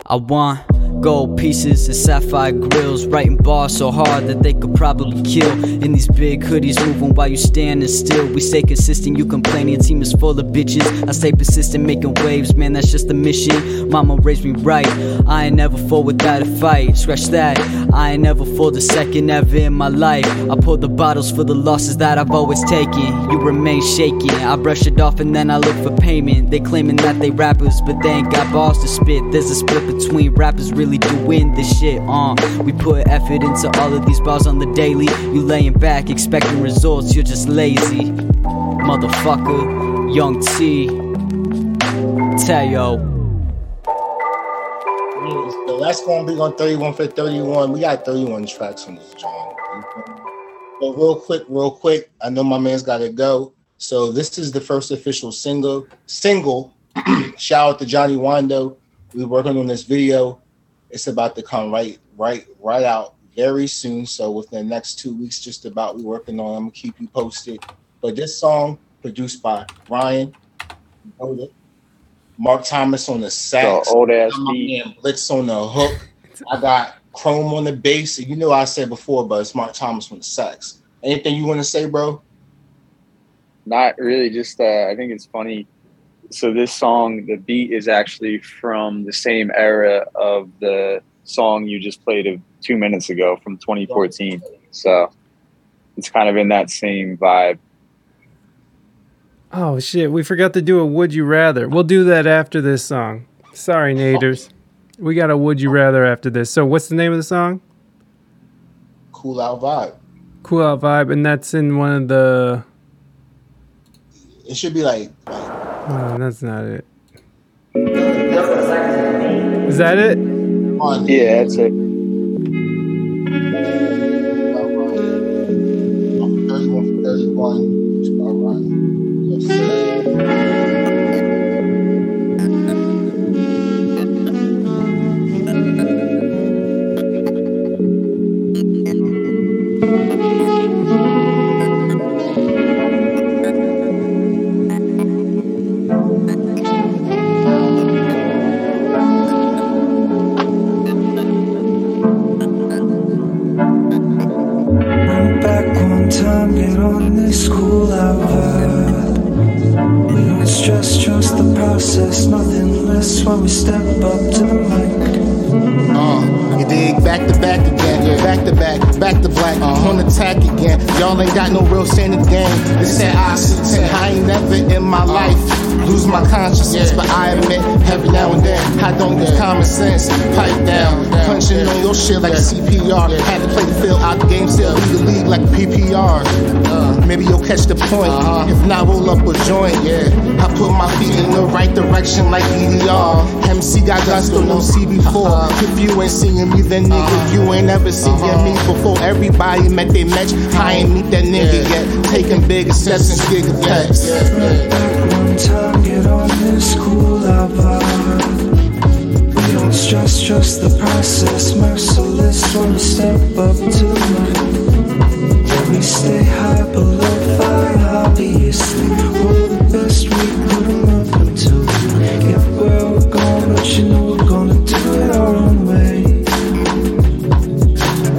I want gold pieces and sapphire grills, writing bars so hard that they could probably kill. In these big hoodies, moving while you standing still. We stay consistent, you complain, your team is full of bitches. I stay persistent, making waves, man, that's just the mission. Mama raised me right, I ain't never fought without a fight. Scratch that, I ain't never fought a second ever in my life. I pulled the bottles for the losses that I've always taken. You remain shaking, I brush it off and then I look for payment. They claiming that they rappers, but they ain't got balls to spit. There's a split between rappers really doing this shit on. Uh. We put effort into all of these bars on the daily. You laying back, expecting results, you're just lazy. Motherfucker, Young T. Teo. So that's going to be on thirty-one for thirty-one. We got thirty-one tracks on this joint. But real quick, real quick, I know my man's got to go. So this is the first official single. Single. Shout out to Johnny Wando. We're working on this video. It's about to come right, right, right out very soon. So within the next two weeks, just about, we're working on. I'm gonna keep you posted. But this song produced by Ryan, Mark Thomas on the sax, the old ass man Blitz on the hook. I got Chrome on the bass. You know I said before, but it's Mark Thomas on the sax. Anything you want to say, bro? Not really. Just uh, I think it's funny. So this song, the beat is actually from the same era of the song you just played of two minutes ago from twenty fourteen. So it's kind of in that same vibe. Oh, shit. We forgot to do a Would You Rather. We'll do that after this song. Sorry, Naders. We got a Would You Rather after this. So what's the name of the song? Cool Out Vibe. Cool Out Vibe. And that's in one of the... It should be like... like... Oh, that's not it. Is that it? Yeah, that's it. lover. We don't stress, trust the process. Nothing less when we step up to the mic. Uh, you dig? Back to back again, back to back, back to black. Uh-huh. On attack again. Y'all ain't got no real sin in the game. This that I said I ain't never in my life. Lose my consciousness, yeah. But I admit, every now and then, I don't use yeah. common sense. Pipe down, down. punching yeah. on your shit like yeah. C P R. Yeah. Had to play the field out the game, still lead the league like P P R. Uh, Maybe you'll catch the point. Uh-huh. If not, roll up a joint. Yeah. I put my feet in the right direction like E D R. M C got gusto, no C B four. Uh-huh. If you ain't seeing me, then nigga, uh-huh. you ain't ever seen uh-huh. me before. Everybody met they match. I ain't meet that nigga yeah. yet. Taking big steps and gig effects. Yeah. Yeah. Yeah. Target on this cool out vibe. We don't stress, trust the process. Merciless when we step up to life. We stay high below fire, obviously. We're the best we put them up until we get where we're going, but you know we're gonna do it our own way.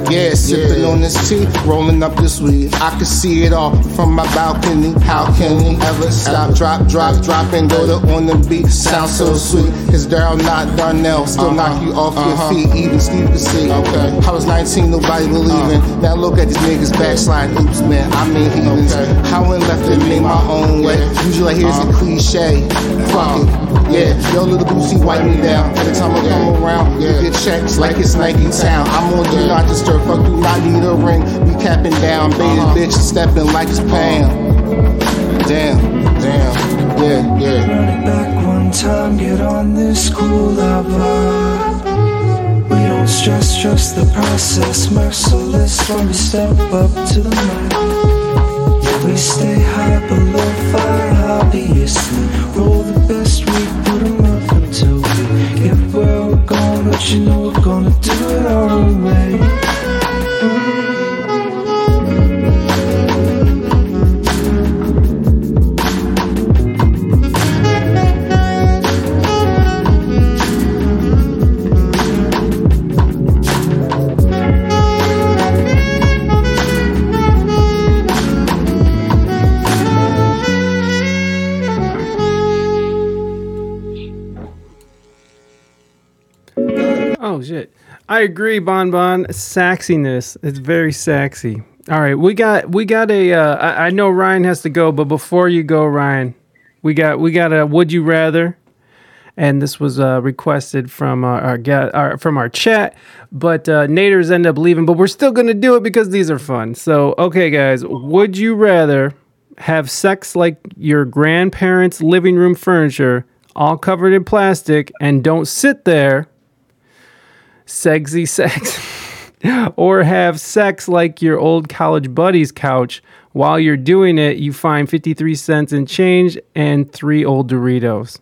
Yeah, sipping yeah. on this tea, rolling up this weed. I can see it all from my balcony. How can we ever stop? Drop, drop, dropping. Gohda on the beat, sounds so sweet. Is Daryl not Darnell? Still uh-huh. knock you off uh-huh. your feet, even Steve can see. Okay. I was nineteen, nobody believing. Uh-huh. Now look at these niggas backslide. Oops, man, I mean heathens. Okay. I went left and made my own way. Yeah. Usually here's uh-huh. a cliche. Fuck it. Yeah, yo little Boosie wipe me down. Every time I come around, yeah. you get checks like it's Nike Town. I'm on do not disturb, fuck do not need a ring. We capping down, baby uh-huh. bitch stepping like it's Pam. Damn, damn, yeah, yeah. Run it back one time, get on this cool out vibe. We don't stress, trust the process. Merciless when we step up to the mic. Yeah, we stay high below fire, obviously. Roll the best we put them up until we get where we're going, but you know we're gonna do it our own way. Oh, shit. I agree, Bon Bon. Sexiness. It's very sexy. All right. We got we got a... Uh, I, I know Ryan has to go, but before you go, Ryan, we got we got a Would You Rather, and this was uh, requested from our, our, ga- our from our chat, but uh, Naders end up leaving, but we're still going to do it because these are fun. So, okay, guys. Would you rather have sex like your grandparents' living room furniture, all covered in plastic, and don't sit there... sexy sex or have sex like your old college buddy's couch? While you're doing it, you find fifty-three cents in change and three old Doritos.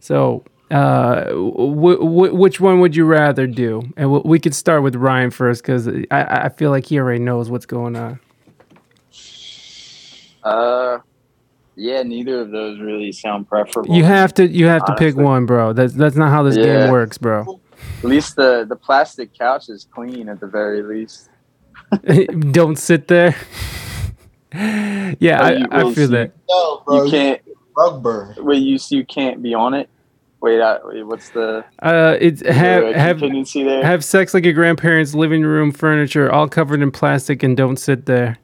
So uh w- w- which one would you rather do? And w- we could start with Ryan first because I-, I feel like he already knows what's going on. uh Yeah, neither of those really sound preferable. You have to you have honestly. to pick one, bro. That's that's not how this yeah. game works, bro. At least the, the plastic couch is clean at the very least. Don't sit there. Yeah, I, I feel that. No, bro, you can't rug burn. Wait, you you can't be on it. Wait, I, wait what's the? Uh, it's have have there? Have sex like your grandparents' living room furniture, all covered in plastic, and don't sit there.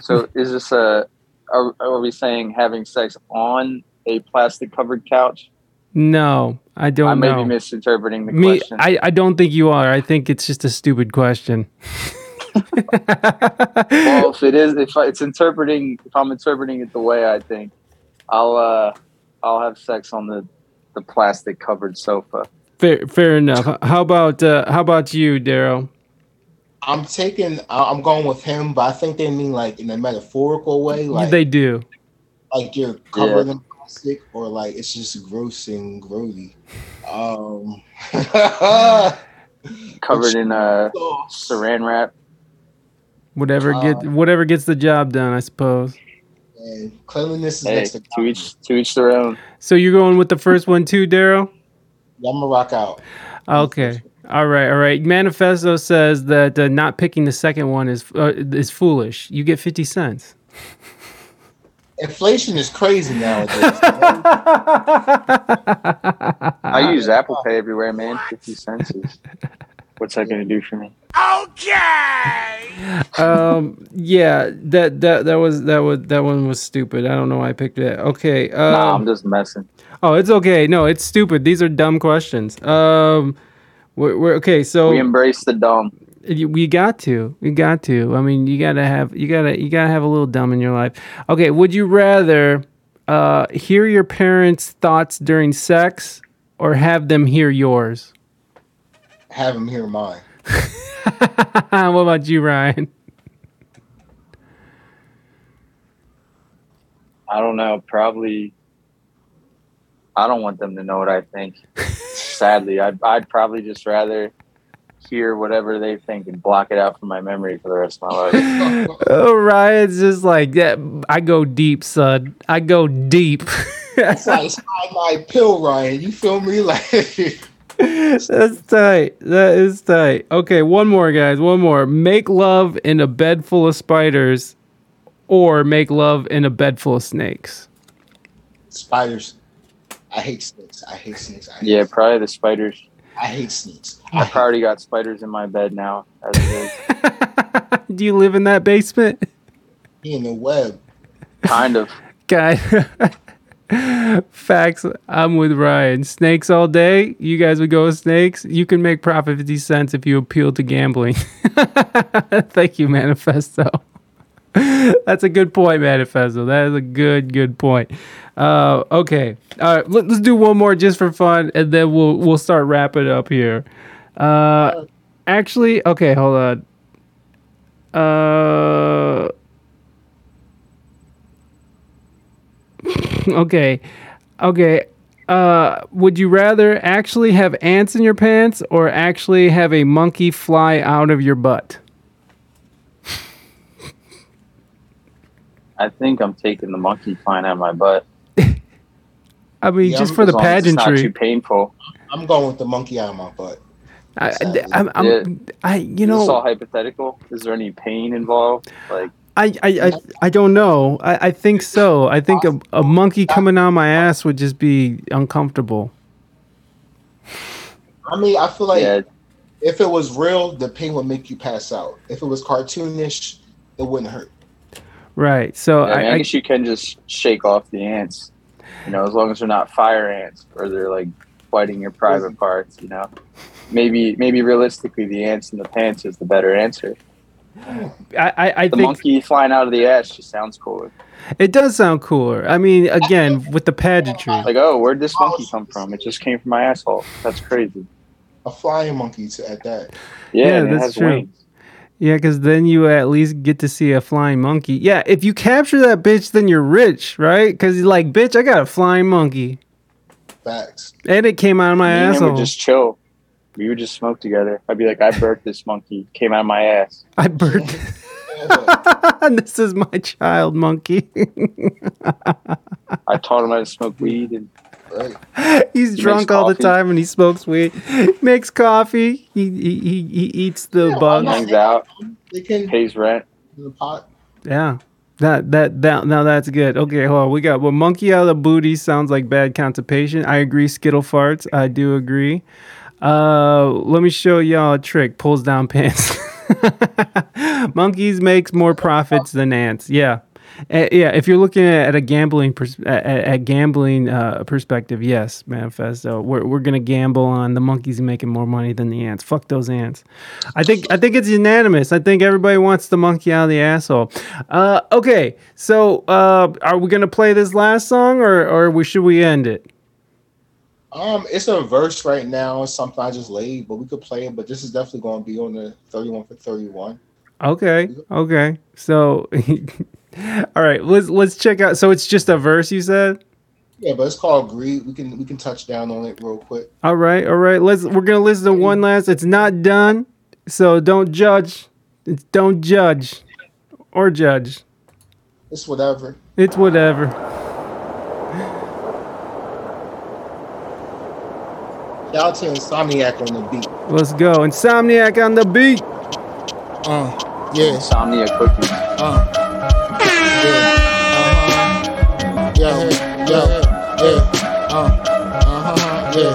So is this a? Are, are we saying having sex on a plastic covered couch? No, I don't know. I may know. be misinterpreting the Me, question. I, I don't think you are. I think it's just a stupid question. Well, if it is, if I, it's interpreting, if I'm interpreting it the way I think, I'll uh, I'll have sex on the, the plastic covered sofa. Fair, fair enough. How about uh, how about you, Daryl? I'm taking. I'm going with him, but I think they mean like in a metaphorical way. Like they do. Like you're covered yeah. in plastic, or like it's just gross and grody. Um, covered in uh, saran wrap. Whatever get uh, whatever gets the job done, I suppose. And cleanliness is hey, next to to each, to each their own. So you're going with the first one too, Daryl? Yeah, I'm gonna rock out. Okay. All right, all right. Manifesto says that uh, not picking the second one is uh, is foolish. You get fifty cents. Inflation is crazy nowadays. I use Apple Pay everywhere, man. fifty cents is... What's that going to do for me? Okay. um. Yeah. That that that was that was that one was stupid. I don't know why I picked that. Okay. Um, nah, I'm just messing. Oh, it's okay. No, it's stupid. These are dumb questions. Um, we're, we're okay. So we embrace the dumb. We got to. We got to. I mean, you gotta have. You gotta. You gotta have a little dumb in your life. Okay. Would you rather uh, hear your parents' thoughts during sex or have them hear yours? Have him hear mine. What about you, Ryan? I don't know. Probably. I don't want them to know what I think. Sadly, I'd, I'd probably just rather hear whatever they think and block it out from my memory for the rest of my life. Oh, Ryan's just like, yeah, I go deep, son. I go deep. It's like, it's not my pill, Ryan. You feel me? Like... That's tight. That is tight. Okay, one more, guys. One more. Make love in a bed full of spiders or make love in a bed full of snakes? Spiders. I hate snakes. I hate snakes. I hate yeah, snakes. Probably the spiders. I hate snakes. I hate already got spiders in my bed now. As it is. Do you live in that basement? In the web. Kind of. Guys. Facts. I'm with Ryan. Snakes all day. You guys would go with snakes. You can make profit fifty cents if you appeal to gambling. Thank you, Manifesto. That's a good point, Manifesto. That is a good, good point. Uh, okay. All right. Let, let's do one more just for fun, and then we'll we'll start wrapping up here. Uh, actually, okay. Hold on. Uh. Okay, okay. Uh, would you rather actually have ants in your pants or actually have a monkey fly out of your butt? I think I'm taking the monkey flying out of my butt. I mean, yeah, just I'm, for the pageantry. It's not too painful. I'm going with the monkey out of my butt. I, I'm, I'm, yeah. I, you know, is this all hypothetical? Is there any pain involved? Like. I, I, I, I don't know. I, I think so. I think a, a monkey coming out of my ass would just be uncomfortable. I mean, I feel like yeah. if it was real, the pain would make you pass out. If it was cartoonish, it wouldn't hurt. Right. So yeah, I, I, I guess you can just shake off the ants, you know, as long as they're not fire ants or they're like biting your private parts, you know. Maybe, maybe realistically, the ants in the pants is the better answer. I, I, I the think monkey flying out of the ash just sounds cooler. It does sound cooler. I mean, again, with the pageantry. Like, oh, where'd this monkey come from? It just came from my asshole. That's crazy. A flying monkey at that. Yeah, yeah, and that's it has true. Wings. Yeah, because then you at least get to see a flying monkey. Yeah, if you capture that bitch, then you're rich, right? Because you're like, bitch, I got a flying monkey. Facts. And it came out of my Me asshole. And we just chill. We would just smoke together. I'd be like, I birthed this monkey. Came out of my ass. I birthed it. This is my child monkey. I taught him how to smoke weed. And right. He's he drunk all coffee. The time and he smokes weed. He makes coffee. He he he, he eats the yeah, bugs. Hangs out. Can, pays rent. The pot. Yeah. That, that, that, now that's good. Okay, hold on. We got, well, monkey out of the booty sounds like bad constipation. I agree. Skittle farts. I do agree. Uh, let me show y'all a trick. Pulls down pants. Monkeys makes more profits than ants. Yeah, uh, yeah. If you're looking at a gambling pers- at, at gambling uh, perspective, yes, Manifesto. We're we're gonna gamble on the monkeys making more money than the ants. Fuck those ants. I think I think it's unanimous. I think everybody wants the monkey out of the asshole. Uh, okay. So uh, are we gonna play this last song or or we should we end it? Um, it's a verse right now. It's something I just laid, but we could play it. But this is definitely going to be on the thirty-one for thirty-one. Okay. Okay. So, all right. Let's let's check out. So it's just a verse, you said. Yeah, but it's called Greed. We can we can touch down on it real quick. All right. All right. Let's. We're gonna listen to one last. It's not done, so don't judge. It's don't judge, or judge. It's whatever. It's whatever. Y'all to Insomniac on the beat. Let's go. Insomniac on the beat. Uh, yeah. Insomniac cooking. Uh, yeah. Uh-huh. Yo, yo, yeah. Uh, uh-huh, yeah.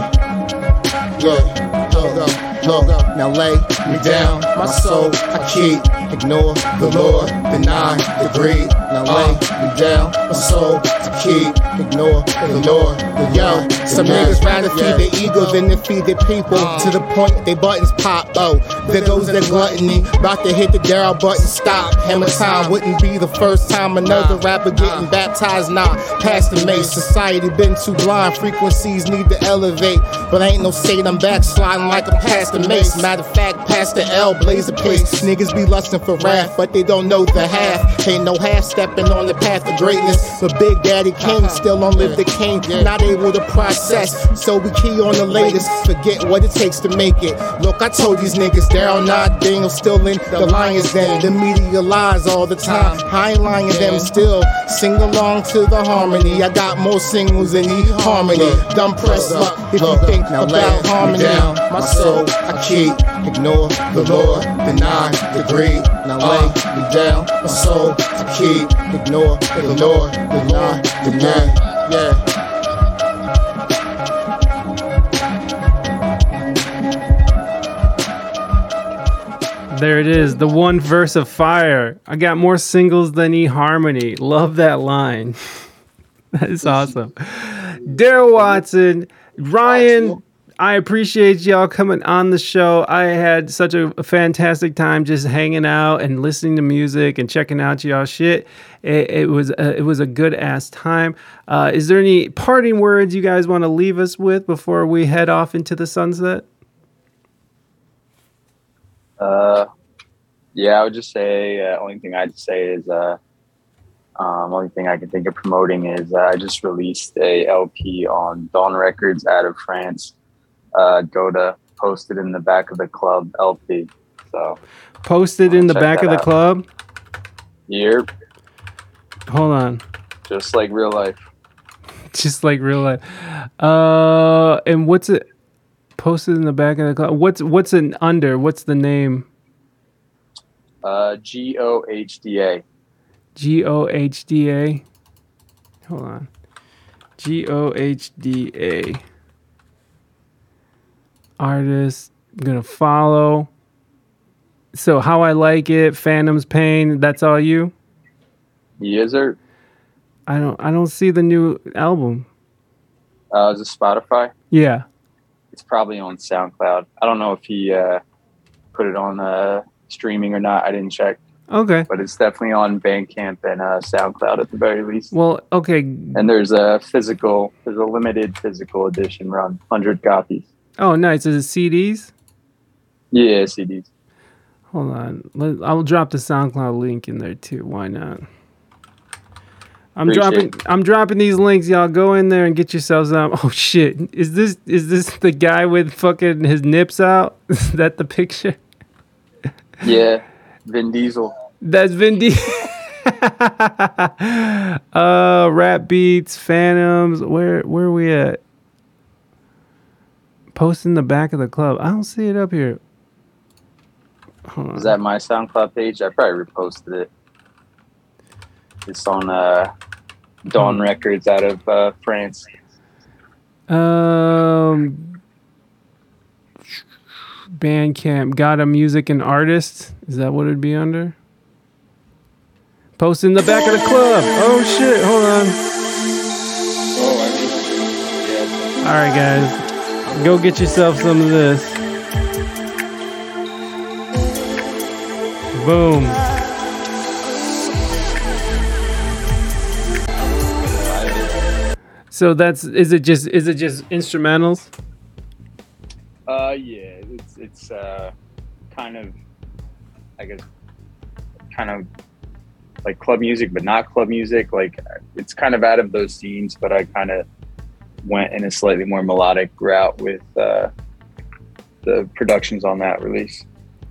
Yeah. Go, go, go, go. Now lay me down, my soul I keep. Ignore the Lord, deny the greed. Now lay me down, my soul to keep. Ignore the Lord, the yo. Some niggas rather feed their ego than to feed their people. To the point they buttons pop, oh. There goes their gluttony. About to hit the Daryl button, stop. Hammer time wouldn't be the first time another rapper getting baptized. Nah, past the mace. Society been too blind. Frequencies need to elevate. But ain't no state I'm backsliding like I'm past the mace. Matter of fact, past the L, blaze the pace. Niggas be lusting for wrath, but they don't know the half. Ain't no half stepping on the path of greatness. But Big Daddy King still on live the king. Not able to process, so we key on the latest. Forget what it takes to make it. Look, I told these niggas, Daryl, not Daniel, still in the lion's den. The media lies all the time. I ain't lying them still. Sing along to the harmony. I got more singles than E harmony. Dumb press up if you think about harmony. My soul, I keep. Ignore the Lord, deny the greed. Now lay me down, my soul to keep. Ignore the Lord, deny, deny, yeah. There it is, the one verse of fire. I got more singles than eHarmony. Love that line. That is awesome. Daryl Watson, Ryan. I appreciate y'all coming on the show. I had such a fantastic time just hanging out and listening to music and checking out y'all shit. It, it was a, it was a good ass time. Uh, is there any parting words you guys want to leave us with before we head off into the sunset? Uh, yeah, I would just say uh, only thing I'd say is uh, um, only thing I can think of promoting is uh, I just released a L P on Dawn Records out of France. Uh, Gohda posted in the back of the club L P. So posted in the back of the club. Yep. Hold on. Just like real life. Just like real life. Uh, and what's it? Posted in the back of the club. What's what's an under? What's the name? Uh, G O H D A. G O H D A. Hold on. G O H D A. Artist, I'm gonna follow. So How I Like It, Phantom's Pain, that's all you? Yes, sir. I don't I don't see the new album. Uh is it Spotify? Yeah. It's probably on SoundCloud. I don't know if he uh put it on uh streaming or not. I didn't check. Okay. But it's definitely on Bandcamp and uh SoundCloud at the very least. Well, okay. And there's a physical there's a limited physical edition run, hundred copies. Oh, nice. Is it C Ds? Yeah, C Ds. Hold on. Let, I'll drop the SoundCloud link in there too. Why not? I'm Appreciate dropping. It. I'm dropping these links, y'all. Go in there and get yourselves out. Oh shit! Is this is this the guy with fucking his nips out? Is that the picture? Yeah, Vin Diesel. That's Vin Diesel. uh, Rap Beats, Phantoms. Where where are we at? Posting the back of the club. I don't see it up here. Hold on. Is that my SoundCloud page? I probably reposted it. It's on uh, Dawn Records out of uh, France. Um, Bandcamp. Gohda Music and Artists. Is that what it'd be under? Posting the back of the club. Oh shit! Hold on. Oh, I mean, yeah. All right, guys. Go get yourself some of this. Boom. So that's is it just is it just instrumentals? Uh yeah, it's it's uh kind of I guess kind of like club music but not club music. Like it's kind of out of those scenes, but I kind of went in a slightly more melodic route with uh, the productions on that release.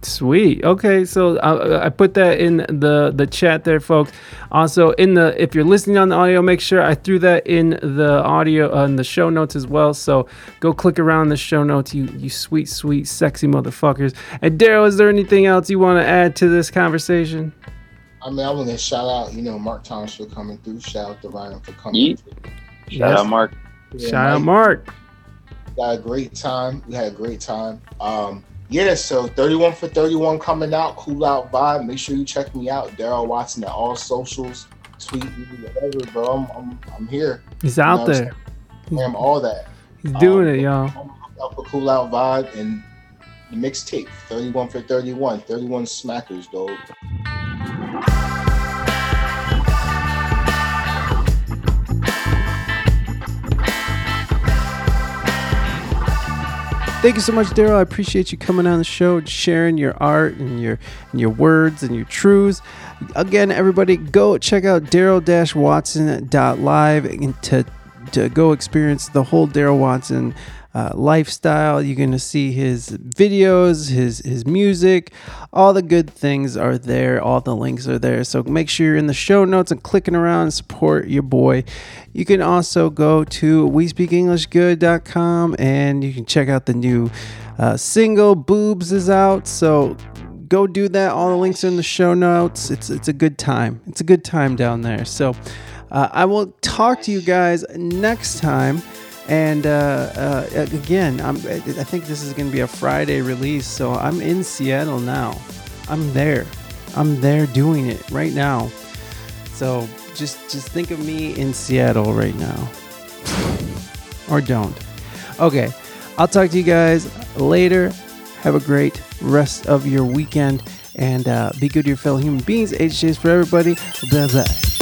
Sweet. Okay, so I, I put that in the the chat there, folks. Also, in the if you're listening on the audio, make sure I threw that in the audio on uh, the show notes as well. So go click around the show notes, you you sweet, sweet, sexy motherfuckers. And Daryl, is there anything else you want to add to this conversation? I mean, I want to shout out, you know, Mark Thomas for coming through. Shout out to Ryan for coming through. Shout yes. out Mark. Yeah, shout out Mark. Got a great time. We had a great time. Um, yeah, so thirty-one for thirty-one coming out. Cool Out Vibe. Make sure you check me out. Daryl Watson at all socials. Tweet me, whatever, bro. I'm, I'm, I'm here. He's you out there. I'm all that. He's um, doing it, y'all. I'm out for Cool Out Vibe and the mixtape. thirty-one for thirty-one. thirty-one smackers, though. Thank you so much, Daryl. I appreciate you coming on the show and sharing your art and your and your words and your truths. Again, everybody, go check out daryl watson dot live and to, to go experience the whole Daryl Watson uh, lifestyle. You're going to see his videos, his, his music. All the good things are there. All the links are there. So make sure you're in the show notes and clicking around and support your boy. You can also go to we speak english good dot com and you can check out the new uh, single. Boobs is out, so go do that. All the links are in the show notes. It's it's a good time. It's a good time down there. So uh, I will talk to you guys next time. And uh, uh, again, I'm, I think this is going to be a Friday release, so I'm in Seattle now. I'm there. I'm there doing it right now. So Just just think of me in Seattle right now. Or don't. Okay. I'll talk to you guys later. Have a great rest of your weekend. And uh, be good to your fellow human beings. H Js for everybody. Bye-bye.